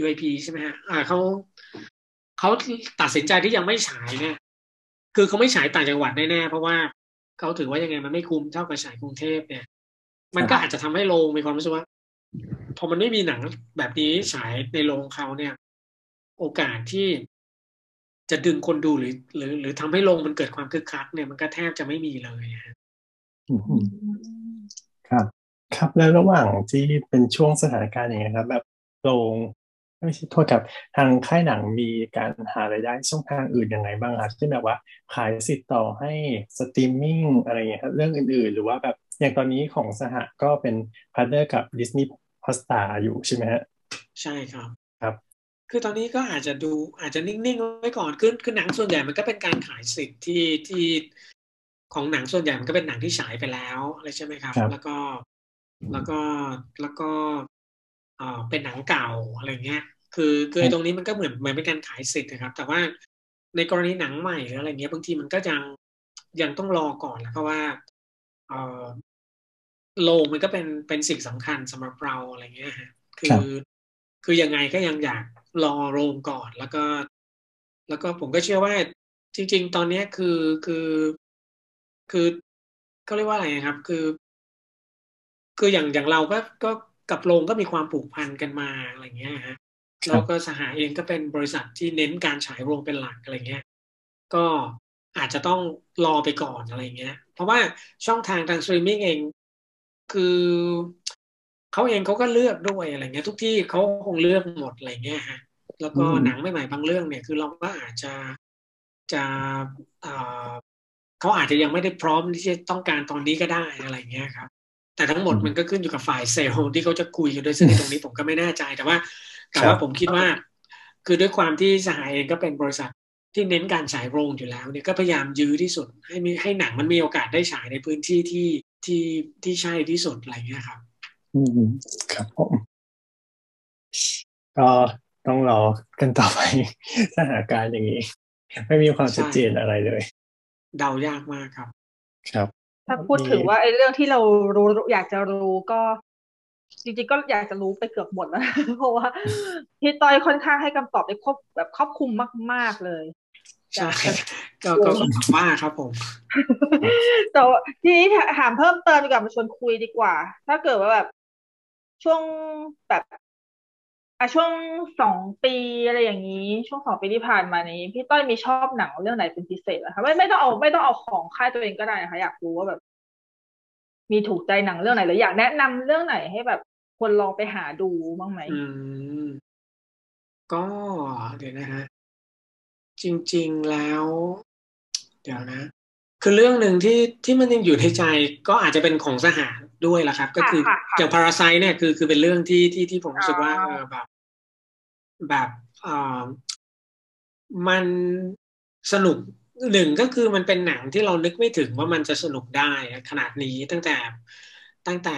UIP ใช่ไหมฮะเขาตัดสินใจที่ยังไม่ฉายเนี่ยคือเขาไม่ฉายต่างจังหวัดแน่ๆเพราะว่าเขาถือว่ายังไงมันไม่คุ้มเท่ากับฉายกรุงเทพเนี่ยมันก็อาจจะทำให้โรงมีความรู้สึกว่าพอมันไม่มีหนังแบบนี้ฉายในโรงเขาเนี่ยโอกาสที่จะดึงคนดูหรือทำให้โรงมันเกิดความคึกคักเนี่ยมันก็แทบจะไม่มีเลยครับครับแล้วระหว่างที่เป็นช่วงสถานการณ์อย่างเงี้ยครับแบบโรงไม่ใช่โทษครับทางค่ายหนังมีการหารายได้ช่องทางอื่นยังไงบ้างครับเช่นแบบว่าขายสิทธิ์ต่อให้สตรีมมิ่งอะไรเงี้ยครับเรื่องอื่นๆหรือว่าแบบอย่างตอนนี้ของสหก็เป็นพาร์ทเนอร์กับ Disney Hotstar อยู่ใช่ไหมฮะใช่ครับครับคือตอนนี้ก็อาจจะนิ่งๆไว้ก่อนคือหนังส่วนใหญ่มันก็เป็นการขายสิทธิ์ที่ของหนังส่วนใหญ่มันก็เป็นหนังที่ฉายไปแล้วอะไรใช่ไหมครับแล้วก็เป็นหนังเก่าอะไรเงี้ยคือตรงนี้มันก็เหมือนเป็นการขายสิทธิ์นะครับแต่ว่าในกรณีหนังใหม่หรืออะไรเงี้ยบางทีมันก็ยังต้องรอก่อนนะเพราะว่าโรงมันก็เป็นสิ่งสำคัญสำหรับเราอะไรเงี้ยฮะคือยังไงก็ยังอยากรอโรงก่อนแล้วก็ผมก็เชื่อว่าจริงๆตอนนี้คือเขาเรียกว่าอะไรครับคืออย่างเราก็กับโรงก็มีความผูกพันกันมาอะไรเงี้ยฮะแล้วก็สหเองก็เป็นบริษัทที่เน้นการฉายโรงเป็นหลักอะไรเงี้ยก็อาจจะต้องรอไปก่อนอะไรเงี้ยเพราะว่าช่องทางสตรีมมิ่งเองคือเขาเองเขาก็เลือกด้วยอะไรเงี้ยทุกที่เขาคงเลือกหมดอะไรเงี้ยฮะแล้วก็หนังใหม่ๆบางเรื่องเนี่ยคือเราก็อาจจะเขาอาจจะยังไม่ได้พร้อมที่จะต้องการตอนนี้ก็ได้อะไรเงี้ยครับแต่ทั้งหมดมันก็ขึ้นอยู่กับฝ่ายเซลล์ที่เขาจะคุยกันด้วยซึ่งตรงนี้ผมก็ไม่แน่ใจแต่ว่าผมคิดว่าคือด้วยความที่สหายเองก็เป็นบริษัทที่เน้นการฉายโรงอยู่แล้วเนี่ยก็พยายามยื้อที่สุดให้หนังมันมีโอกาสได้ฉายในพื้นที่ที่ใช่ที่สุดอะไรเงี้ยครับอืมครับผมก็ต้องรอกันต่อไปสถานการณ์อย่างนี้ไม่มีความชัดเจนอะไรเลยเดายากมากครับครับถ้าพูดถึงว่าไอ้เรื่องที่เรารู้อยากจะรู้ก็จริงๆก็อยากจะรู้ไปเกือบหมดแล้วเพราะว่าพี่ต้อยค่อนข้างให้คำตอบได้ครบแบบครอบคลุมมากๆเลยใช่ก็มากครับผมแต่ทีนี้ถามเพิ่มเติมดีกว่ามาชวนคุยดีกว่าถ้าเกิดว่าแบบช่วงแบบ ช่วง2ปีอะไรอย่างนี้ช่วง2ปีที่ผ่านมานี้พี่ต้อยมีชอบหนังเรื่องไหนเป็นพิเศษเหรอคะไม่ต้องเอาของค่ายตัวเองก็ได้นะคะอยากรู้ว่าแบบมีถูกใจหนังเรื่องไหนหรืออยากแนะนำเรื่องไหนให้แบบคนลองไปหาดูบ้างไหมก็เดี๋ยวนะฮะจริงๆแล้วเดี๋ยวนะคือเรื่องหนึ่งที่มันยังอยู่ในใจก็อาจจะเป็นของสหด้วยล่ะครับก็คืออย่างพาราไซต์เนี่ยคือเป็นเรื่องที่ผมรู้สึกว่าแบบมันสนุกหนึ่งก็คือมันเป็นหนังที่เรานึกไม่ถึงว่ามันจะสนุกได้ขนาดนี้ตั้งแต่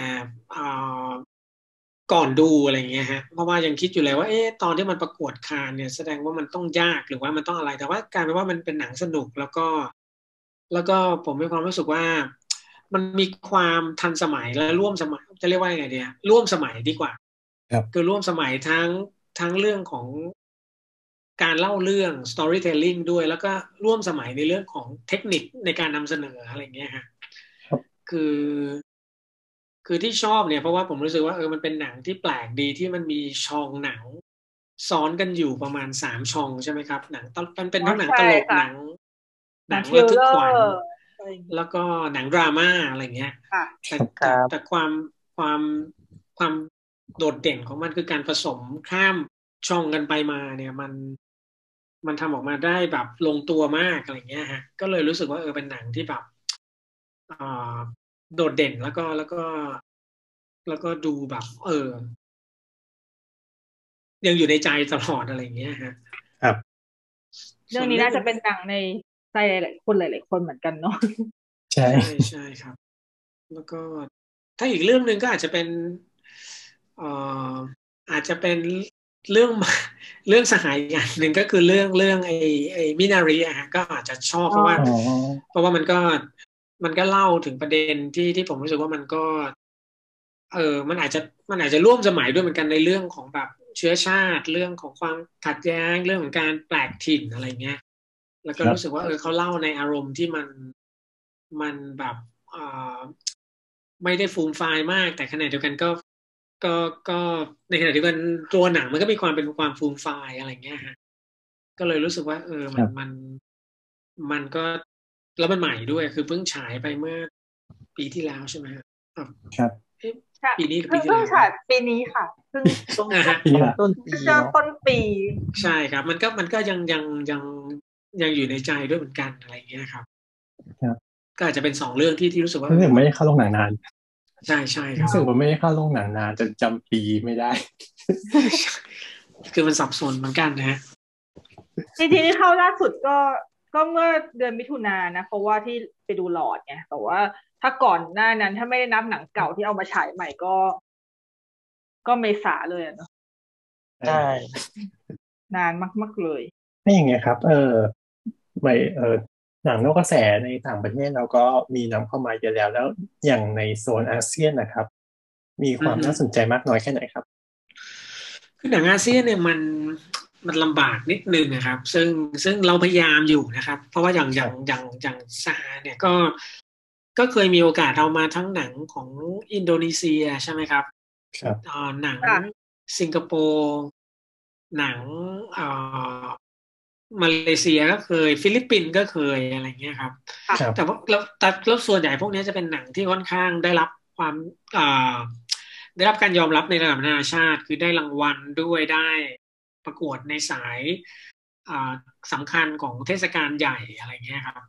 ก่อนดูอะไรเงี้ยฮะเพราะว่ายังคิดอยู่เลยว่าเอ๊ะตอนที่มันประกวดคานเนี่ยแสดงว่ามันต้องยากหรือว่ามันต้องอะไรแต่ว่ากลายเป็นว่ามันเป็นหนังสนุกแล้วก็ผมมีความรู้สึกว่ามันมีความทันสมัยและร่วมสมัยจะเรียกว่าไงดีร่วมสมัยดีกว่าครับคือร่วมสมัยทั้งเรื่องของการเล่าเรื่อง storytelling ด้วยแล้วก็ร่วมสมัยในเรื่องของเทคนิคในการนำเสนออะไรอย่างเงี้ยฮะครับคือที่ชอบเนี่ยเพราะว่าผมรู้สึกว่ามันเป็นหนังที่แปลกดีที่มันมีช่องหนังซ้อนกันอยู่ประมาณ3ช่องใช่ไหมครับหนังมันเป็นทั้งหนังตลกหนังระทึกขวัญแล้วก็หนังดราม่าอะไรเงี้ยแต่ความโดดเด่นของมันคือการผสมข้ามช่องกันไปมาเนี่ยมันทำออกมาได้แบบลงตัวมากอะไรเงี้ยฮะก็เลยรู้สึกว่าเป็นหนังที่แบบโดดเด่นแล้วก็ดูแบบยังอยู่ในใจตลอดอะไรเงี้ยฮะครับเรื่องนี้น่าจะเป็นหนังในใจหลายคนเหมือนกันเนาะใช่ใช่ครับแล้วก็ถ้าอีกเรื่องนึงก็อาจจะเป็นเรื่องสหายอย่างนึงก็คือเรื่องไอ้มินาริอะฮะก็อาจจะชอบเพราะว่ามันก็เล่าถึงประเด็นที่ผมรู้สึกว่ามันก็มันอาจจะร่วมสมัยด้วยเหมือนกันในเรื่องของแบบเชื้อชาติเรื่องของความขัดแย้งเรื่องของการแปลกถิ่นอะไรเงี้ยแล้วก็รู้สึกว่าเขาเล่าในอารมณ์ที่มันแบบไม่ได้ฟูมไฟล์มากแต่ขณะเดียวกันก็ในขณะเดียวกันตัวหนังมันก็มีความเป็นความฟูมไฟล์อะไรเงี้ยฮะก็เลยรู้สึกว่ามันก็แล้วมันใหม่ด้วยคือเพิ่งฉายไปเมื่อปีที่แล้วใช่ไหมครับครับปีนี้ปีที่แล้วเพิ่งฉายปีนี้ค่ะเพิ่งต้นปีใช่ครับมันก็ยังอยู่ในใจด้วยเหมือนกันอะไรอย่างเงี้ยครับครับก็อาจจะเป็น2เรื่องที่รู้สึกว่าไม่ได้เข้าโรงหนังนานใช่ๆครับรู้สึกว่าไม่ได้เข้าโรงหนังนานจนจำปีไม่ได้คือมันสับสนเหมือนกันนะฮะทีนี้เข้าล่าสุดก็เมื่อเดือนมิถุนายนนะเพราะว่าที่ไปดูหลอดไงแต่ว่าถ้าก่อนหน้านั้นถ้าไม่ได้นับหนังเก่าที่เอามาฉายใหม่ก็เมษาเลยเนาะใช่นานมากๆเลยไม่อย่างเงี้ยครับไม่หนังนอกกระแสในต่างประเทศเราก็มีนำเข้ามาเยอะแล้วอย่างในโซนอาเซียนนะครับมีความน่าสนใจมากน้อยแค่ไหนครับคือหนังอาเซียนเนี่ยมันลำบากนิดนึงนะครับซึ่งเราพยายามอยู่นะครับเพราะว่าอย่างซาเนี่ยก็เคยมีโอกาสเอามาทั้งหนังของอินโดนีเซียใช่ไหมครับครับหนังสิงคโปร์หนังมาเลเซียก็เคยฟิลิปปินส์ก็เคยอะไรเงี้ยครับแต่ว่าแล้วส่วนใหญ่พวกนี้จะเป็นหนังที่ค่อนข้างได้รับความได้รับการยอมรับในระดับนานาชาติคือได้รางวัลด้วยได้ประกวดในสายสำคัญของเทศกาลใหญ่อะไรเงี้ยครับ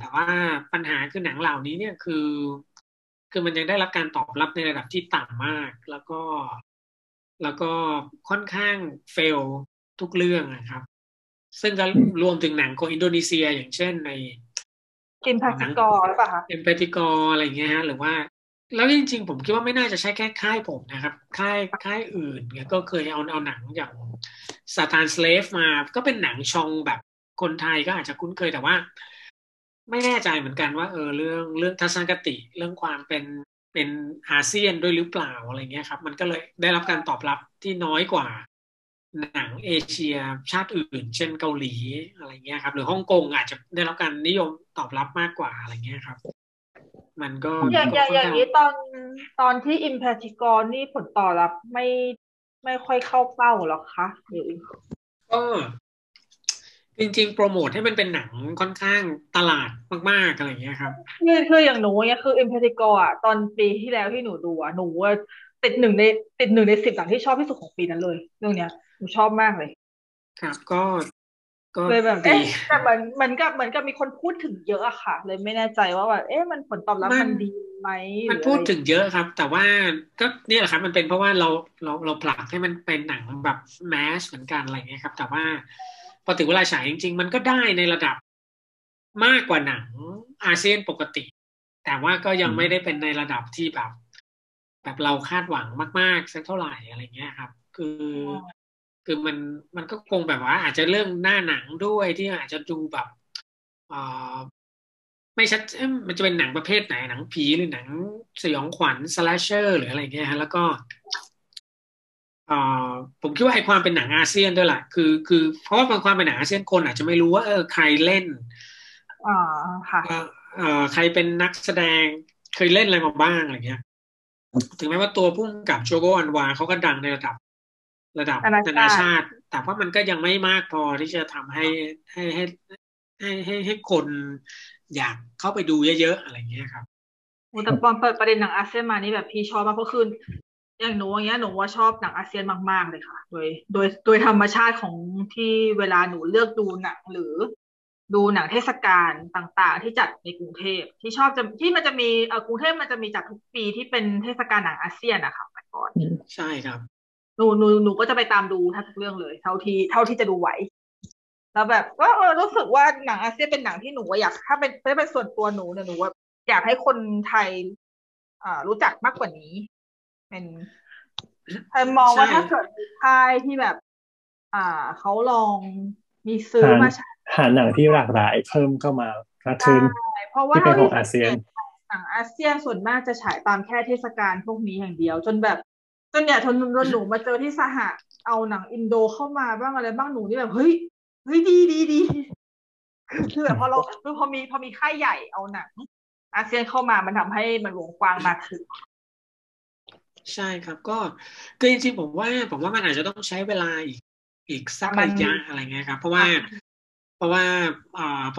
แต่ว่าปัญหาคือหนังเหล่านี้เนี่ยคือมันยังได้รับการตอบรับในระดับที่ต่ำมากแล้วก็ค่อนข้างเฟลทุกเรื่องนะครับซึ่งก็รวมถึงหนังของอินโดนีเซียอย่างเช่นใน Empatico หรือเปล่าคะ Empatico อะไรอย่างเงี้ยฮะหรือว่าแล้วจริงๆผมคิดว่าไม่น่าจะใช้แค่ค่ายผมนะครับค่ายอื่นก็เคยเอาหนังอย่าง Satan Slave มาก็เป็นหนังชองแบบคนไทยก็อาจจะคุ้นเคยแต่ว่าไม่แน่ใจเหมือนกันว่าเรื่องทัศนคติเรื่องความเป็นอาเซียนด้วยหรือเปล่าอะไรเงี้ยครับมันก็เลยได้รับการตอบรับที่น้อยกว่าหนังเอเชียชาติอื่นเช่นเกาหลีอะไรเงี้ยครับหรือฮ่องกงอาจจะได้รับการนิยมตอบรับมากกว่าอะไรเงี้ยครับมันก็อย่างนี้ตอนที่ Empatico นี่ผลตอบรับไม่ ไม่ค่อยเข้าเป้าหรอกคะหรือก็จริงๆโปรโมทให้มันเป็นหนังค่อนข้างตลาดมากๆอะไรอย่างเงี้ยครับคืออย่างหนูเนี่ยคือ Empatico อ่ะตอนปีที่แล้วที่หนูดูอ่ะหนูว่าติดหนึ่งใน10หนังที่ชอบที่สุดของปีนั้นเลยเรื่องเนี้ยหนูชอบมากเลยครับก็เลยแบบแต่เหมือนกับมีคนพูดถึงเยอะอะค่ะเลยไม่แน่ใจว่าแบบมันผลตอบรับมันดีไหมมันพูดถึงเยอะครับแต่ว่าก็เนี่ยแหละครับมันเป็นเพราะว่าเราผลักให้มันเป็นหนังแบบแมสเหมือนกันอะไรเงี้ยครับแต่ว่าพอถึงเวลาฉายจริงๆมันก็ได้ในระดับมากกว่าหนังอาเซียนปกติแต่ว่าก็ยังไม่ได้เป็นในระดับที่แบบเราคาดหวังมากๆสักเท่าไหร่อะไรเงี้ยครับคือมันก็คงแบบว่าอาจจะเรื่องหน้าหนังด้วยที่อาจจะดูแบบไม่ชัดมันจะเป็นหนังประเภทไหนหนังผีหรือหนังสยองขวัญสแลชเชอร์หรืออะไรเงี้ยฮะแล้วก็ผมคิดว่าไอ้ความเป็นหนังอาเซียนด้วยแหละคือเพราะว่าความเป็นหนังอาเซียนคนอาจจะไม่รู้ว่าใครเล่นค่ะใครเป็นนักแสดงเคยเล่นอะไรมาบ้างอะไรเงี้ยถึงแม้ว่าตัวผู้กำกับโชโกอันวาเขาก็ดังในระดับนานาชาติแต่ว่ามันก็ยังไม่มากพอที่จะทำให้คนอยากเข้าไปดูเยอะๆอะไรเงี้ยครับแต่ตอนเปิดประเด็นหนังอาเซียนมานี่แบบพี่ชอบมากเพราะคืออย่างหนูอย่างเงี้ยหนูว่าชอบหนังอาเซียนมากๆเลยค่ะโดยธรรมชาติของที่เวลาหนูเลือกดูหนังหรือดูหนังเทศกาลต่างๆที่จัดในกรุงเทพที่ชอบจะที่มันจะมีกรุงเทพมันจะมีจัดทุกปีที่เป็นเทศกาลหนังอาเซียนนะคะแต่ก่อนใช่ครับหนูก็จะไปตามดูทุกเรื่องเลยเท่าที่จะดูไหวแล้วแบบว่ารู้สึกว่าหนังอาเซียนเป็นหนังที่หนูว่าอยากถ้าเป็นส่วนตัวหนูเนี่ยหนูว่าอยากให้คนไทยรู้จักมากกว่านี้เป็นใครมองว่าถ้าเกิดค่ายที่แบบเขาลองมีซื้อมาหาหนังที่หลากหลายเพิ่มเข้ามาค่ะเชิญเพราะว่าหนังอาเซียนส่วนมากจะฉายตามแค่เทศกาลพวกนี้อย่างเดียวจนหนูมาเจอที่สหเอาหนังอินโดเข้ามาบ้างอะไรบ้างหนูนี่แบบเฮ้ยดีคือแบบพอมีค่ายใหญ่เอาหนังอาเซียนเข้ามามันทำให้มันกว้างมากขึ้นใช่ครับก็คือจริงๆผมว่ามันอาจจะต้องใช้เวลาอีกสักระยะอะไรเงี้ยครับเพราะว่าผม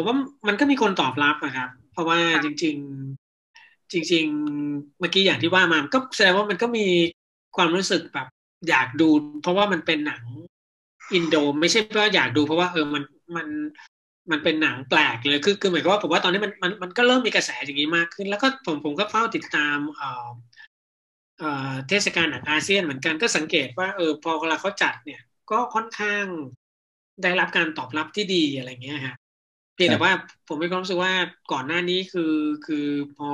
ว่ามันก็มีคนตอบรับนะครับเพราะว่าจริงเมื่อกี้อย่างที่ว่ามาก็แสดงว่ามันก็มีความรู้สึกแบบอยากดูเพราะว่ามันเป็นหนังอินโดไม่ใช่ว่าอยากดูเพราะว่ามันเป็นหนังแปลกเลยคือหมายความว่าผมว่าตอนนี้มันก็เริ่มมีกระแสอย่างนี้มากขึ้นแล้วก็ผมก็เฝ้าติดตามเทศกาลหนังอาเซียนเหมือนกันก็สังเกตว่าพอเวลาเขาจัดเนี่ยก็ค่อนข้างได้รับการตอบรับที่ดีอะไรเงี้ยฮะเพียงแต่ว่าผมมีความรู้สึกว่าก่อนหน้านี้คือพอ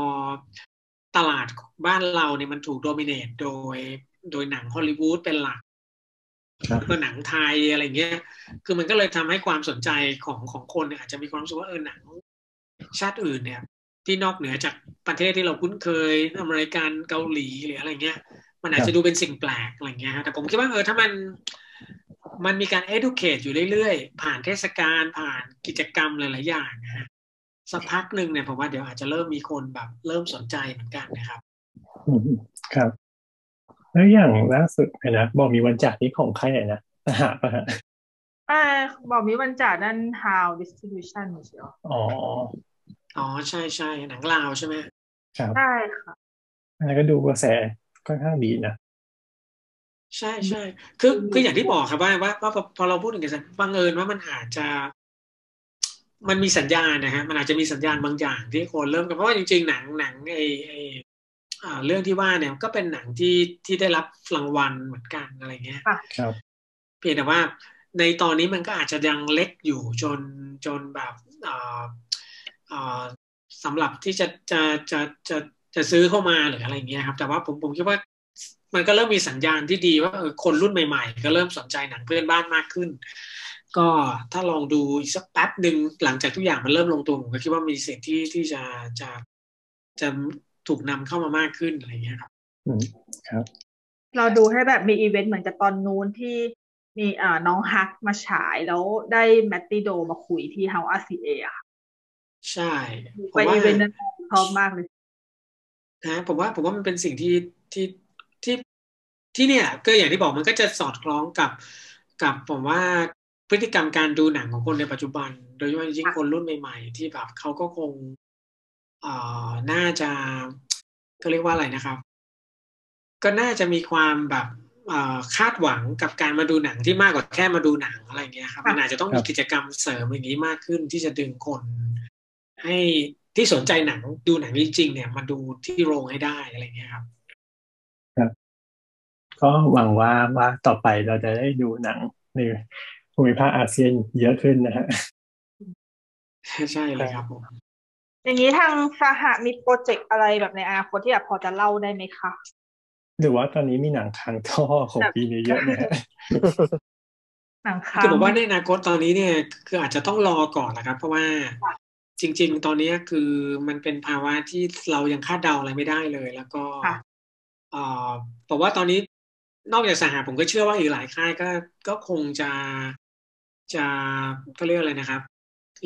ตลาดบ้านเราเนี่ยมันถูกโดมิเนตโดยหนังฮอลลีวูดเป็นหลักก็หนังไทยอะไรเงี้ยคือมันก็เลยทำให้ความสนใจของคนเนี่ยอาจจะมีความรู้สึกว่าหนังชาติอื่นเนี่ยที่นอกเหนือจากประเทศที่เราคุ้นเคยอเมริกันเกาหลีหรืออะไรเงี้ยมันอาจจะดูเป็นสิ่งแปลกอะไรเงี้ยแต่ผมคิดว่าถ้ามันมีการ educate อยู่เรื่อยๆผ่านเทศกาลผ่านกิจกรรมหลายๆอย่างนะฮะสักพักนึงเนี่ยผมว่าเดี๋ยวอาจจะเริ่มมีคนแบบเริ่มสนใจเหมือนกันนะครับครับแล้วอย่างล่าสุดนะบอกมีวันจัดนี่ของใครไหนนะป่ะฮะบอกมีวันจัดนั่น How Distribution ใช่หรออ๋อใช่ๆหนังลาวใช่ไหมครับใช่ค่ะอันนั้นก็ดูกระแสค่อนข้างดีนะใช่ๆคืออย่างที่บอกครับว่าพอเราพูดถึงกันบังเอิญว่ามันอาจจะมันมีสัญญาณนะฮะมันอาจจะมีสัญญาณบางอย่างที่คนเริ่มกันเพราะว่าจริงๆหนังเรื่องที่ว่าเนี่ยก็เป็นหนังที่ได้รับรางวัลเหมือนกันอะไรเงี้ยครับเพียงแต่ว่าในตอนนี้มันก็อาจจะยังเล็กอยู่จนแบบสำหรับที่จะซื้อเข้ามาหรืออะไรอย่างเงี้ยครับแต่ว่าผมคิดว่ามันก็เริ่มมีสัญญาณที่ดีว่าคนรุ่นใหม่ๆก็เริ่มสนใจหนังเพื่อนบ้านมากขึ้นก็ถ้าลองดูอีกสักแป๊บนึงหลังจากทุกอย่างมันเริ่มลงตัวผมก็คิดว่ามีเสียงที่จะถูกนำเข้ามามากขึ้นอะไรอย่างเงี้ยครับครับเราดูให้แบบมีอีเวนต์เหมือนกับตอนนู้นที่มีน้องฮักมาฉายแล้วได้แมตติโดมาคุยที่ House RCA อ่ะใช่ผมว่าอีเวนต์นั้นชอบมากเลยนะผมว่ามันเป็นสิ่งที่ ที่เนี่ยก็อย่างที่บอกมันก็จะสอดคล้องกับผมว่าพฤติกรรมการดูหนังของคนในปัจจุบันโดยเฉพาะยิ่งคนรุ่นใหม่ๆที่แบบเขาก็คงน่าจะก็เรียกว่าอะไรนะครับก็น่าจะมีความแบบคาดหวังกับการมาดูหนังที่มากกว่าแค่มาดูหนังอะไรอย่างเงี้ยครับมันอาจจะต้องมีกิจกรรมเสริมอย่างนี้มากขึ้นที่จะดึงคนให้ที่สนใจหนังดูหนังจริงๆเนี่ยมาดูที่โรงให้ได้อะไรอย่างเงี้ยครับครับก็หวังว่าต่อไปเราจะได้ดูหนังในภูมิภาคอาเซียนเยอะขึ้นนะฮะใช่เลยครับผมอย่างนี้ทางสหมิตรโปรเจกต์อะไรแบบในอนาคตที่แบบพอจะเล่าได้ไหมคะหรือว่าตอนนี้มีหนังค้างท่อของปีนี้เยอะนะฮะหนังค้างคือผมว่าในอนาคตตอนนี้เนี่ยคืออาจจะต้องรอก่อนนะครับเพราะว่าจริงๆตอนนี้คือมันเป็นภาวะที่เรายังคาดเดาอะไรไม่ได้เลยแล้วก็แต่ว่าตอนนี้นอกจากสหผมก็เชื่อว่าอีกหลายค่ายก็คงจะก็เรียกอะไรนะครับ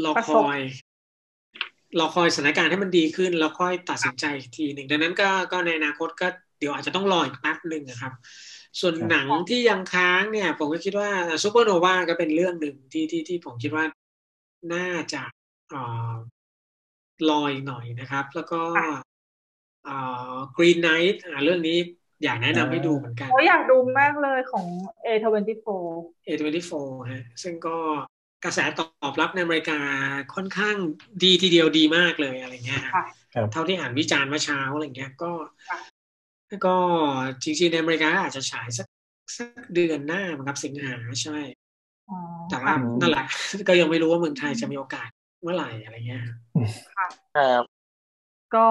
รอคอยสถานการณ์ให้มันดีขึ้นแล้วค่อยตัดสินใจอีกทีหนึ่งดังนั้นก็ในอนาคตก็เดี๋ยวอาจจะต้องรออีกแป๊บนึงนะครับส่วนหนังที่ยังค้างเนี่ยผมก็คิดว่าซูเปอร์โนวาก็เป็นเรื่องหนึ่งที่ผมคิดว่าน่าจะรออีกหน่อยนะครับแล้วก็Green Knight เรื่องนี้อยากแนะนำให้ดูเหมือนกันก็อยากดูมากเลยของ A24 ฮะซึ่งก็กระแสตอบรับในอเมริกาค่อนข้างดีทีเดียวดีมากเลยอะไรเงี้ยเท่าที่อ่านวิจารณ์เมื่อเช้าอะไรเงี้ยก็จริงๆในอเมริกาอาจจะฉายสักเดือนหน้าครับสิงหาใช่แต่ว่านั่นแหละก็ยังไม่รู้ว่าเมืองไทยจะมีโอกาสเมื่อไหร่อะไรเงี้ยครับก็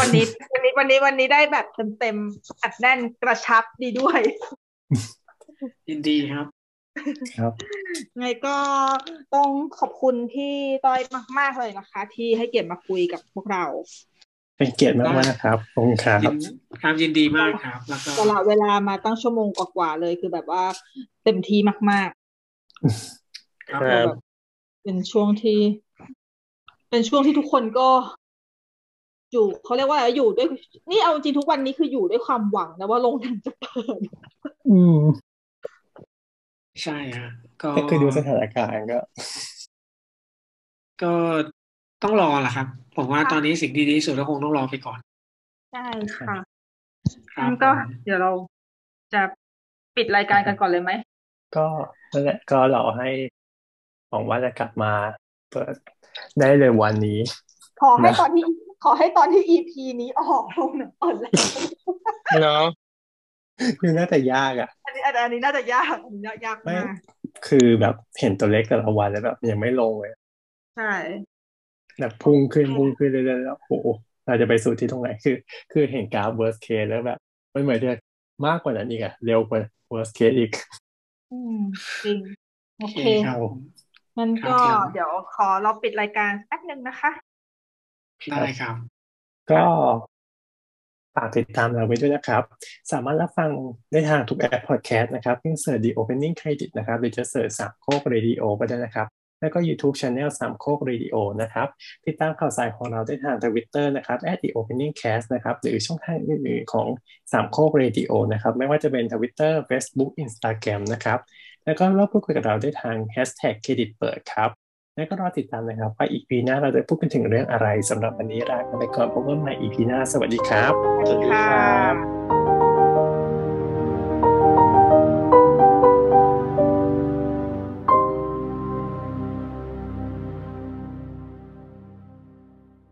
วันนี้ได้แบบเต็มๆอัดแน่นกระชับดีด้วยยินดีครับครับไงก็ต้องขอบคุณพี่ต้อยมากๆเลยนะคะที่ให้เกียรติมาคุยกับพวกเราเป็นเกียรติมากๆครับขอบคุณครับครับยินดีมากครับแล้วก็ตลอดเวลามาตั้งชั่วโมงกว่าๆเลยคือแบบว่าเต็มที่มากๆครับเป็นช่วงที่ทุกคนก็อยู่เขาเรียกว่าอยู่ด้วยนี่เอาจริงทุกวันนี้คืออยู่ด้วยความหวังนะว่าโรงหนังจะเปิดใช่ฮะก็คือดูสถานการณ์ก็ต้องรอแหละครับผมว่าตอนนี้สิ่งดีๆสุดก็คงต้องรอไปก่อนใช่ค่ะงั้นก็เดี๋ยวเราจะปิดรายการกันก่อนเลยไหมก็นั่นแหละก็รอให้หวังว่าจะกลับมาเปิดได้เลยวันนี้ขอให้ตอนที่ EP นี้ออกลงหนังเปิดแล้วเนาะคือน่าจะยากอ่ะอันนี้น่าจะยากมากคือแบบเห็นตัวเลขแต่ละวันแล้วแบบยังไม่ลงเลยใช่แบบพุ่งขึ้นเรื่อยๆแล้วโหเราจะไปสู่ที่ตรงไหนคือเห็นกราฟ worst case แล้วแบบมันเหมือนจะมากกว่านั้นอีกอ่ะเร็วกว่า worst case อีกจริงโอเคมันก็เดี๋ยวขอเราปิดรายการแป๊บนึงนะคะได้ครับก็ฝากติดตามเราไว้ด้วยนะครับสามารถรับฟังได้ทางทุกแอปพอดแคสต์นะครับเพิ่งเสิร์ช The Opening Credit นะครับหรือจะเสิร์ชสามโคกเรดิโอก็ได้นะครับแล้วก็ YouTube Channel สามโคกเรดิโอนะครับติดตามข่าวสารของเราได้ทาง Twitter นะครับ @theopeningcast นะครับหรือช่องทางอื่นๆของสามโคกเรดิโอนะครับไม่ว่าจะเป็น Twitter Facebook Instagram นะครับแล้วก็ร่วมพูดคุยกับเราได้ทาง #credit เปิดครับแล้วก็รอติดตามนะครับว่า EP หน้าเราจะพูดกันถึงเรื่องอะไรสำหรับวันนี้ลาไปก่อนพบกันใหม่ EP หน้าสวัสดีครับสวัสดีครับ